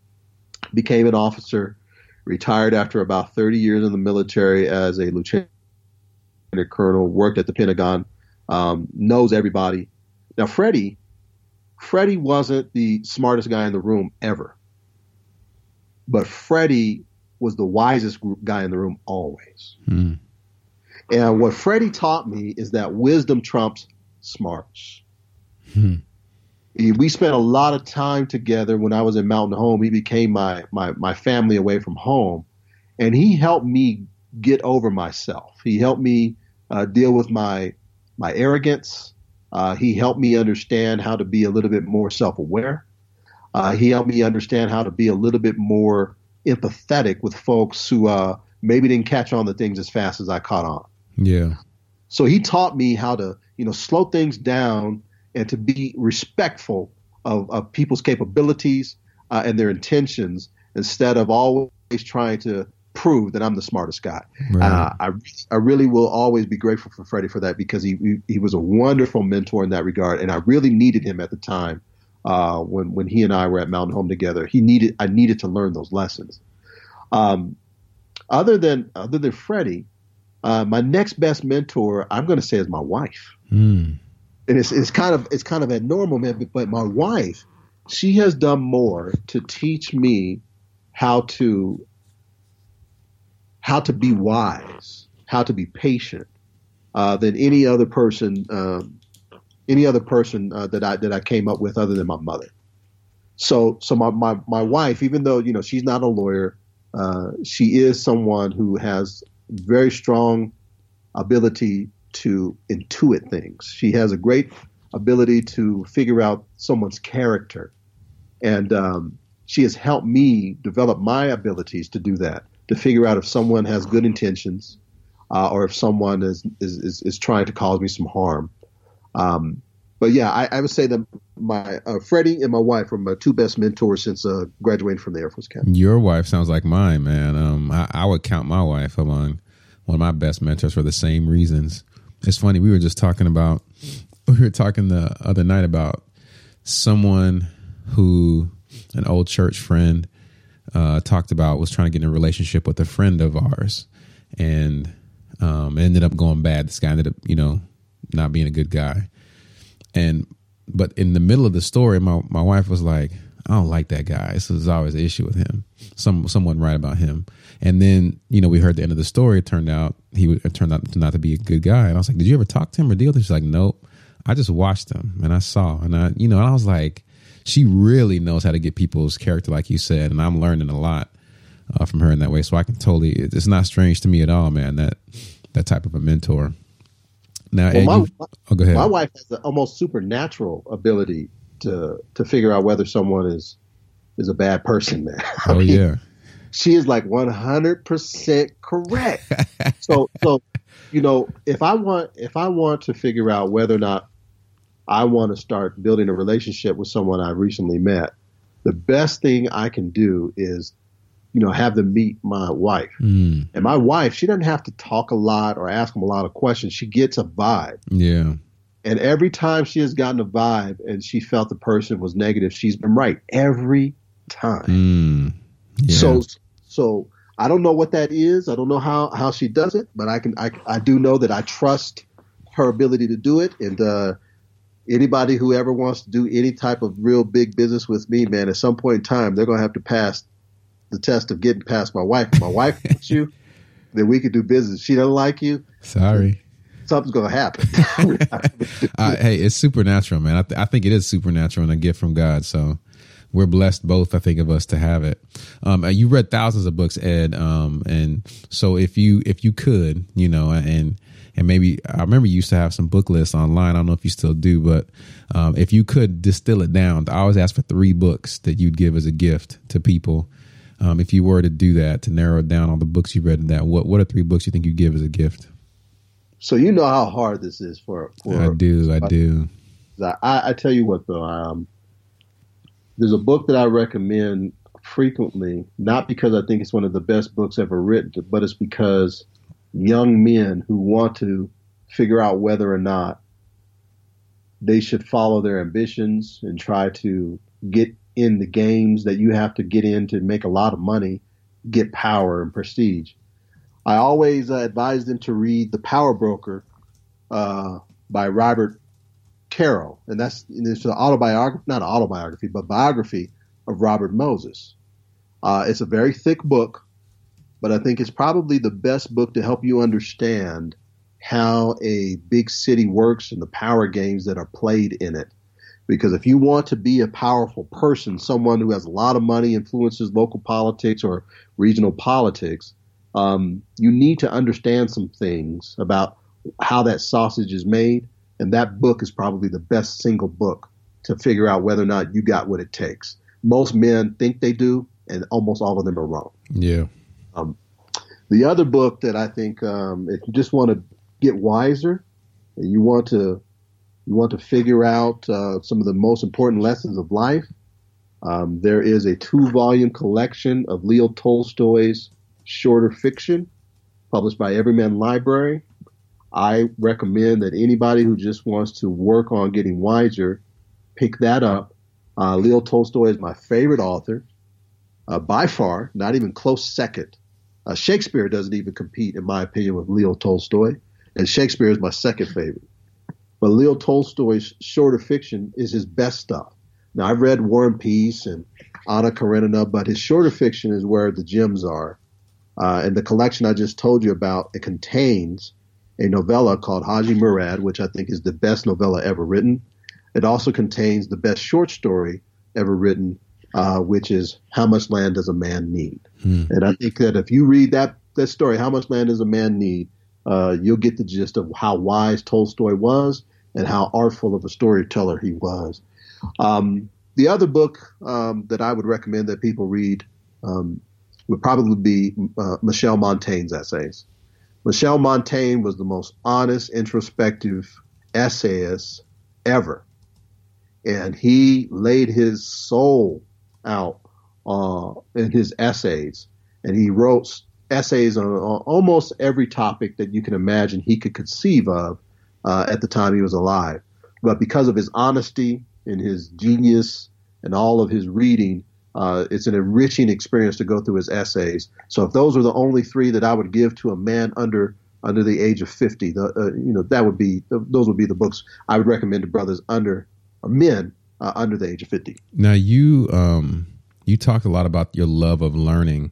became an officer, retired after about thirty years in the military as a lieutenant colonel, worked at the Pentagon, um, knows everybody. Now, Freddie, Freddie wasn't the smartest guy in the room ever, but Freddie was the wisest guy in the room always. Mm. And what Freddie taught me is that wisdom trumps smarts. Hmm. We spent a lot of time together when I was in Mountain Home. He became my, my, my family away from home, and he helped me get over myself. He helped me uh, deal with my my arrogance. Uh, he helped me understand how to be a little bit more self-aware. Uh, he helped me understand how to be a little bit more empathetic with folks who uh, maybe didn't catch on to things as fast as I caught on. Yeah. So he taught me how to, you know, slow things down and to be respectful of, of people's capabilities uh, and their intentions, instead of always trying to prove that I'm the smartest guy. Right. Uh, I I really will always be grateful for Freddie for that, because he, he he was a wonderful mentor in that regard, and I really needed him at the time uh, when when he and I were at Mountain Home together. He needed I needed to learn those lessons. Um, other than other than Freddie, uh, my next best mentor, I'm going to say, is my wife, mm. and it's it's kind of it's kind of abnormal, man. But my wife, she has done more to teach me how to. how to be wise, how to be patient, uh, than any other person, um, any other person uh, that I that I came up with other than my mother. So, so my my, my wife, even though you know she's not a lawyer, uh, she is someone who has very strong ability to intuit things. She has a great ability to figure out someone's character, and um, she has helped me develop my abilities to do that. To figure out if someone has good intentions, uh, or if someone is, is, is, is trying to cause me some harm. Um, but yeah, I, I would say that my uh, Freddie and my wife are my two best mentors since uh, graduating from the Air Force Academy. Your wife sounds like mine, man. Um, I, I would count my wife among one of my best mentors for the same reasons. It's funny. We were just talking about, we were talking the other night about someone who an old church friend Uh, talked about was trying to get in a relationship with a friend of ours, and um, it ended up going bad. This guy ended up, you know, not being a good guy. And but in the middle of the story, my, my wife was like, "I don't like that guy. This is always an issue with him. Some someone right about him." And then you know we heard the end of the story. It turned out he would, it turned out not to be a good guy. And I was like, "Did you ever talk to him or deal with him?" She's like, "Nope. I just watched him and I saw." And I you know and I was like. She really knows how to get people's character, like you said, and I'm learning a lot uh, from her in that way. So I can totally, it's not strange to me at all, man, that that type of a mentor. Now, well, Ed, my, you, oh, go ahead. My wife has an almost supernatural ability to to figure out whether someone is is a bad person, man. I oh, mean, yeah. She is like one hundred percent correct. so, so, you know, if I want if I want to figure out whether or not I want to start building a relationship with someone I recently met, the best thing I can do is, you know, have them meet my wife. Mm. And my wife, she doesn't have to talk a lot or ask them a lot of questions. She gets a vibe. Yeah. And every time she has gotten a vibe and she felt the person was negative, she's been right every time. Mm. Yeah. So, so I don't know what that is. I don't know how, how she does it, but I can, I, I do know that I trust her ability to do it. And, uh, anybody who ever wants to do any type of real big business with me, man, at some point in time, they're going to have to pass the test of getting past my wife. If my wife likes you, then we could do business. If she doesn't like you, sorry, something's going to happen. uh, hey, it's supernatural, man. I, th- I think it is supernatural and a gift from God. So we're blessed, both, I think, of us to have it. Um, you read thousands of books, Ed. Um, and so if you if you could, you know, and And maybe I remember you used to have some book lists online. I don't know if you still do, but um, if you could distill it down, I always ask for three books that you'd give as a gift to people. Um, if you were to do that, to narrow down all the books you read in that, what what are three books you think you give as a gift? So you know how hard this is for. for I do. I do. I, I tell you what, though, um, there's a book that I recommend frequently, not because I think it's one of the best books ever written, but it's because young men who want to figure out whether or not they should follow their ambitions and try to get in the games that you have to get in to make a lot of money, get power and prestige. I always uh, advise them to read The Power Broker uh, by Robert Caro. And that's it's an autobiography, not an autobiography, but biography of Robert Moses. Uh, it's a very thick book. But I think it's probably the best book to help you understand how a big city works and the power games that are played in it. Because if you want to be a powerful person, someone who has a lot of money, influences local politics or regional politics, um, you need to understand some things about how that sausage is made And that book is probably the best single book to figure out whether or not you got what it takes. Most men think they do, and almost all of them are wrong. Yeah. Um, the other book that I think, um, if you just want to get wiser, and you want to you want to figure out uh, some of the most important lessons of life, um, there is a two-volume collection of Leo Tolstoy's shorter fiction, published by Everyman Library. I recommend that anybody who just wants to work on getting wiser pick that up. Uh, Leo Tolstoy is my favorite author, uh, by far, not even close second. Uh, Shakespeare doesn't even compete, in my opinion, with Leo Tolstoy, and Shakespeare is my second favorite. But Leo Tolstoy's shorter fiction is his best stuff. Now, I've read War and Peace and Anna Karenina, but his shorter fiction is where the gems are. Uh, and the collection I just told you about, it contains a novella called Haji Murad, which I think is the best novella ever written. It also contains the best short story ever written, uh, which is How Much Land Does a Man Need? Hmm. And I think that if you read that that story, How Much Land Does a Man Need, uh, you'll get the gist of how wise Tolstoy was and how artful of a storyteller he was. Um, the other book um, that I would recommend that people read um, would probably be uh, Michel Montaigne's essays. Michel Montaigne was the most honest, introspective essayist ever. And he laid his soul out uh, in his essays. And he wrote essays on, on almost every topic that you can imagine he could conceive of uh, at the time he was alive. But because of his honesty and his genius and all of his reading, uh, it's an enriching experience to go through his essays. So if those are the only three that I would give to a man under under the age of fifty, the, uh, you know, that would be those would be the books I would recommend to brothers under Or men uh, under the age of fifty. Now, you um, you talk a lot about your love of learning.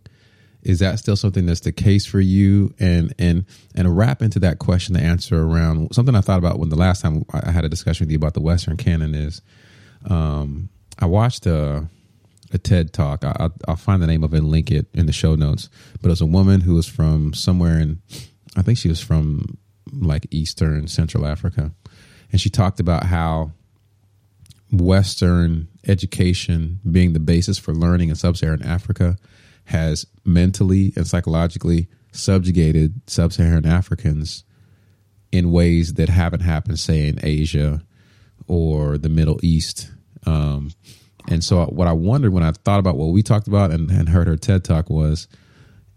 Is that still something that's the case for you? And and and a wrap into that question, the answer around something I thought about when the last time I had a discussion with you about the Western canon is um, I watched a, a TED talk. I, I, I'll find the name of it and link it in the show notes. But it was a woman who was from somewhere in, I think she was from like Eastern Central Africa. And she talked about how Western education being the basis for learning in sub-Saharan Africa has mentally and psychologically subjugated sub-Saharan Africans in ways that haven't happened, say, in Asia or the Middle East. Um, and so what I wondered when I thought about what we talked about and, and heard her TED Talk was,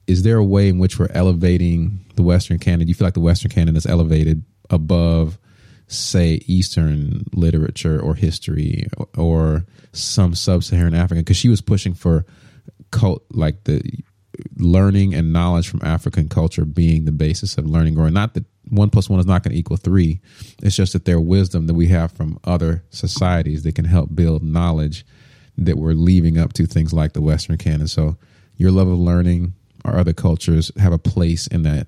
is there a way in which we're elevating the Western canon? Do you feel like the Western canon is elevated above, say, Eastern literature or history or some sub-Saharan African? Because she was pushing for cult, like the learning and knowledge from African culture being the basis of learning, or not that one plus one is not going to equal three. It's just that their wisdom that we have from other societies that can help build knowledge that we're leaving up to things like the Western canon. So your love of learning or other cultures have a place in that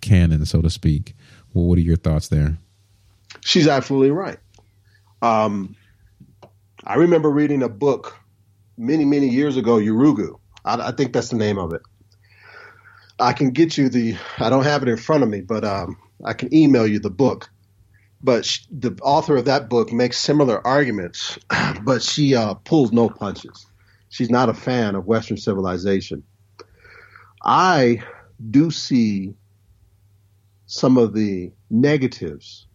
canon, so to speak. Well, what are your thoughts there? She's absolutely right. Um, I remember reading a book many, many years ago, Urugu. I, I think that's the name of it. I can get you the – I don't have it in front of me, but um, I can email you the book. But she, the author of that book makes similar arguments, but she uh, pulls no punches. She's not a fan of Western civilization. I do see some of the negatives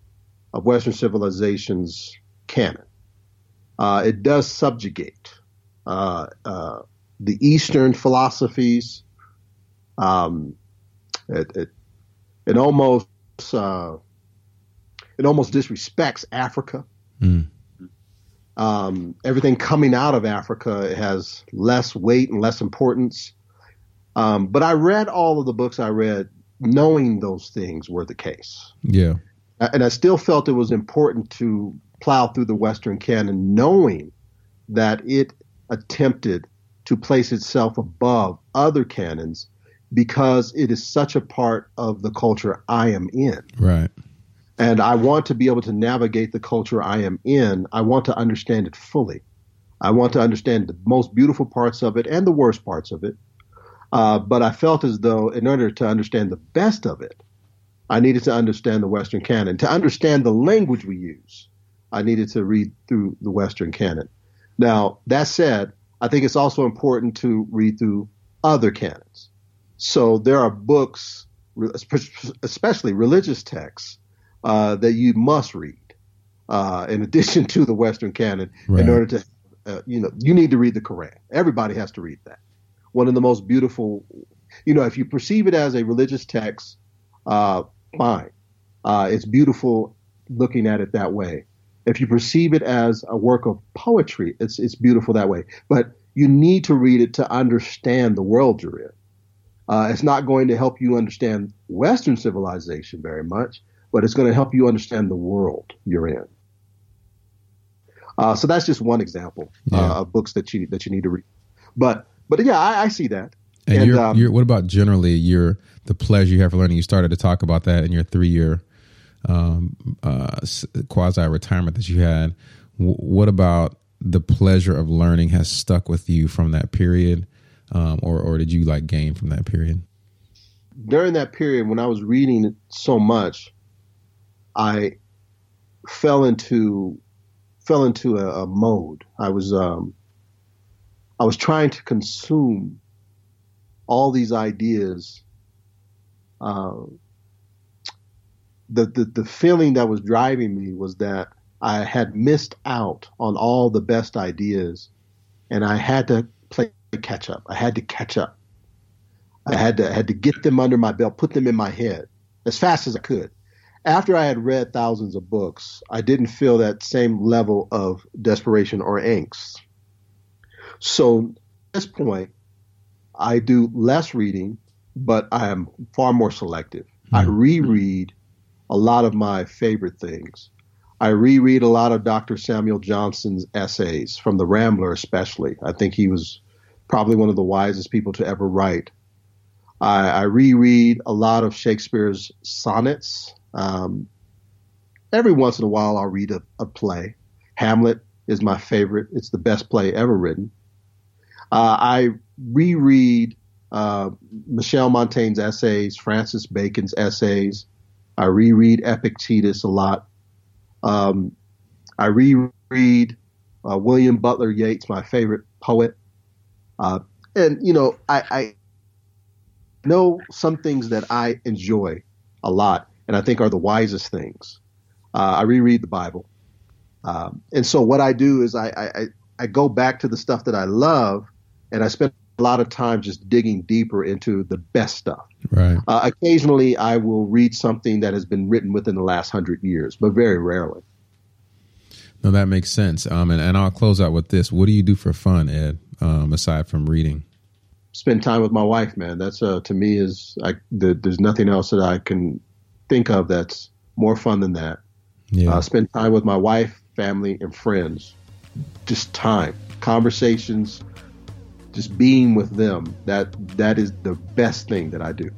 of Western civilization's canon. Uh, it does subjugate uh, uh, the Eastern philosophies. Um, it, it it almost uh, it almost disrespects Africa. Mm. Um, everything coming out of Africa has less weight and less importance. Um, but I read all of the books I read, knowing those things were the case. Yeah. And I still felt it was important to plow through the Western canon, knowing that it attempted to place itself above other canons because it is such a part of the culture I am in. Right. And I want to be able to navigate the culture I am in. I want to understand it fully. I want to understand the most beautiful parts of it and the worst parts of it. Uh, but I felt as though in order to understand the best of it, I needed to understand the Western canon. To understand the language we use, I needed to read through the Western canon. Now, that said, I think it's also important to read through other canons. So there are books, especially religious texts, uh, that you must read uh, in addition to the Western canon. Right. In order to, uh, you know, you need to read the Quran. Everybody has to read that. One of the most beautiful, you know, if you perceive it as a religious text, uh, fine. Uh, it's beautiful looking at it that way. If you perceive it as a work of poetry, it's it's beautiful that way. But you need to read it to understand the world you're in. Uh, it's not going to help you understand Western civilization very much, but it's going to help you understand the world you're in. Uh, so that's just one example yeah. uh, of books that you that you need to read. But but yeah, I, I see that. And, and you're, um, you're, what about generally your the pleasure you have for learning? You started to talk about that in your three year. Um, uh, quasi-retirement that you had. W- what about the pleasure of learning has stuck with you from that period, um, or or did you like gain from that period? During that period, when I was reading so much, I fell into fell into a, a mode. I was um, I was trying to consume all these ideas. Uh, The, the the feeling that was driving me was that I had missed out on all the best ideas, and I had to play catch up. I had to catch up. I had to I had to get them under my belt, put them in my head as fast as I could. After I had read thousands of books, I didn't feel that same level of desperation or angst. So at this point, I do less reading, but I am far more selective. Mm-hmm. I reread a lot of my favorite things. I reread a lot of Doctor Samuel Johnson's essays, from the Rambler especially. I think he was probably one of the wisest people to ever write. I, I reread a lot of Shakespeare's sonnets. Um, every once in a while I'll read a, a play. Hamlet is my favorite. It's the best play ever written. Uh, I reread uh, Michel Montaigne's essays, Francis Bacon's essays. I reread Epictetus a lot. Um, I reread uh, William Butler Yeats, my favorite poet. Uh, and, you know, I, I know some things that I enjoy a lot and I think are the wisest things. Uh, I reread the Bible. Um, and so what I do is I, I, I go back to the stuff that I love, and I spend a lot of time just digging deeper into the best stuff. Right. Uh, occasionally, I will read something that has been written within the last hundred years, but very rarely. No, that makes sense. Um, and, and I'll close out with this. What do you do for fun, Ed, um, aside from reading? Spend time with my wife, man. That's uh, to me is I, the, there's nothing else that I can think of that's more fun than that. Yeah. Uh, spend time with my wife, family, and friends. Just time, conversations. Just being with them, that that is the best thing that I do.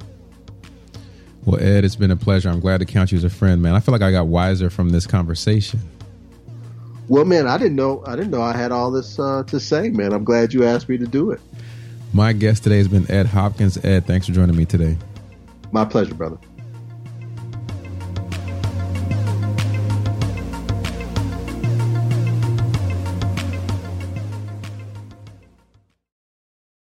Well, Ed, it's been a pleasure. I'm glad to count you as a friend, man. I feel like I got wiser from this conversation. Well, man, I didn't know I didn't know I had all this uh, to say, man. I'm glad you asked me to do it. My guest today has been Ed Hopkins. Ed, thanks for joining me today. My pleasure, brother.